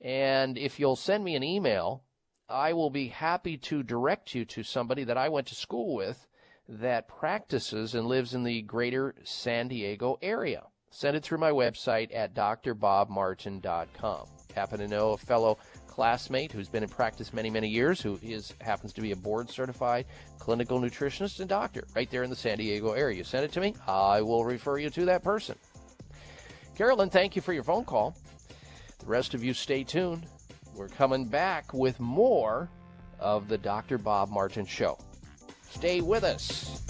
And if you'll send me an email, I will be happy to direct you to somebody that I went to school with that practices and lives in the greater San Diego area. Send it through my website at d r bob martin dot com. Happen to know a fellow classmate who's been in practice many, many years, who is happens to be a board-certified clinical nutritionist and doctor right there in the San Diego area. You send it to me, I will refer you to that person. Carolyn, thank you for your phone call. The rest of you stay tuned. We're coming back with more of the Doctor Bob Martin Show. Stay with us.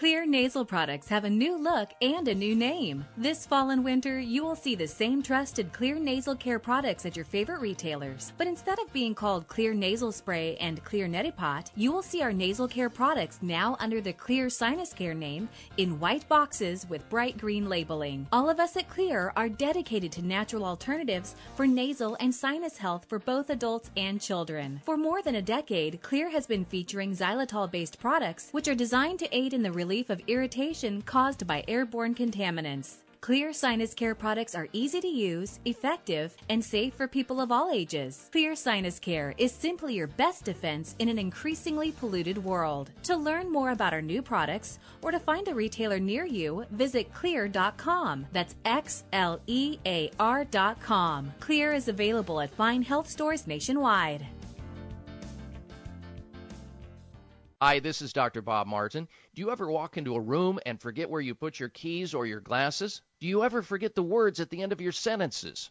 Xlear nasal products have a new look and a new name. This fall and winter, you will see the same trusted Xlear nasal care products at your favorite retailers. But instead of being called Xlear Nasal Spray and Xlear Neti-Pot, you will see our nasal care products now under the Xlear Sinus Care name in white boxes with bright green labeling. All of us at Xlear are dedicated to natural alternatives for nasal and sinus health for both adults and children. For more than a decade, Xlear has been featuring xylitol-based products which are designed to aid in the relief of irritation caused by airborne contaminants. Xlear Sinus Care products are easy to use, effective, and safe for people of all ages. Xlear Sinus Care is simply your best defense in an increasingly polluted world. To learn more about our new products or to find a retailer near you, visit Xlear dot com. That's X L E A R dot com. Xlear is available at fine health stores nationwide. Hi, this is Doctor Bob Martin. Do you ever walk into a room and forget where you put your keys or your glasses? Do you ever forget the words at the end of your sentences?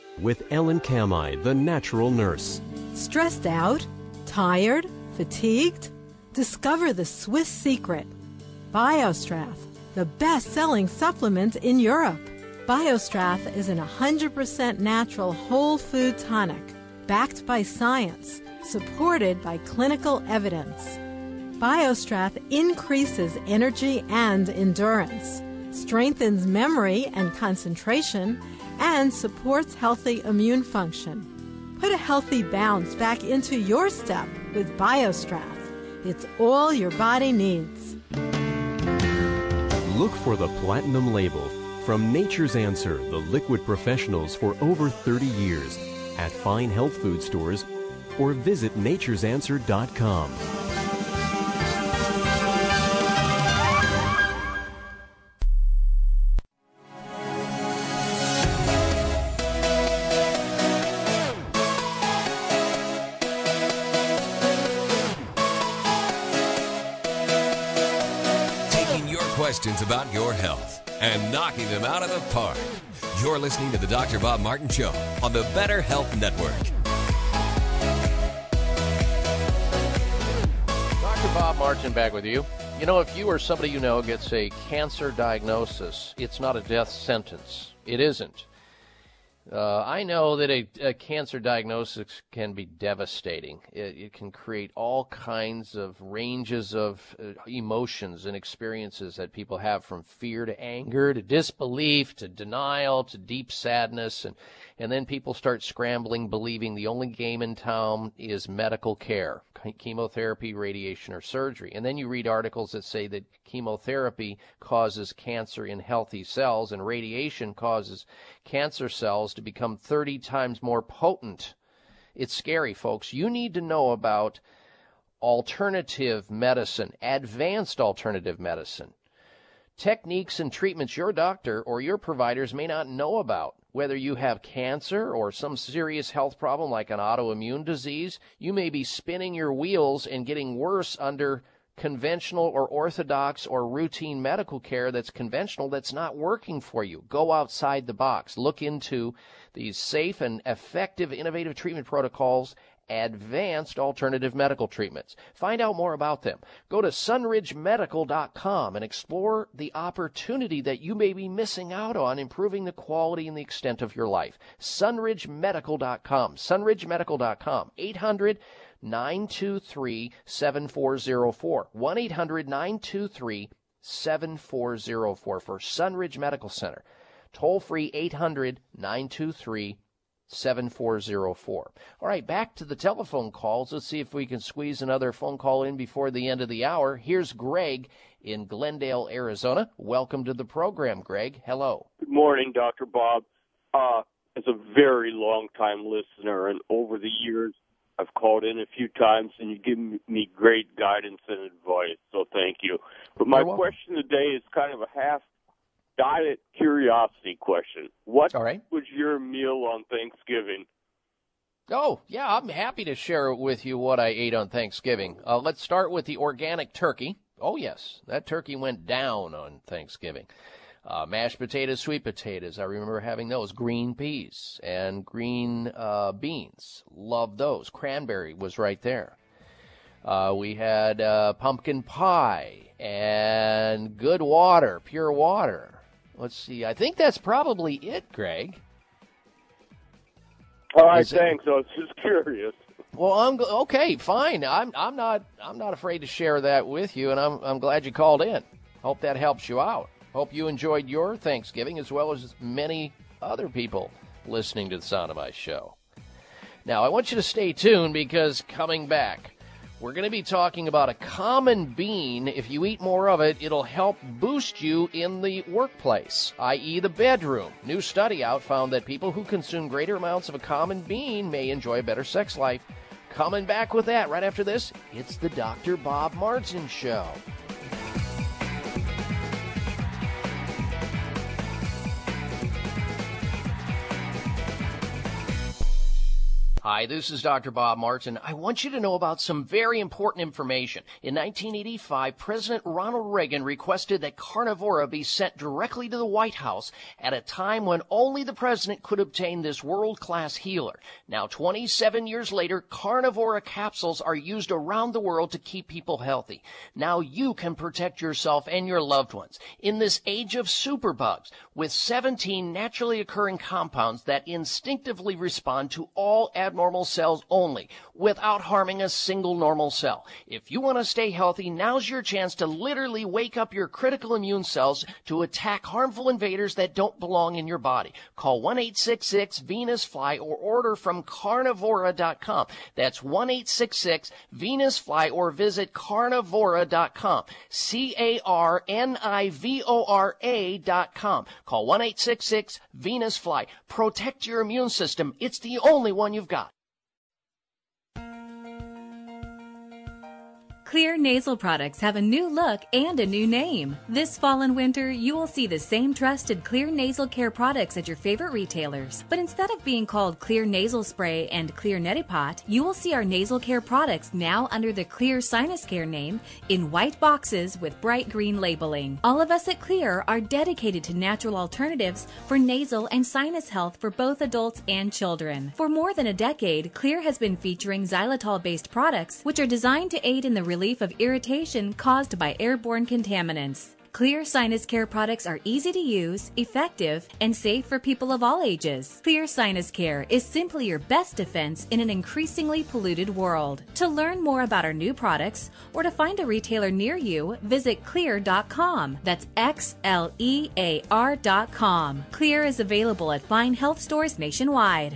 with Ellen Kamai, the natural nurse. Stressed out? Tired? Fatigued? Discover the Swiss secret. Biostrath, the best-selling supplement in Europe. Biostrath is an one hundred percent natural whole food tonic, backed by science, supported by clinical evidence. Biostrath increases energy and endurance, strengthens memory and concentration, and supports healthy immune function. Put a healthy bounce back into your step with Biostrath. It's all your body needs. Look for the platinum label from Nature's Answer, the liquid professionals for over thirty years, at fine health food stores or visit natures answer dot com. About your health and knocking them out of the park. You're listening to the Doctor Bob Martin Show on the Better Health Network. Doctor Bob Martin back with you. You know, if you or somebody you know gets a cancer diagnosis, it's not a death sentence. It isn't. Uh, I know that a, a cancer diagnosis can be devastating. It, it can create all kinds of ranges of uh, emotions and experiences that people have, from fear to anger to disbelief to denial to deep sadness. And, and then people start scrambling, believing the only game in town is medical care, chemotherapy, radiation, or surgery. And then you read articles that say that chemotherapy causes cancer in healthy cells and radiation causes cancer cells to become thirty times more potent. It's scary, folks. You need to know about alternative medicine, advanced alternative medicine, techniques and treatments your doctor or your providers may not know about. Whether you have cancer or some serious health problem like an autoimmune disease, you may be spinning your wheels and getting worse under conventional or orthodox or routine medical care that's conventional that's not working for you. Go outside the box. Look into these safe and effective innovative treatment protocols, advanced alternative medical treatments. Find out more about them. Go to sunridge medical dot com and explore the opportunity that you may be missing out on improving the quality and the extent of your life. sunridge medical dot com, sunridge medical dot com, eight hundred, nine two three, seven four zero four, one eight hundred, nine two three, seven four zero four for Sunridge Medical Center. toll-free eight hundred, nine two three, seven four zero four. All right, back to the telephone calls. Let's see if we can squeeze another phone call in before the end of the hour. Here's Greg in Glendale, Arizona. Welcome to the program, Greg. Hello. Good morning, Doctor Bob. Uh, as a very long-time listener, and over the years, I've called in a few times, and you give me great guidance and advice, so thank you. But my question today is kind of a half diet curiosity question. What All right. was your meal on Thanksgiving? Oh, yeah, I'm happy to share with you what I ate on Thanksgiving. Uh, let's start with the organic turkey. Oh, yes, that turkey went down on Thanksgiving. Uh, mashed potatoes, sweet potatoes, I remember having those. Green peas and green uh, beans, love those. Cranberry was right there. Uh, we had uh, pumpkin pie and good water, pure water. Let's see, I think that's probably it, Greg. All right, thanks. I was just curious. Well, I'm okay, fine. I'm I'm not I'm not afraid to share that with you, and I'm I'm glad you called in. Hope that helps you out. Hope you enjoyed your Thanksgiving as well as many other people listening to the Sound of My Show. Now, I want you to stay tuned because coming back, we're going to be talking about a common bean. If you eat more of it, it'll help boost you in the workplace, that is the bedroom. New study out found that people who consume greater amounts of a common bean may enjoy a better sex life. Coming back with that right after this, it's the Doctor Bob Martin Show. Hi, this is Doctor Bob Martin. I want you to know about some very important information. In nineteen eighty-five, President Ronald Reagan requested that Carnivora be sent directly to the White House at a time when only the president could obtain this world-class healer. Now, twenty-seven years later, Carnivora capsules are used around the world to keep people healthy. Now you can protect yourself and your loved ones in this age of superbugs with seventeen naturally occurring compounds that instinctively respond to all abnormal cells only without harming a single normal cell. If you want to stay healthy, now's your chance to literally wake up your critical immune cells to attack harmful invaders that don't belong in your body. Call one eight six six Venus Fly or order from carnivora dot com. That's one eight six six Venus Fly or visit carnivora dot com. C A R N I V O R A dot com. Call one eight six six Venus Fly. Protect your immune system. It's the only one you've got. Xlear nasal products have a new look and a new name. This fall and winter, you will see the same trusted Xlear nasal care products at your favorite retailers. But instead of being called Xlear nasal spray and Xlear neti pot, you will see our nasal care products now under the Xlear sinus care name in white boxes with bright green labeling. All of us at Xlear are dedicated to natural alternatives for nasal and sinus health for both adults and children. For more than a decade, Xlear has been featuring xylitol-based products which are designed to aid in the relief Relief of irritation caused by airborne contaminants. Xlear Sinus Care products are easy to use, effective, and safe for people of all ages. Xlear Sinus Care is simply your best defense in an increasingly polluted world. To learn more about our new products or to find a retailer near you, visit Xlear dot com. That's X L E A R dot com. Xlear is available at fine health stores nationwide.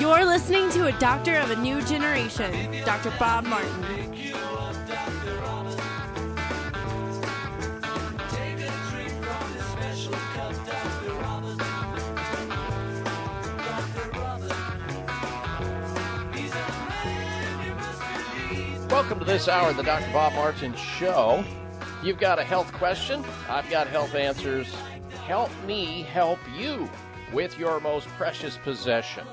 You're listening to a doctor of a new generation, Doctor Bob Martin. Welcome to this hour of the Doctor Bob Martin Show. You've got a health question, I've got health answers. Help me help you with your most precious possession.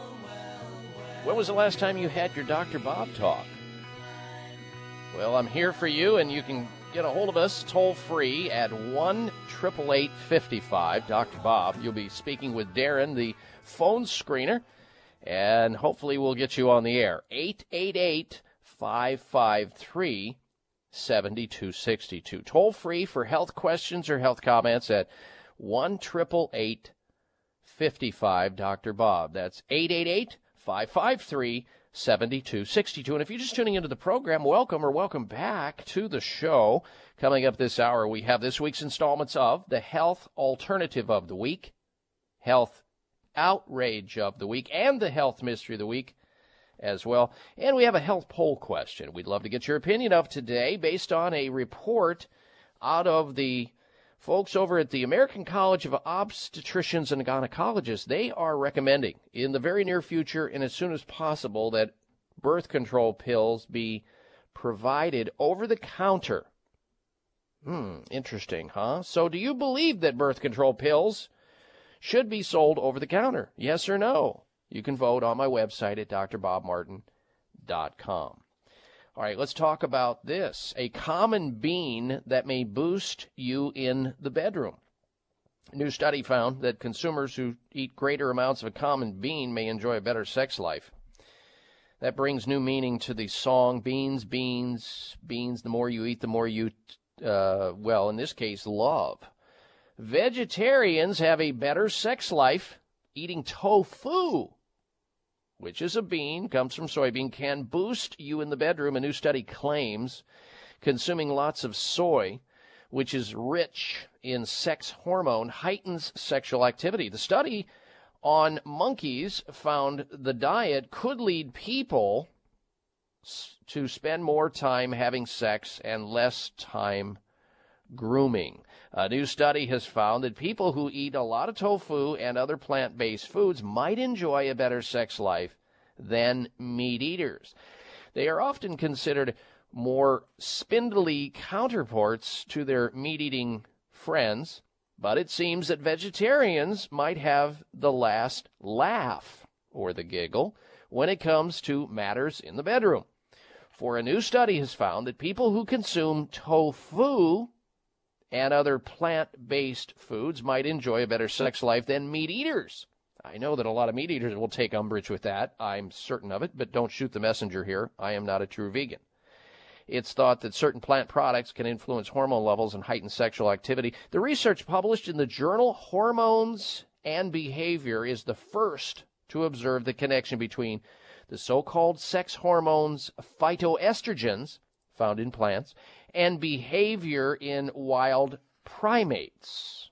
When was the last time you had your Doctor Bob talk? Well, I'm here for you, and you can get a hold of us toll-free at one eight eight eight, five five, Doctor Bob. You'll be speaking with Darren, the phone screener, and hopefully we'll get you on the air. eight eight eight, five five three, seven two six two. Toll free for health questions or health comments at one eight eight eight, five five, Doctor Bob. That's eight eight eight, five five three, seven two six two. And if you're just tuning into the program, welcome or welcome back to the show. Coming up this hour, we have this week's installments of the Health Alternative of the Week, Health Outrage of the Week, and the Health Mystery of the Week as well. And we have a health poll question we'd love to get your opinion of today based on a report out of the folks over at the American College of Obstetricians and Gynecologists. They are recommending in the very near future and as soon as possible that birth control pills be provided over the counter. Hmm, interesting, huh? So do you believe that birth control pills should be sold over the counter? Yes or no? You can vote on my website at d r bob martin dot com. All right, let's talk about this. A common bean that may boost you in the bedroom. A new study found that consumers who eat greater amounts of a common bean may enjoy a better sex life. That brings new meaning to the song, beans, beans, beans, the more you eat, the more you, uh, well, in this case, love. Vegetarians have a better sex life. Eating tofu, which is a bean, comes from soybean, can boost you in the bedroom. A new study claims consuming lots of soy, which is rich in sex hormone, heightens sexual activity. The study on monkeys found the diet could lead people to spend more time having sex and less time grooming. A new study has found that people who eat a lot of tofu and other plant-based foods might enjoy a better sex life than meat eaters. They are often considered more spindly counterparts to their meat-eating friends, but it seems that vegetarians might have the last laugh or the giggle when it comes to matters in the bedroom. For a new study has found that people who consume tofu and other plant-based foods might enjoy a better sex life than meat eaters. I know that a lot of meat eaters will take umbrage with that. I'm certain of it, but don't shoot the messenger here. I am not a true vegan. It's thought that certain plant products can influence hormone levels and heighten sexual activity. The research published in the journal Hormones and Behavior is the first to observe the connection between the so-called sex hormones phytoestrogens found in plants and behavior in wild primates.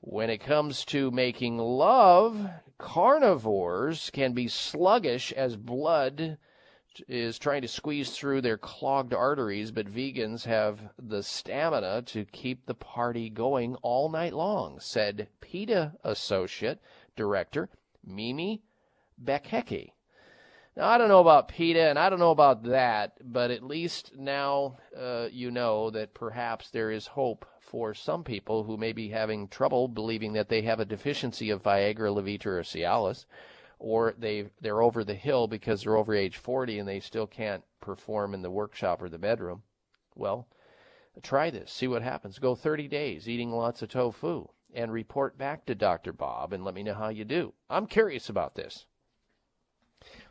When it comes to making love, carnivores can be sluggish as blood is trying to squeeze through their clogged arteries, but vegans have the stamina to keep the party going all night long, said PETA Associate Director Mimi Bekheki. Now, I don't know about PETA, and I don't know about that, but at least now uh, you know that perhaps there is hope for some people who may be having trouble believing that they have a deficiency of Viagra, Levitra, or Cialis, or they've, they're over the hill because they're over age forty and they still can't perform in the workshop or the bedroom. Well, try this. See what happens. Go thirty days eating lots of tofu and report back to Doctor Bob and let me know how you do. I'm curious about this.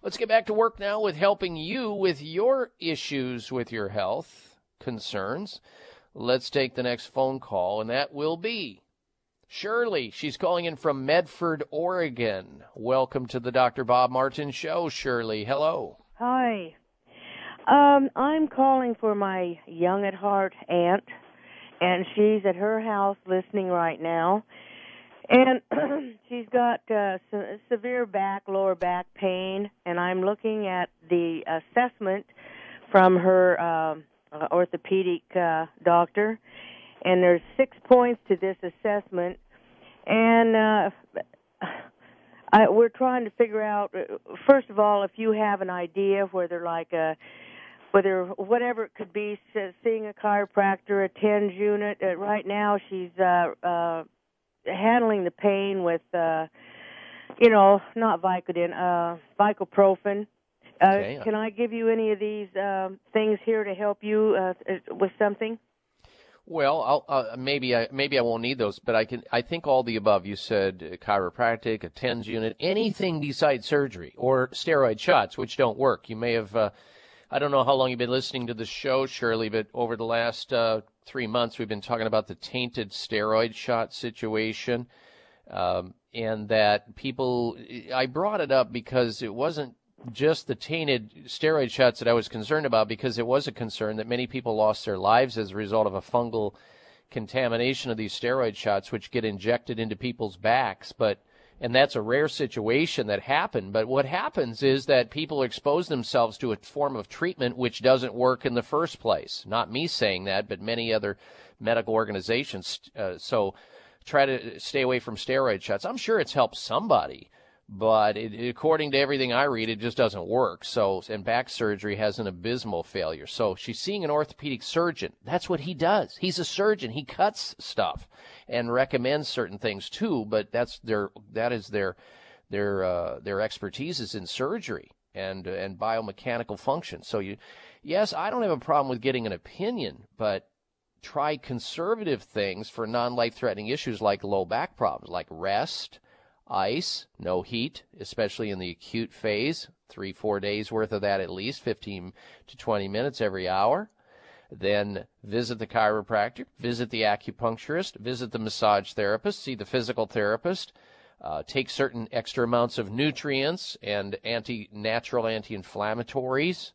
Let's get back to work now with helping you with your issues with your health concerns. Let's take the next phone call, and that will be Shirley. She's calling in from Medford, Oregon. Welcome to the Doctor Bob Martin Show, Shirley. Hello. Hi. Um, I'm calling for my young at heart aunt, and she's at her house listening right now. And she's got uh, se- severe back, lower back pain, and I'm looking at the assessment from her uh, orthopedic uh, doctor, and there's six points to this assessment, and uh, I, we're trying to figure out, first of all, if you have an idea whether like a whether whatever it could be, seeing a chiropractor, a TENS unit. Uh, right now she's uh, uh, handling the pain with, uh, you know, not Vicodin, uh, Vicoprofen. Uh, okay. Can I give you any of these uh, things here to help you uh, with something? Well, I'll, uh, maybe I maybe I won't need those, but I can. I think all the above. You said uh, chiropractic, a TENS unit, anything besides surgery or steroid shots, which don't work. You may have. Uh, I don't know how long you've been listening to the show, Shirley, but over the last uh, three months, we've been talking about the tainted steroid shot situation, um, and that people. I brought it up because it wasn't just the tainted steroid shots that I was concerned about, because it was a concern that many people lost their lives as a result of a fungal contamination of these steroid shots, which get injected into people's backs. But and that's a rare situation that happened. But what happens is that people expose themselves to a form of treatment which doesn't work in the first place. Not me saying that, but many other medical organizations. Uh, so try to stay away from steroid shots. I'm sure it's helped somebody. But it, according to everything I read, it just doesn't work. So, and back surgery has an abysmal failure. So she's seeing an orthopedic surgeon. That's what he does. He's a surgeon. He cuts stuff and recommends certain things too. But that's their that is their their uh, their expertise is in surgery and uh, and biomechanical function. So you, yes, I don't have a problem with getting an opinion, but try conservative things for non-life-threatening issues like low back problems, like rest. Ice, no heat, especially in the acute phase, three, four days worth of that at least, fifteen to twenty minutes every hour. Then visit the chiropractor, visit the acupuncturist, visit the massage therapist, see the physical therapist, uh, take certain extra amounts of nutrients and anti-natural anti-inflammatories,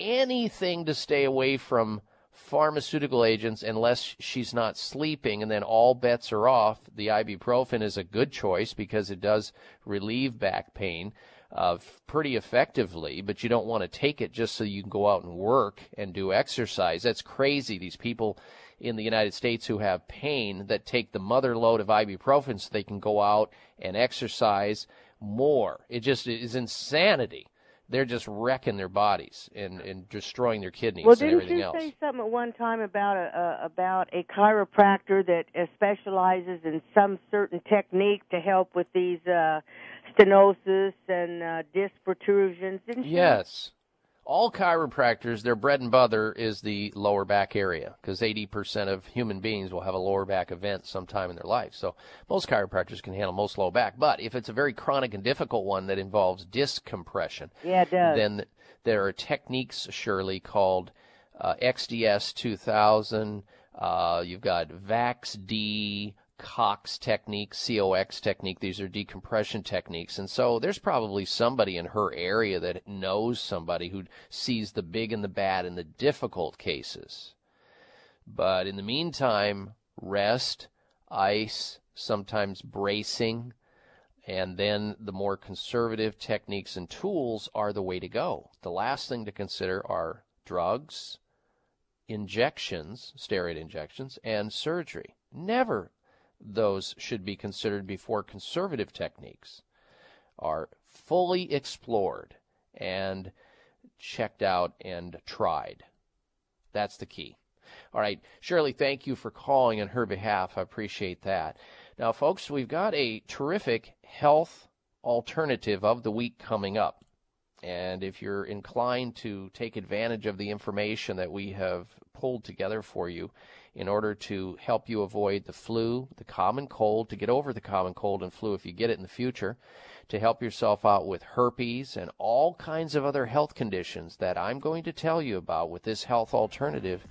anything to stay away from pharmaceutical agents unless she's not sleeping, and then all bets are off. The ibuprofen is a good choice because it does relieve back pain uh, pretty effectively, but you don't want to take it just so you can go out and work and do exercise. That's crazy. These people in the United States who have pain that take the mother load of ibuprofen so they can go out and exercise more. It just is insanity. They're just wrecking their bodies and, and destroying their kidneys well, and everything else. Well, didn't you say something at one time about a, a, about a chiropractor that specializes in some certain technique to help with these uh, stenosis and uh, disc protrusions, didn't you? Yes. All chiropractors, their bread and butter is the lower back area, because eighty percent of human beings will have a lower back event sometime in their life. So most chiropractors can handle most low back. But if it's a very chronic and difficult one that involves disc compression, yeah, it does. Then there are techniques, Shirley, called uh, X D S two thousand. Uh, you've got Vax D, Cox technique, C O X technique. These are decompression techniques. And so there's probably somebody in her area that knows somebody who sees the big and the bad and the difficult cases. But in the meantime, rest, ice, sometimes bracing, and then the more conservative techniques and tools are the way to go. The last thing to consider are drugs, injections, steroid injections, and surgery. Never. Those should be considered before conservative techniques are fully explored and checked out and tried. That's the key. All right, Shirley, thank you for calling on her behalf. I appreciate that. Now, folks, we've got a terrific health alternative of the week coming up. And if you're inclined to take advantage of the information that we have pulled together for you, in order to help you avoid the flu, the common cold, to get over the common cold and flu if you get it in the future, to help yourself out with herpes and all kinds of other health conditions that I'm going to tell you about with this health alternative.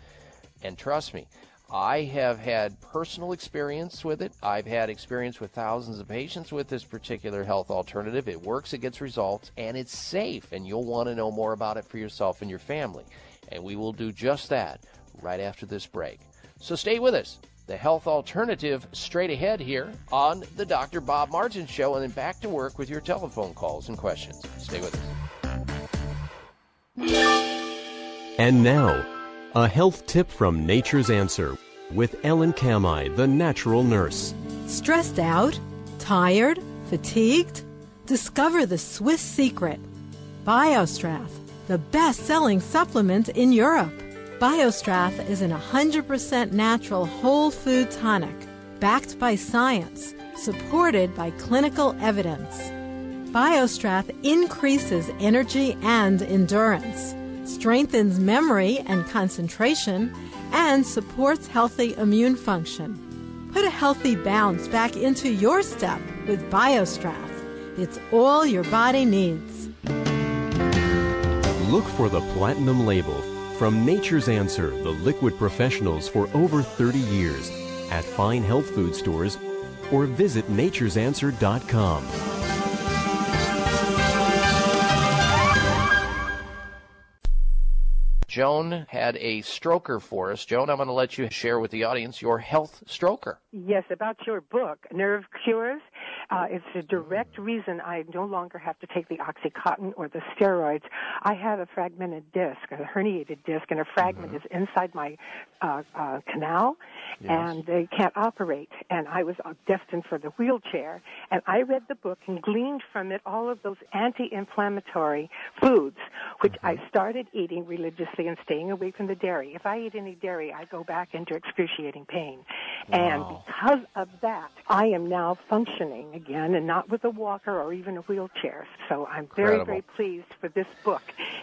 And trust me, I have had personal experience with it. I've had experience with thousands of patients with this particular health alternative. It works, it gets results, and it's safe. And you'll want to know more about it for yourself and your family. And we will do just that right after this break. So stay with us. The health alternative straight ahead here on the Doctor Bob Martin Show, and then back to work with your telephone calls and questions. Stay with us. And now, a health tip from Nature's Answer with Ellen Kamai, the natural nurse. Stressed out? Tired? Fatigued? Discover the Swiss secret. Biostrath, the best-selling supplement in Europe. Biostrath is an one hundred percent natural whole food tonic, backed by science, supported by clinical evidence. Biostrath increases energy and endurance, strengthens memory and concentration, and supports healthy immune function. Put a healthy bounce back into your step with Biostrath. It's all your body needs. Look for the platinum label from Nature's Answer, the liquid professionals for over thirty years, at fine health food stores, or visit natures answer dot com. Joan had a stroker for us. Joan, I'm going to let you share with the audience your health stroker. Yes, about your book, Nerve Cures. Uh, it's a direct reason I no longer have to take the Oxycontin or the steroids. I have a fragmented disc, a herniated disc, and a fragment mm-hmm. is inside my uh, uh, canal, yes. and they can't operate. And I was destined for the wheelchair. And I read the book and gleaned from it all of those anti-inflammatory foods, which mm-hmm. I started eating religiously and staying away from the dairy. If I eat any dairy, I go back into excruciating pain. Wow. And because of that, I am now functioning again and not with a walker or even a wheelchair. So I'm Incredible. very, very pleased with this book.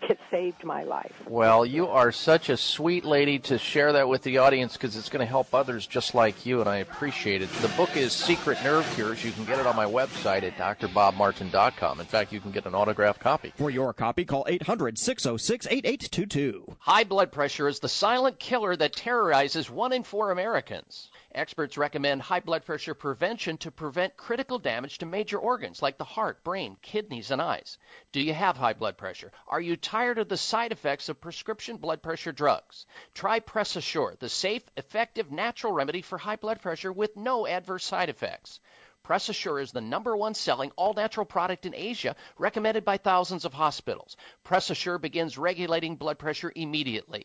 It saved my life. Well, you are such a sweet lady to share that with the audience because it's going to help others just like you, and I appreciate it. The book is Secret Nerve Cures. You can get it on my website at d r bob martin dot com. In fact, you can get an autographed copy. For your copy, call eight hundred, six oh six, eight eight two two. High blood pressure is the silent killer that terrorizes one in four Americans. Experts recommend high blood pressure prevention to prevent critical damage to major organs like the heart, brain, kidneys, and eyes. Do you have high blood pressure? Are you tired of the side effects of prescription blood pressure drugs? Try PressAssure, the safe, effective, natural remedy for high blood pressure with no adverse side effects. PressAssure is the number one selling all-natural product in Asia, recommended by thousands of hospitals. PressAssure begins regulating blood pressure immediately.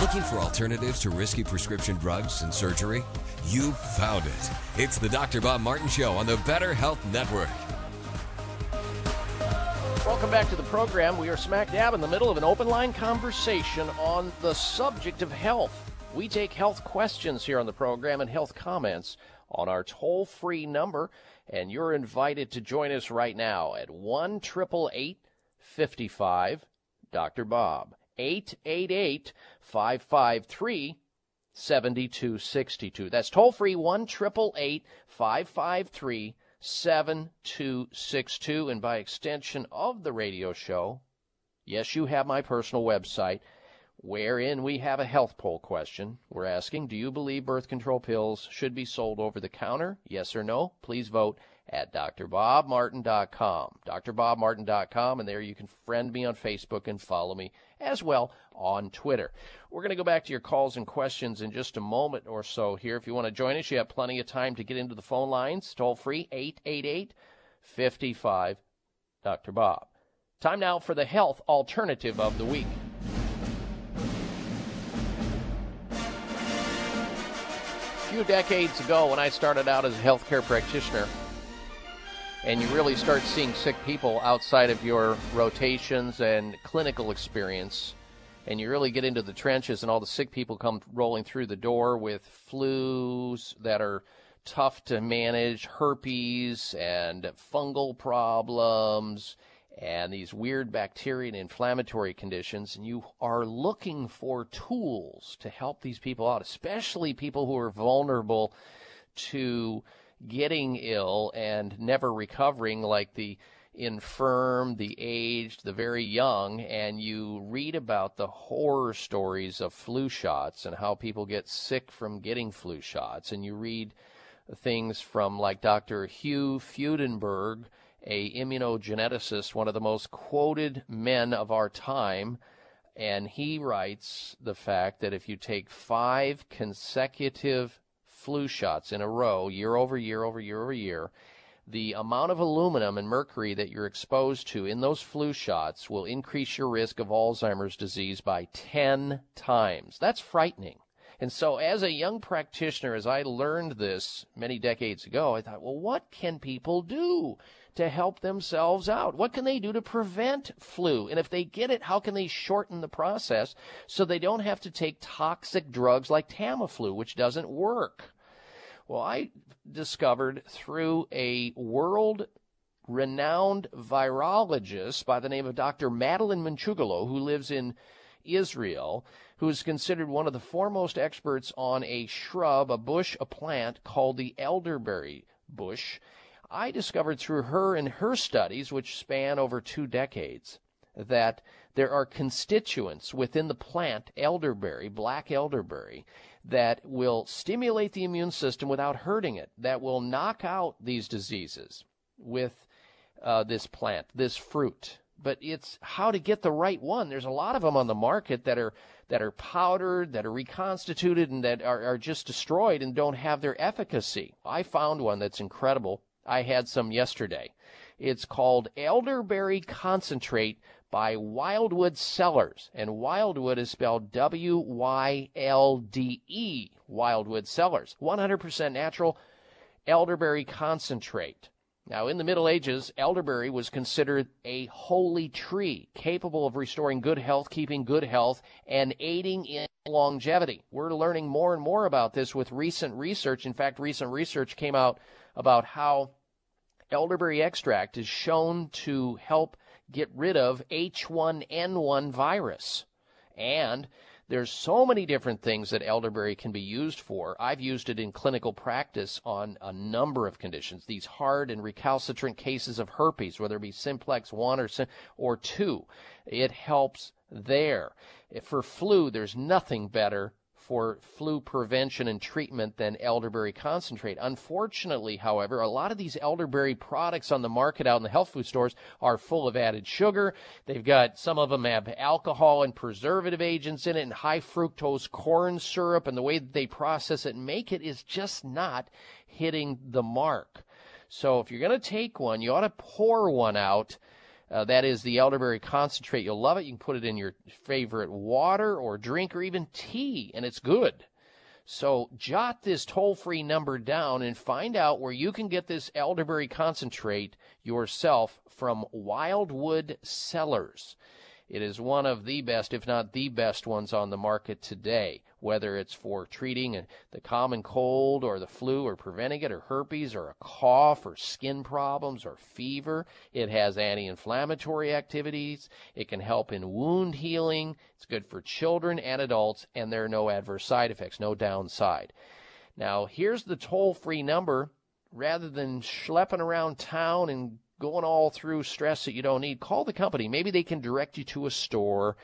Looking for alternatives to risky prescription drugs and surgery? You found it. It's the Doctor Bob Martin Show on the Better Health Network. Welcome back to the program. We are smack dab in the middle of an open line conversation on the subject of health. We take health questions here on the program and health comments on our toll-free number, and you're invited to join us right now at one, eight eight eight, five five, D R Bob, eight eight eight, five five three, seven two six two. That's toll-free, one, eight eight eight, five five three, seven two six two. seven two six two, and by extension of the radio show, yes, you have my personal website, wherein we have a health poll question. We're asking, do you believe birth control pills should be sold over the counter? Yes or no? Please vote at d r bob martin dot com, d r bob martin dot com, and there you can friend me on Facebook and follow me as well on Twitter. We're going to go back to your calls and questions in just a moment or so here. If you want to join us, you have plenty of time to get into the phone lines. Toll free, eight eight eight, five five, D R Bob. Time now for the health alternative of the week. A few decades ago when I started out as a healthcare practitioner, and you really start seeing sick people outside of your rotations and clinical experience, and you really get into the trenches, and all the sick people come rolling through the door with flus that are tough to manage, herpes and fungal problems, and these weird bacteria and inflammatory conditions, and you are looking for tools to help these people out, especially people who are vulnerable to getting ill and never recovering, like the infirm, the aged, the very young, and you read about the horror stories of flu shots and how people get sick from getting flu shots. And you read things from like Doctor Hugh Feudenberg, a immunogeneticist, one of the most quoted men of our time, and he writes the fact that if you take five consecutive flu shots in a row, year over year over year over year, the amount of aluminum and mercury that you're exposed to in those flu shots will increase your risk of Alzheimer's disease by ten times. That's frightening. And so as a young practitioner, as I learned this many decades ago, I thought, well, what can people do to help themselves out? What can they do to prevent flu? And if they get it, how can they shorten the process so they don't have to take toxic drugs like Tamiflu, which doesn't work? Well, I discovered through a world-renowned virologist by the name of Doctor Madeline Manchugalo, who lives in Israel, who is considered one of the foremost experts on a shrub, a bush, a plant called the elderberry bush. I discovered through her and her studies, which span over two decades, that there are constituents within the plant elderberry, black elderberry, that will stimulate the immune system without hurting it, that will knock out these diseases with uh, this plant, this fruit. But it's how to get the right one. There's a lot of them on the market that are that are powdered, that are reconstituted, and that are, are just destroyed and don't have their efficacy. I found one that's incredible. I had some yesterday. It's called Elderberry Concentrate by Wildwood Cellars, and Wildwood is spelled W Y L D E, Wildwood Cellars, one hundred percent natural elderberry concentrate. Now, in the Middle Ages, elderberry was considered a holy tree, capable of restoring good health, keeping good health, and aiding in longevity. We're learning more and more about this with recent research. In fact, recent research came out about how elderberry extract is shown to help get rid of H one N one virus. And there's so many different things that elderberry can be used for. I've used it in clinical practice on a number of conditions, these hard and recalcitrant cases of herpes, whether it be simplex one or or two. It helps there. For flu, there's nothing better for flu prevention and treatment than elderberry concentrate. Unfortunately, however, a lot of these elderberry products on the market out in the health food stores are full of added sugar. They've got, some of them have alcohol and preservative agents in it and high fructose corn syrup, and the way that they process it and make it is just not hitting the mark. So if you're going to take one, you ought to pour one out. Uh, that is the elderberry concentrate. You'll love it. You can put it in your favorite water or drink or even tea, and it's good. So jot this toll-free number down and find out where you can get this elderberry concentrate yourself from Wildwood Cellars. It is one of the best, if not the best ones on the market today, whether it's for treating the common cold or the flu or preventing it or herpes or a cough or skin problems or fever. It has anti-inflammatory activities. It can help in wound healing. It's good for children and adults, and there are no adverse side effects, no downside. Now, here's the toll-free number. Rather than schlepping around town and going all through stress that you don't need, call the company. Maybe they can direct you to a store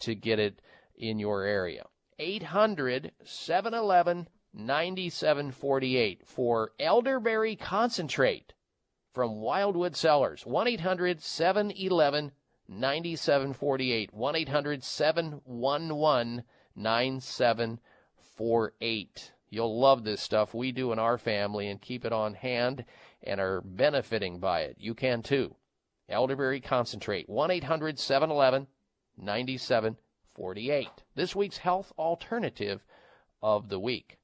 to get it in your area. eight hundred, seven eleven, ninety-seven forty-eight for elderberry concentrate from Wildwood Cellars. one eight hundred, seven eleven, ninety-seven forty-eight. one eight hundred, seven eleven, ninety-seven forty-eight. You'll love this stuff. We do in our family and keep it on hand and are benefiting by it. You can too. Elderberry Concentrate, one eight hundred, seven eleven, ninety-seven forty-eight. This week's health alternative of the week.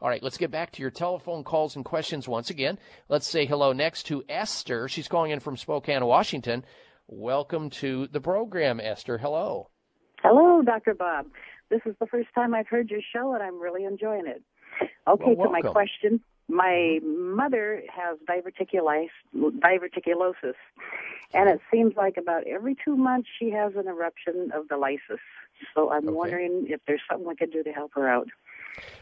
All right, let's get back to your telephone calls and questions once again. Let's say hello next to Esther. She's calling in from Spokane, Washington. Welcome to the program, Esther. Hello. Hello, Doctor Bob. This is the first time I've heard your show, and I'm really enjoying it. Okay, well, to my question. My mother has diverticulitis, diverticulosis, and it seems like about every two months she has an eruption of the lysis. So I'm okay. wondering if there's something we can do to help her out.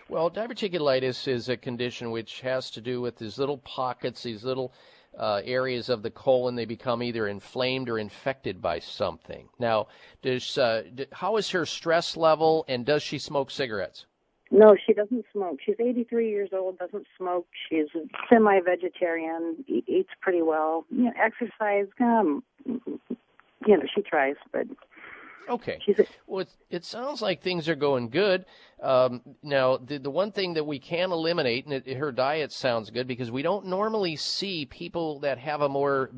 Well, diverticulitis is a condition which has to do with these little pockets, these little uh, areas of the colon, they become either inflamed or infected by something. Now, does, uh, how is her stress level, and does she smoke cigarettes? No, she doesn't smoke. She's eighty-three years old, doesn't smoke. She's semi-vegetarian, eats pretty well. You know, exercise, um, you know, she tries, but... Okay. Well, it sounds like things are going good. Um, now, the, the one thing that we can eliminate, and it, her diet sounds good, because we don't normally see people that have a more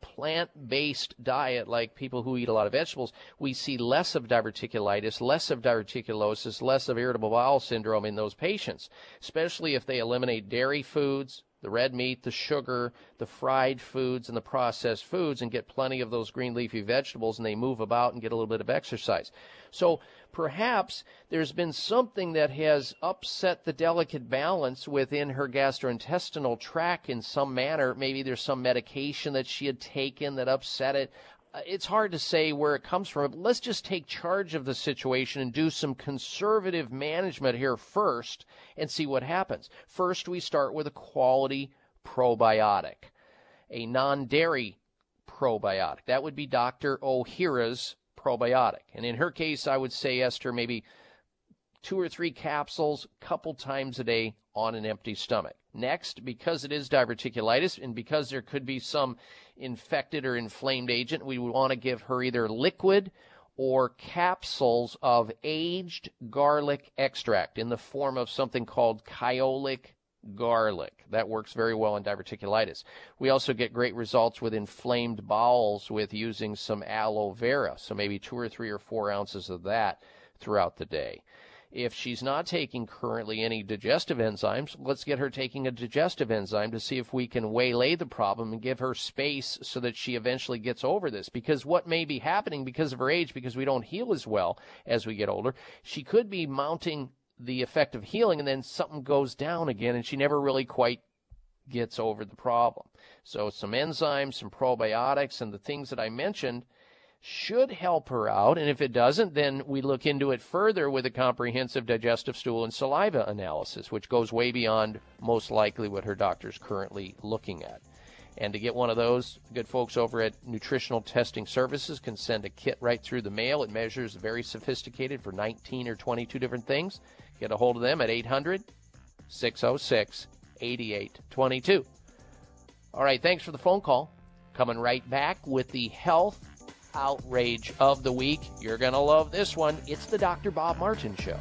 plant-based diet, like people who eat a lot of vegetables. We see less of diverticulitis, less of diverticulosis, less of irritable bowel syndrome in those patients, especially if they eliminate dairy foods, the red meat, the sugar, the fried foods, and the processed foods, and get plenty of those green leafy vegetables, and they move about and get a little bit of exercise. So perhaps there's been something that has upset the delicate balance within her gastrointestinal tract in some manner. Maybe there's some medication that she had taken that upset it. It's hard to say where it comes from. Let's just take charge of the situation and do some conservative management here first and see what happens. First, we start with a quality probiotic, a non-dairy probiotic. That would be Doctor O'Hira's probiotic. And in her case, I would say, Esther, maybe two or three capsules a couple times a day on an empty stomach. Next, because it is diverticulitis and because there could be some infected or inflamed agent, we would want to give her either liquid or capsules of aged garlic extract in the form of something called Kyolic garlic. That works very well in diverticulitis. We also get great results with inflamed bowels with using some aloe vera, so maybe two or three or four ounces of that throughout the day. If she's not taking currently any digestive enzymes, let's get her taking a digestive enzyme to see if we can waylay the problem and give her space so that she eventually gets over this. Because what may be happening because of her age, because we don't heal as well as we get older, she could be mounting the effect of healing and then something goes down again and she never really quite gets over the problem. So some enzymes, some probiotics, and the things that I mentioned should help her out, and if it doesn't, then we look into it further with a comprehensive digestive stool and saliva analysis, which goes way beyond most likely what her doctor's currently looking at. And to get one of those, good folks over at Nutritional Testing Services can send a kit right through the mail. It measures very sophisticated for nineteen or twenty-two different things. Get a hold of them at eight hundred, six oh six, eighty-eight twenty-two. All right, thanks for the phone call. Coming right back with the health outrage of the week. You're going to love this one. It's the Doctor Bob Martin Show.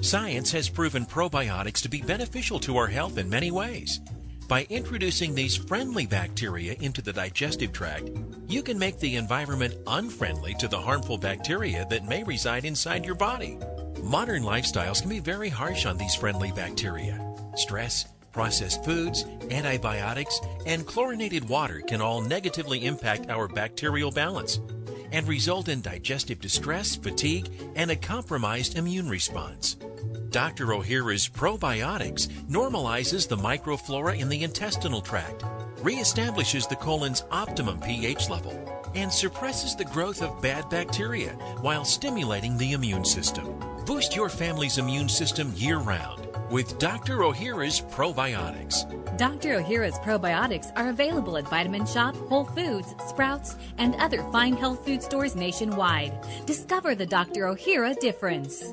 Science has proven probiotics to be beneficial to our health in many ways. By introducing these friendly bacteria into the digestive tract, you can make the environment unfriendly to the harmful bacteria that may reside inside your body. Modern lifestyles can be very harsh on these friendly bacteria. Stress, processed foods, antibiotics, and chlorinated water can all negatively impact our bacterial balance and result in digestive distress, fatigue, and a compromised immune response. Doctor O'Hira's probiotics normalizes the microflora in the intestinal tract, reestablishes the colon's optimum pH level, and suppresses the growth of bad bacteria while stimulating the immune system. Boost your family's immune system year-round with Doctor O'Hira's probiotics. Doctor O'Hira's probiotics are available at Vitamin Shoppe, Whole Foods, Sprouts, and other fine health food stores nationwide. Discover the Doctor O'Hira difference.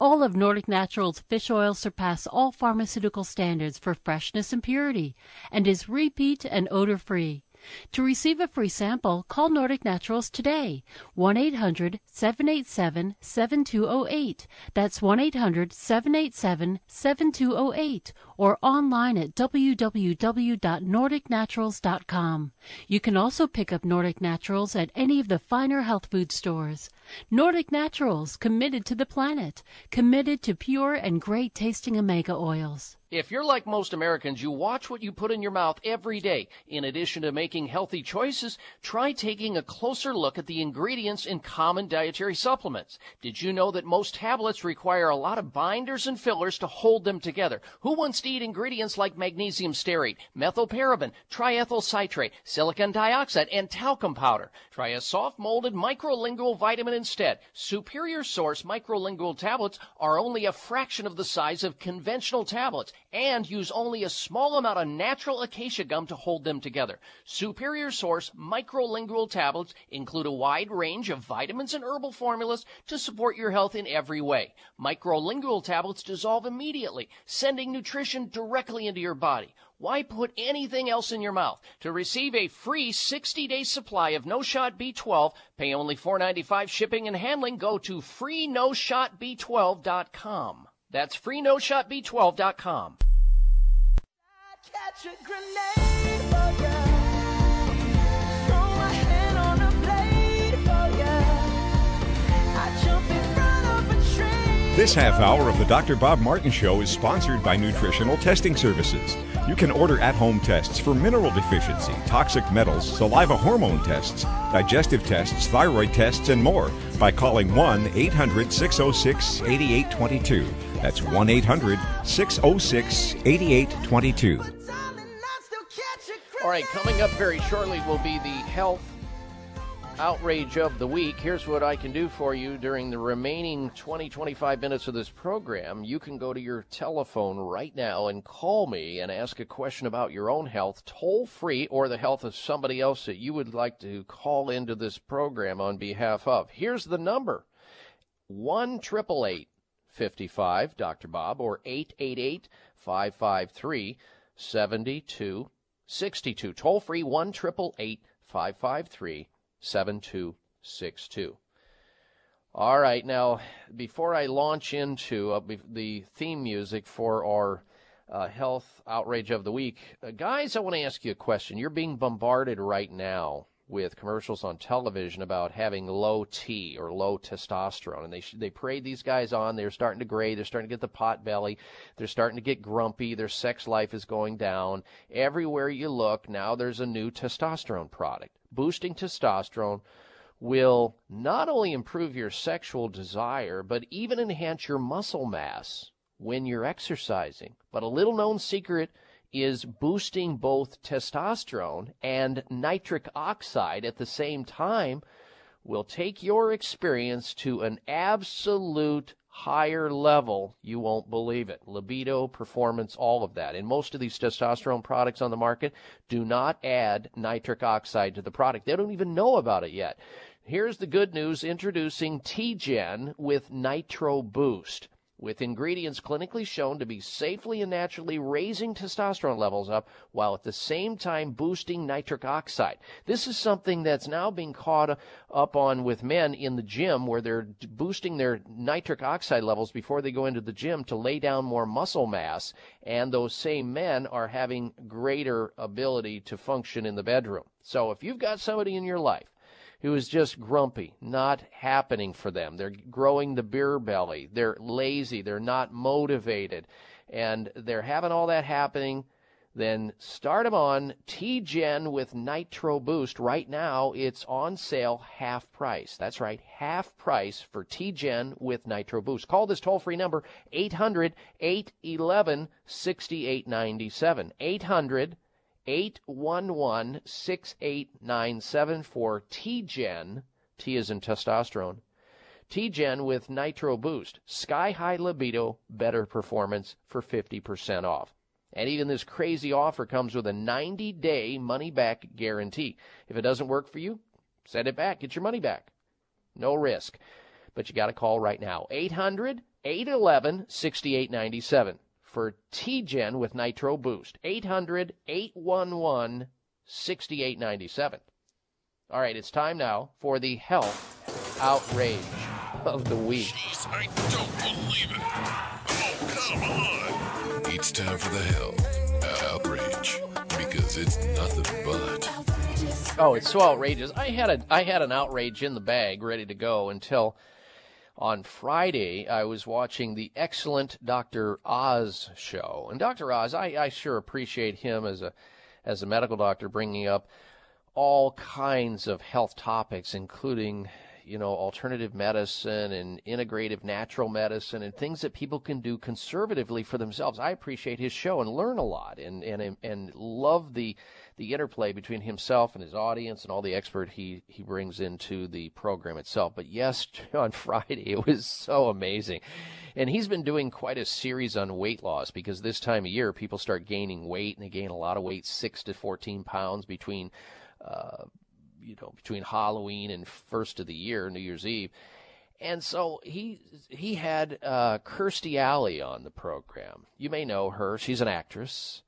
All of Nordic Naturals fish oil surpass all pharmaceutical standards for freshness and purity and is repeat and odor-free. To receive a free sample, call Nordic Naturals today, one eight hundred, seven eight seven, seven two zero eight. That's one eight hundred, seven eight seven, seven two zero eight, or online at w w w dot nordic naturals dot com. You can also pick up Nordic Naturals at any of the finer health food stores. Nordic Naturals, committed to the planet, committed to pure and great tasting omega oils. If you're like most Americans, you watch what you put in your mouth every day. In addition to making healthy choices, try taking a closer look at the ingredients in common dietary supplements. Did you know that most tablets require a lot of binders and fillers to hold them together? Who wants to eat ingredients like magnesium stearate, methylparaben, triethyl citrate, silicon dioxide, and talcum powder? Try a soft-molded microlingual vitamin instead. Superior Source microlingual tablets are only a fraction of the size of conventional tablets, and use only a small amount of natural acacia gum to hold them together. Superior Source microlingual tablets include a wide range of vitamins and herbal formulas to support your health in every way. Microlingual tablets dissolve immediately, sending nutrition directly into your body. Why put anything else in your mouth? To receive a free sixty-day supply of No-Shot B twelve, pay only four dollars and ninety-five cents shipping and handling. Go to free no shot b twelve dot com. That's free no shot b twelve dot com. This half hour of the Doctor Bob Martin Show is sponsored by Nutritional Testing Services. You can order at-home tests for mineral deficiency, toxic metals, saliva hormone tests, digestive tests, thyroid tests, and more by calling one eight hundred six oh six eight eight two two. That's one eight hundred six oh six eight eight two two. All right, coming up very shortly will be the health outrage of the week. Here's what I can do for you during the remaining twenty, twenty-five minutes of this program. You can go to your telephone right now and call me and ask a question about your own health, toll free, or the health of somebody else that you would like to call into this program on behalf of. Here's the number: one eight eight eight, five five Doctor Bob, or eight eight eight, five five three, seven two six two. Toll free, one eight eight eight, five five three, seven two six two. All right, now before I launch into uh, the theme music for our uh, health outrage of the week, uh, guys, I want to ask you a question. You're being bombarded right now with commercials on television about having low T or low testosterone, and they sh- they parade these guys on. They're starting to gray. They're starting to get the pot belly. They're starting to get grumpy. Their sex life is going down. Everywhere you look now, there's a new testosterone product. Boosting testosterone will not only improve your sexual desire, but even enhance your muscle mass when you're exercising. But a little known secret is boosting both testosterone and nitric oxide at the same time will take your experience to an absolute higher level. You won't believe it. Libido, performance, all of that. And most of these testosterone products on the market do not add nitric oxide to the product. They don't even know about it yet. Here's the good news. Introducing T-Gen with Nitro Boost, with ingredients clinically shown to be safely and naturally raising testosterone levels up while at the same time boosting nitric oxide. This is something that's now being caught up on with men in the gym, where they're boosting their nitric oxide levels before they go into the gym to lay down more muscle mass, and those same men are having greater ability to function in the bedroom. So if you've got somebody in your life who is just grumpy, not happening for them, they're growing the beer belly, they're lazy, they're not motivated, and they're having all that happening, then start them on T-Gen with Nitro Boost. Right now, it's on sale half price. That's right, half price for T-Gen with Nitro Boost. Call this toll-free number, eight hundred, eight eleven, sixty-eight ninety-seven, eight hundred, eight one one, six eight nine seven, for T-Gen, T as in testosterone, T-Gen with Nitro Boost. Sky-high libido, better performance, for fifty percent off. And even this crazy offer comes with a ninety-day money-back guarantee. If it doesn't work for you, send it back. Get your money back. No risk. But you got to call right now, eight hundred, eight eleven, sixty-eight ninety-seven. For T-Gen with Nitro Boost, eight hundred, eight eleven, sixty-eight ninety-seven. All right, it's time now for the health outrage of the week. Jeez, I don't believe it. Oh, come on. It's time for the health outrage, because it's nothing but Oh, it's so outrageous. I had a I had an outrage in the bag ready to go until on Friday I was watching the excellent Doctor Oz show. And Doctor Oz, I, I sure appreciate him as a as a medical doctor bringing up all kinds of health topics, including, you know, alternative medicine and integrative natural medicine and things that people can do conservatively for themselves. I appreciate his show and learn a lot and and, and love the the interplay between himself and his audience and all the expert he, he brings into the program itself. But yes, on Friday, it was so amazing. And he's been doing quite a series on weight loss because this time of year, people start gaining weight and they gain a lot of weight, six to fourteen pounds between uh you know, between Halloween and first of the year, New Year's Eve. And so he he had uh, Kirstie Alley on the program. You may know her. She's an actress,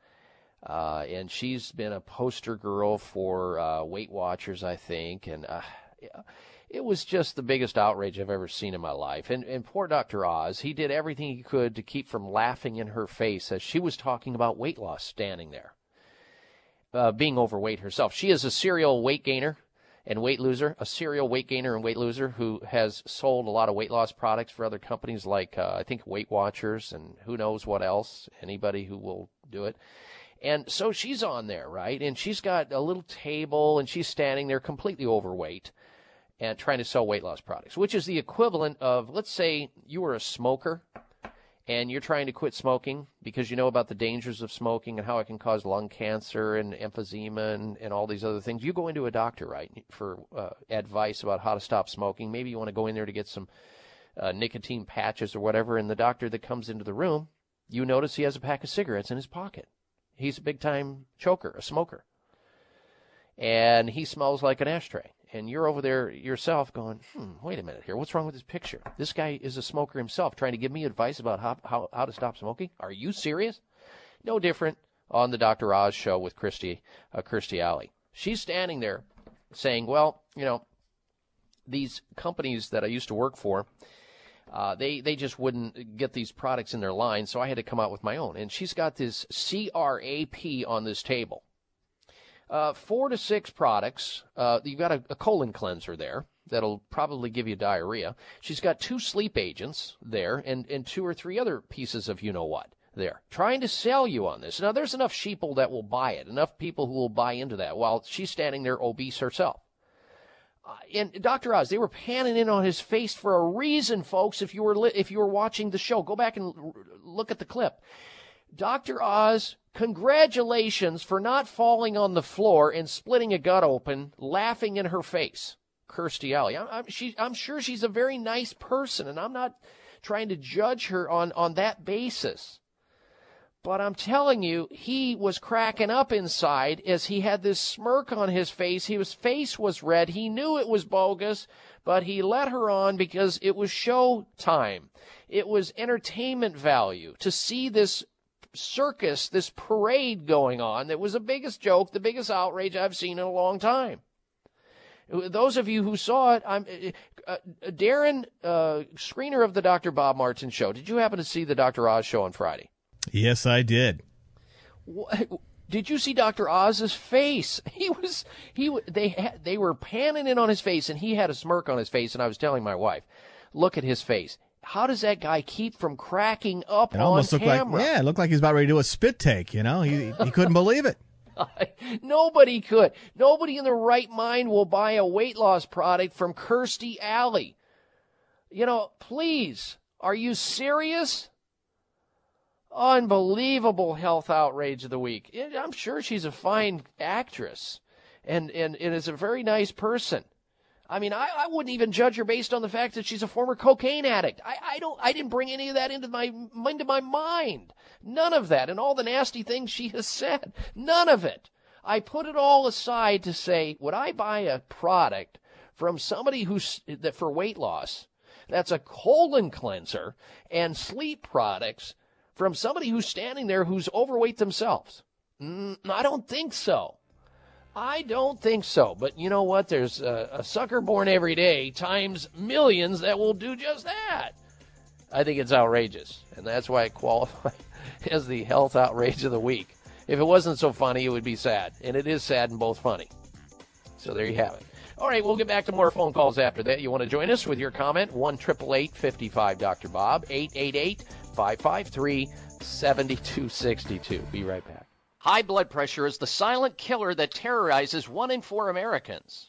uh, and she's been a poster girl for uh, Weight Watchers, I think. And uh, it was just the biggest outrage I've ever seen in my life. And, and poor Doctor Oz, he did everything he could to keep from laughing in her face as she was talking about weight loss standing there. Uh, being overweight herself. She is a serial weight gainer and weight loser, a serial weight gainer and weight loser who has sold a lot of weight loss products for other companies like, uh, I think, Weight Watchers and who knows what else, anybody who will do it. And so she's on there, right? And she's got a little table and she's standing there completely overweight and trying to sell weight loss products, which is the equivalent of, let's say you were a smoker and you're trying to quit smoking because you know about the dangers of smoking and how it can cause lung cancer and emphysema and, and all these other things. You go into a doctor, right, for uh, advice about how to stop smoking. Maybe you want to go in there to get some uh, nicotine patches or whatever, and the doctor that comes into the room, you notice he has a pack of cigarettes in his pocket. He's a big-time choker, a smoker, and he smells like an ashtray. And you're over there yourself going, hmm, wait a minute here. What's wrong with this picture? This guy is a smoker himself trying to give me advice about how, how, how to stop smoking. Are you serious? No different on the Doctor Oz show with Kirstie, uh, Kirstie Alley. She's standing there saying, well, you know, these companies that I used to work for, uh, they, they just wouldn't get these products in their line, so I had to come out with my own. And she's got this C R A P on this table. Uh, four to six products. Uh, you've got a, a colon cleanser there that'll probably give you diarrhea. She's got two sleep agents there and, and two or three other pieces of you-know-what there, trying to sell you on this. Now, there's enough sheeple that will buy it, enough people who will buy into that while she's standing there obese herself. Uh, and Doctor Oz, they were panning in on his face for a reason, folks. If you were li- if you were watching the show, go back and r- look at the clip. Doctor Oz, congratulations for not falling on the floor and splitting a gut open, laughing in her face, Kirstie Alley. I'm, I'm, she, I'm sure she's a very nice person, and I'm not trying to judge her on, on that basis. But I'm telling you, he was cracking up inside as he had this smirk on his face. His face was red. He knew it was bogus, but he let her on because it was show time. It was entertainment value to see this circus, this parade going on that was the biggest joke, the biggest outrage I've seen in a long time. Those of you who saw it, I'm uh, Darren, uh, screener of the Doctor Bob Martin Show. Did you happen to see the Doctor Oz show on Friday? Yes, I did. What, did you see Doctor Oz's face? He was he they had, they were panning in on his face, and he had a smirk on his face. And I was telling my wife, look at his face. How does that guy keep from cracking up it on camera? Like, yeah, it looked like he's about ready to do a spit take, you know? He he couldn't believe it. Nobody could. Nobody in their right mind will buy a weight loss product from Kirstie Alley. You know, please, are you serious? Unbelievable health outrage of the week. I'm sure she's a fine actress and, and, and is a very nice person. I mean, I, I wouldn't even judge her based on the fact that she's a former cocaine addict. I, I don't, I didn't bring any of that into my into my mind. None of that, and all the nasty things she has said. None of it. I put it all aside to say, would I buy a product from somebody who's that for weight loss? That's a colon cleanser and sleep products from somebody who's standing there who's overweight themselves. Mm, I don't think so. I don't think so, but you know what? There's a, a sucker born every day times millions that will do just that. I think it's outrageous, and that's why it qualifies as the health outrage of the week. If it wasn't so funny, it would be sad, and it is sad and both funny. So there you have it. All right, we'll get back to more phone calls after that. You want to join us with your comment? one eight eight eight, five five, Doctor Bob, eight eight eight, five five three, seven two six two. Be right back. High blood pressure is the silent killer that terrorizes one in four Americans.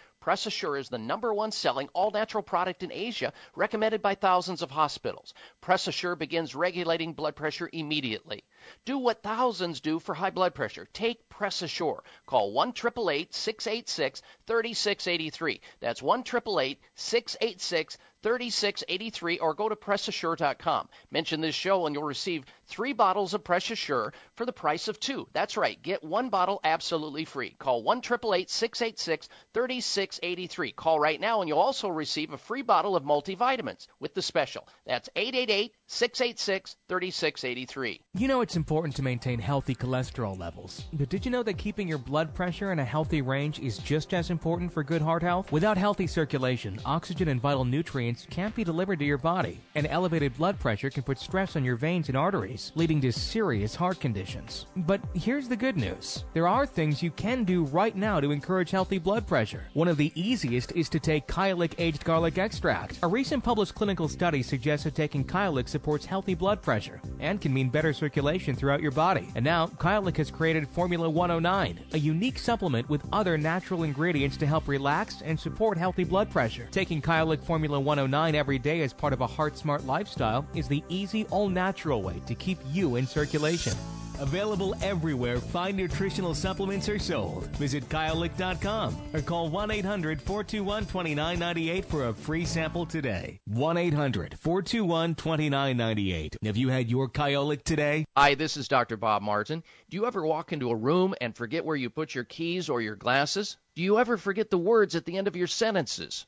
PressAssure is the number one selling all-natural product in Asia, recommended by thousands of hospitals. PressAssure begins regulating blood pressure immediately. Do what thousands do for high blood pressure. Take PressAssure. Call one eight eight eight, six eight six, three six eight three. That's one eight eight eight, six eight six, three six eight three, or go to Press Assure dot com. Mention this show and you'll receive three bottles of PressAssure for the price of two. That's right. Get one bottle absolutely free. Call one eight eight eight, six eight six, three six eight three. Call right now and you'll also receive a free bottle of multivitamins with the special. That's eight eight eight, six eight six, three six eight three. You know it's important to maintain healthy cholesterol levels, but did you know that keeping your blood pressure in a healthy range is just as important for good heart health? Without healthy circulation, oxygen and vital nutrients can't be delivered to your body, and elevated blood pressure can put stress on your veins and arteries, leading to serious heart conditions. But here's the good news. There are things you can do right now to encourage healthy blood pressure. One of the easiest is to take Kyolic aged garlic extract. A recent published clinical study suggests that taking Kyolic supports healthy blood pressure and can mean better circulation throughout your body. And now, Kyolic has created Formula one oh nine, a unique supplement with other natural ingredients to help relax and support healthy blood pressure. Taking Kyolic Formula Formula one oh nine every day as part of a heart-smart lifestyle is the easy, all-natural way to keep you in circulation. Available everywhere fine nutritional supplements are sold. Visit Kyolic dot com or call one eight hundred, four two one, two nine nine eight for a free sample today. one eight hundred, four two one, two nine nine eight. Have you had your Kyolic today? Hi, this is Doctor Bob Martin. Do you ever walk into a room and forget where you put your keys or your glasses? Do you ever forget the words at the end of your sentences?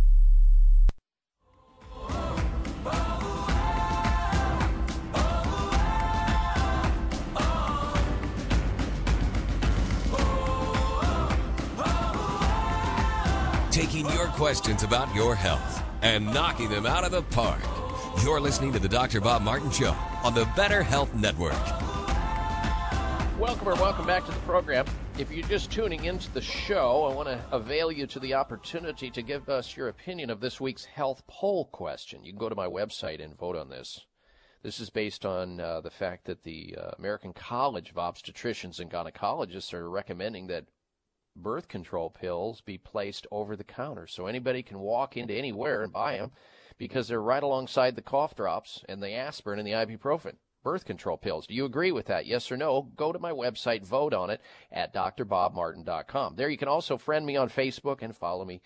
Taking your questions about your health and knocking them out of the park. You're listening to the Doctor Bob Martin Show on the Better Health Network. Welcome or welcome back to the program. If you're just tuning into the show, I want to avail you to the opportunity to give us your opinion of this week's health poll question. You can go to my website and vote on this. This is based on uh, the fact that the uh, American College of Obstetricians and Gynecologists are recommending that birth control pills be placed over the counter so anybody can walk into anywhere and buy them because they're right alongside the cough drops and the aspirin and the ibuprofen. Birth control pills. Do you agree with that? Yes or no? Go to my website, vote on it at d r bob martin dot com. There you can also friend me on Facebook and follow me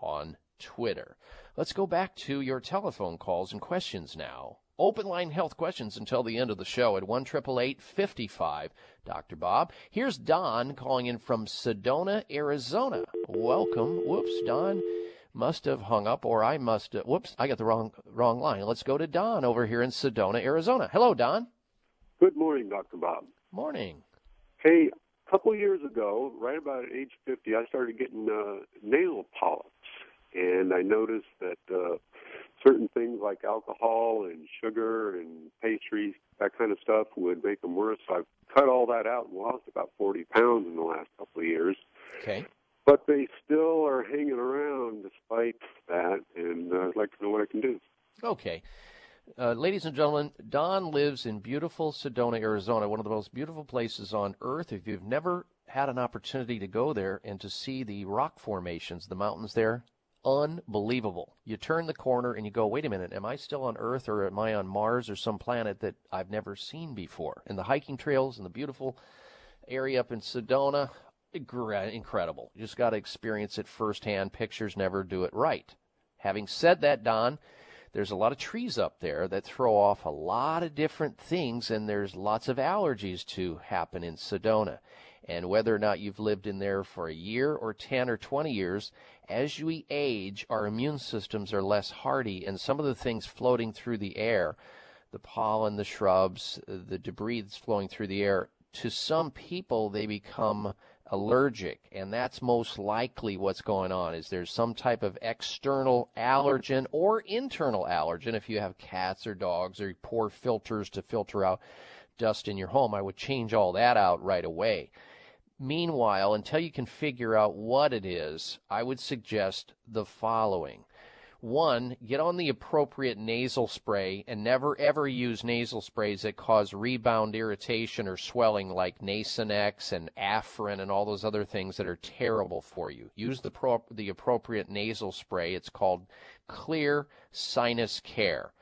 on Twitter. Let's go back to your telephone calls and questions now. Open line health questions until the end of the show at one eight eight eight, five five, Doctor Bob. Here's Don calling in from Sedona, Arizona. Welcome. Whoops, Don must have hung up, or I must have, whoops, I got the wrong wrong line. Let's go to Don over here in Sedona, Arizona. Hello, Don. Good morning, Doctor Bob. Morning. Hey, a couple years ago, right about age fifty, I started getting uh, nail polyps, and I noticed that uh, certain things like alcohol and sugar and pastries, that kind of stuff, would make them worse. So I've cut all that out and lost about forty pounds in the last couple of years. Okay. But they still are hanging around despite that, and uh, I'd like to know what I can do. Okay. Uh, ladies and gentlemen, Don lives in beautiful Sedona, Arizona, one of the most beautiful places on earth. If you've never had an opportunity to go there and to see the rock formations, the mountains there, unbelievable. You turn the corner and you go, wait a minute, am I still on Earth or am I on Mars or some planet that I've never seen before? And the hiking trails and the beautiful area up in Sedona, incredible. You just got to experience it firsthand. Pictures never do it right. Having said that, Don, there's a lot of trees up there that throw off a lot of different things, and there's lots of allergies to happen in Sedona. And whether or not you've lived in there for a year or ten or twenty years, as we age, our immune systems are less hardy, and some of the things floating through the air, the pollen, the shrubs, the debris that's flowing through the air, to some people they become allergic, and that's most likely what's going on. Is there's some type of external allergen or internal allergen. If you have cats or dogs or poor filters to filter out dust in your home, I would change all that out right away. Meanwhile, until you can figure out what it is, I would suggest the following. One, get on the appropriate nasal spray and never ever use nasal sprays that cause rebound irritation or swelling like Nasonex and Afrin and all those other things that are terrible for you. Use the, pro- the appropriate nasal spray. It's called Xlear Sinus Care.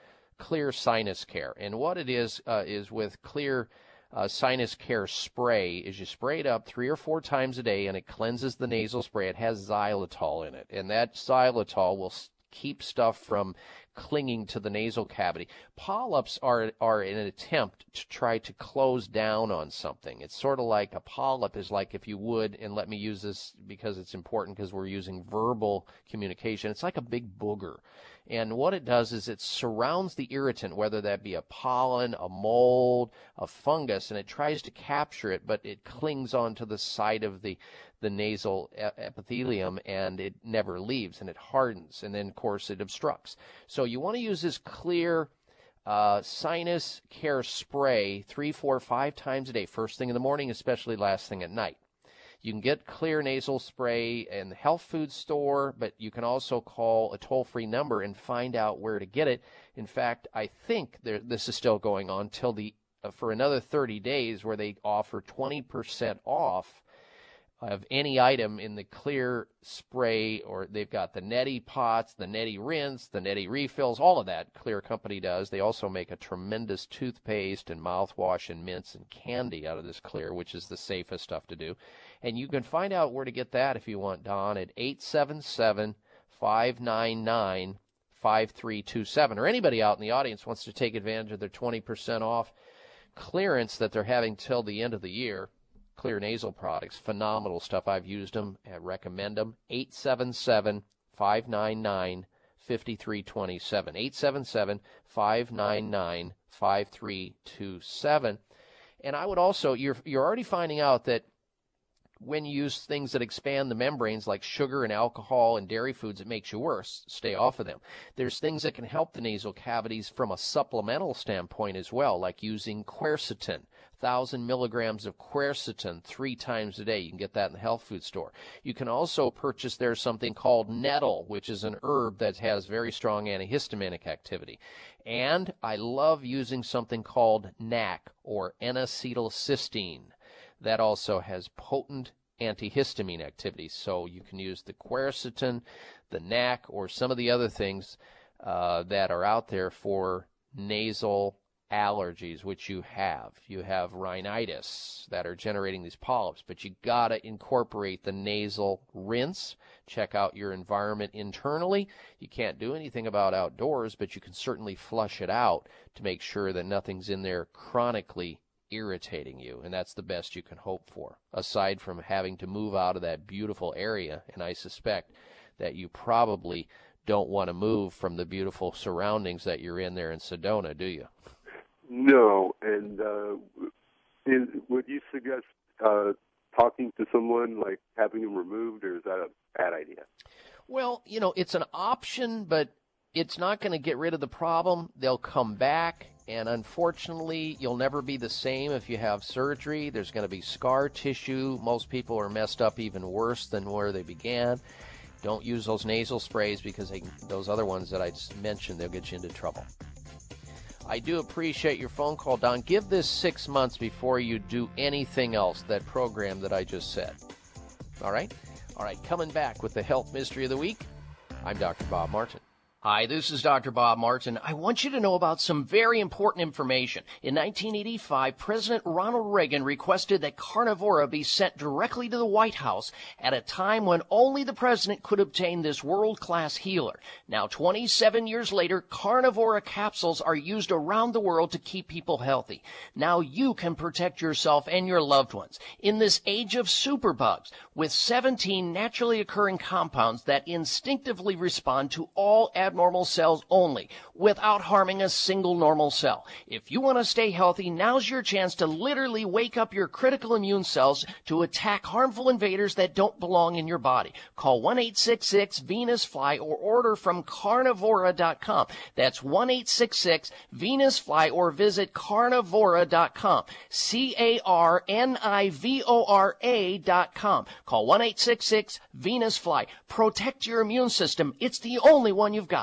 Xlear Sinus Care. And what it is, uh, is with Xlear Uh, Sinus Care spray is you spray it up three or four times a day, and it cleanses the nasal spray. It has xylitol in it, and that xylitol will keep stuff from clinging to the nasal cavity. Polyps are are an attempt to try to close down on something. It's sort of like a polyp is like, if you would, and let me use this because it's important because we're using verbal communication, it's like a big booger. And what it does is it surrounds the irritant, whether that be a pollen, a mold, a fungus, and it tries to capture it, but it clings onto the side of the the nasal epithelium, and it never leaves, and it hardens, and then, of course, it obstructs. So you want to use this Xlear uh, Sinus Care spray three, four, five times a day, first thing in the morning, especially last thing at night. You can get Xlear nasal spray in the health food store, but you can also call a toll-free number and find out where to get it. In fact, I think there, this is still going on till the uh, for another thirty days, where they offer twenty percent off of any item in the Xlear spray, or they've got the neti pots, the neti rinse, the neti refills, all of that Xlear company does. They also make a tremendous toothpaste and mouthwash and mints and candy out of this Xlear, which is the safest stuff to do. And you can find out where to get that if you want, Don, at eight seven seven, five nine nine, five three two seven. Or anybody out in the audience wants to take advantage of their twenty percent off clearance that they're having till the end of the year. Xlear nasal products, phenomenal stuff. I've used them and recommend them. eight seven seven, five nine nine, five three two seven. eight seven seven, five nine nine, five three two seven. And I would also, you're you're already finding out that when you use things that expand the membranes, like sugar and alcohol and dairy foods, it makes you worse. Stay off of them. There's things that can help the nasal cavities from a supplemental standpoint as well, like using quercetin, one thousand milligrams of quercetin three times a day. You can get that in the health food store. You can also purchase there something called nettle, which is an herb that has very strong antihistaminic activity. And I love using something called N A C, or N-acetylcysteine. That also has potent antihistamine activity. So you can use the quercetin, the N A C, or some of the other things uh, that are out there for nasal allergies, which you have. You have rhinitis that are generating these polyps, but you got to incorporate the nasal rinse. Check out your environment internally. You can't do anything about outdoors, but you can certainly flush it out to make sure that nothing's in there chronically irritating you, and that's the best you can hope for, aside from having to move out of that beautiful area. And I suspect that you probably don't want to move from the beautiful surroundings that you're in there in Sedona, do you? No, and uh, in, would you suggest uh, talking to someone, like having them removed, or is that a bad idea? Well, you know, it's an option, but it's not going to get rid of the problem. They'll come back, and unfortunately, you'll never be the same if you have surgery. There's going to be scar tissue. Most people are messed up even worse than where they began. Don't use those nasal sprays, because they, those other ones that I just mentioned, they'll get you into trouble. I do appreciate your phone call, Don. Give this six months before you do anything else, that program that I just said. All right? All right, coming back with the Health Mystery of the Week, I'm Doctor Bob Martin. Hi, this is Doctor Bob Martin. I want you to know about some very important information. In nineteen eighty-five, President Ronald Reagan requested that Carnivora be sent directly to the White House at a time when only the president could obtain this world-class healer. Now, twenty-seven years later, Carnivora capsules are used around the world to keep people healthy. Now you can protect yourself and your loved ones in this age of superbugs with seventeen naturally occurring compounds that instinctively respond to all adversaries. Normal cells only, without harming a single normal cell. If you want to stay healthy, now's your chance to literally wake up your critical immune cells to attack harmful invaders that don't belong in your body. Call one eight six six Venus Fly or order from carnivora dot com. That's one eight six six Venus Fly or visit carnivora dot com. C A R N I V O R A dot com. Call one eight six six Venus Fly. Protect your immune system. It's the only one you've got.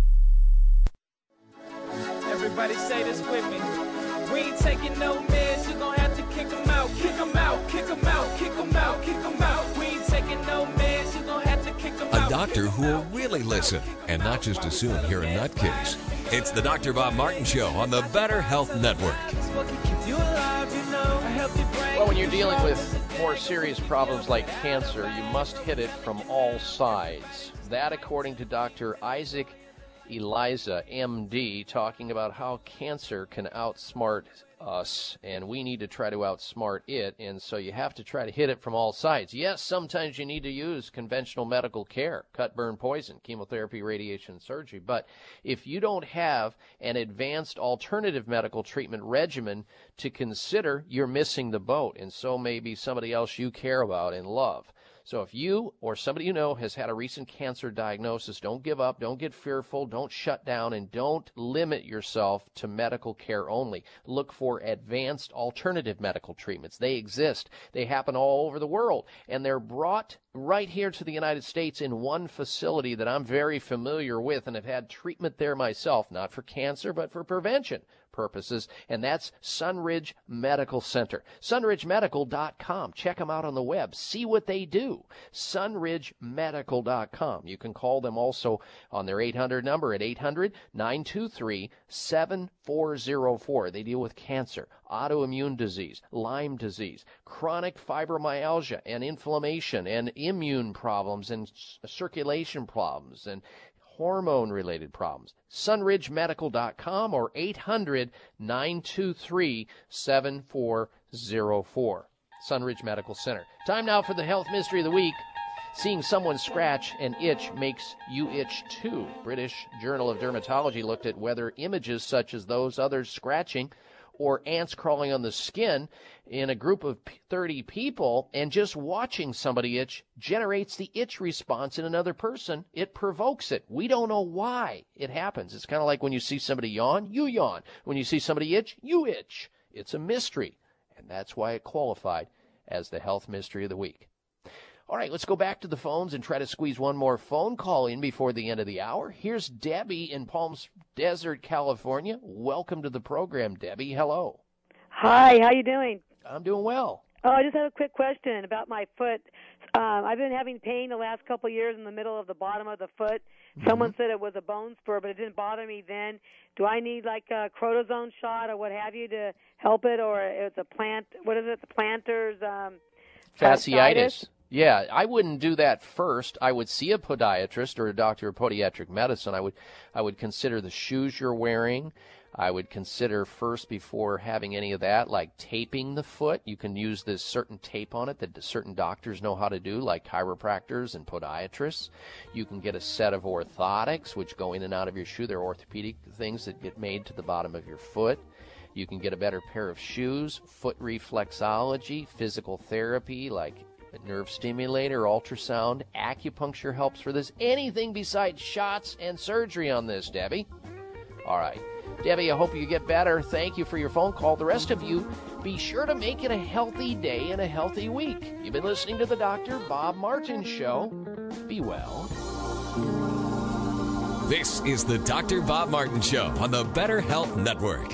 Everybody say this with me. We ain't taking no meds, you're gonna have to kick them out, kick them out, kick them out, kick them out, kick them out. We ain't taking no meds, you're gonna have to kick them out. A doctor who will really listen and not just assume you're a nutcase. It's the Doctor Bob Martin Show on the Better Health Network. Well, when you're dealing with more serious problems like cancer, you must hit it from all sides. That, according to Doctor Isaac Eliza, M D, talking about how cancer can outsmart us, and we need to try to outsmart it, and so you have to try to hit it from all sides. Yes, sometimes you need to use conventional medical care, cut, burn, poison, chemotherapy, radiation, surgery, but if you don't have an advanced alternative medical treatment regimen to consider, you're missing the boat, and so maybe somebody else you care about and love. So if you or somebody you know has had a recent cancer diagnosis, don't give up, don't get fearful, don't shut down, and don't limit yourself to medical care only. Look for advanced alternative medical treatments. They exist. They happen all over the world, and they're brought right here to the United States in one facility that I'm very familiar with and have had treatment there myself, not for cancer, but for prevention purposes, and that's Sunridge Medical Center. sunridge medical dot com. Check them out on the web. See what they do. sunridge medical dot com. You can call them also on their eight hundred number at eight hundred nine two three seven four zero four. They deal with cancer, autoimmune disease, Lyme disease, chronic fibromyalgia and inflammation and immune problems and circulation problems and hormone-related problems. sunridge medical dot com or eight hundred, nine two three, seven four zero four. Sunridge Medical Center. Time now for the Health Mystery of the Week. Seeing someone scratch and itch makes you itch too. British Journal of Dermatology looked at whether images such as those others scratching or ants crawling on the skin in a group of thirty people and just watching somebody itch generates the itch response in another person. It provokes it. We don't know why it happens. It's kind of like when you see somebody yawn, you yawn. When you see somebody itch, you itch. It's a mystery, and that's why it qualified as the Health Mystery of the Week. All right, let's go back to the phones and try to squeeze one more phone call in before the end of the hour. Here's Debbie in Palm Desert, California. Welcome to the program, Debbie. Hello. Hi, how you doing? I'm doing well. Oh, I just have a quick question about my foot. Um, I've been having pain the last couple of years in the middle of the bottom of the foot. Someone mm-hmm. said it was a bone spur, but it didn't bother me then. Do I need like a cortisone shot or what have you to help it, or it's a plant? What is it? The plantar's um, fasciitis. fasciitis? Yeah, I wouldn't do that first. I would see a podiatrist or a doctor of podiatric medicine. I would I would consider the shoes you're wearing. I would consider first before having any of that, like taping the foot. You can use this certain tape on it that certain doctors know how to do, like chiropractors and podiatrists. You can get a set of orthotics, which go in and out of your shoe. They're orthopedic things that get made to the bottom of your foot. You can get a better pair of shoes, foot reflexology, physical therapy, like nerve stimulator, ultrasound, acupuncture helps for this. Anything besides shots and surgery on this, Debbie. All right. Debbie, I hope you get better. Thank you for your phone call. The rest of you, be sure to make it a healthy day and a healthy week. You've been listening to the Doctor Bob Martin Show. Be well. This is the Doctor Bob Martin Show on the Better Health Network.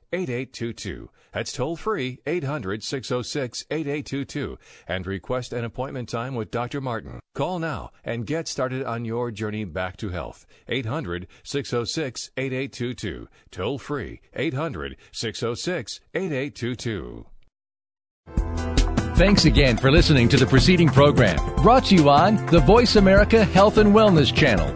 eight eight two two. That's toll-free, eight hundred, six oh six, eight eight two two, and request an appointment time with Doctor Martin. Call now and get started on your journey back to health. eight hundred, six oh six, eight eight two two. Toll-free, eight hundred, six oh six, eight eight two two. Thanks again for listening to the preceding program, brought to you on the Voice America Health and Wellness Channel.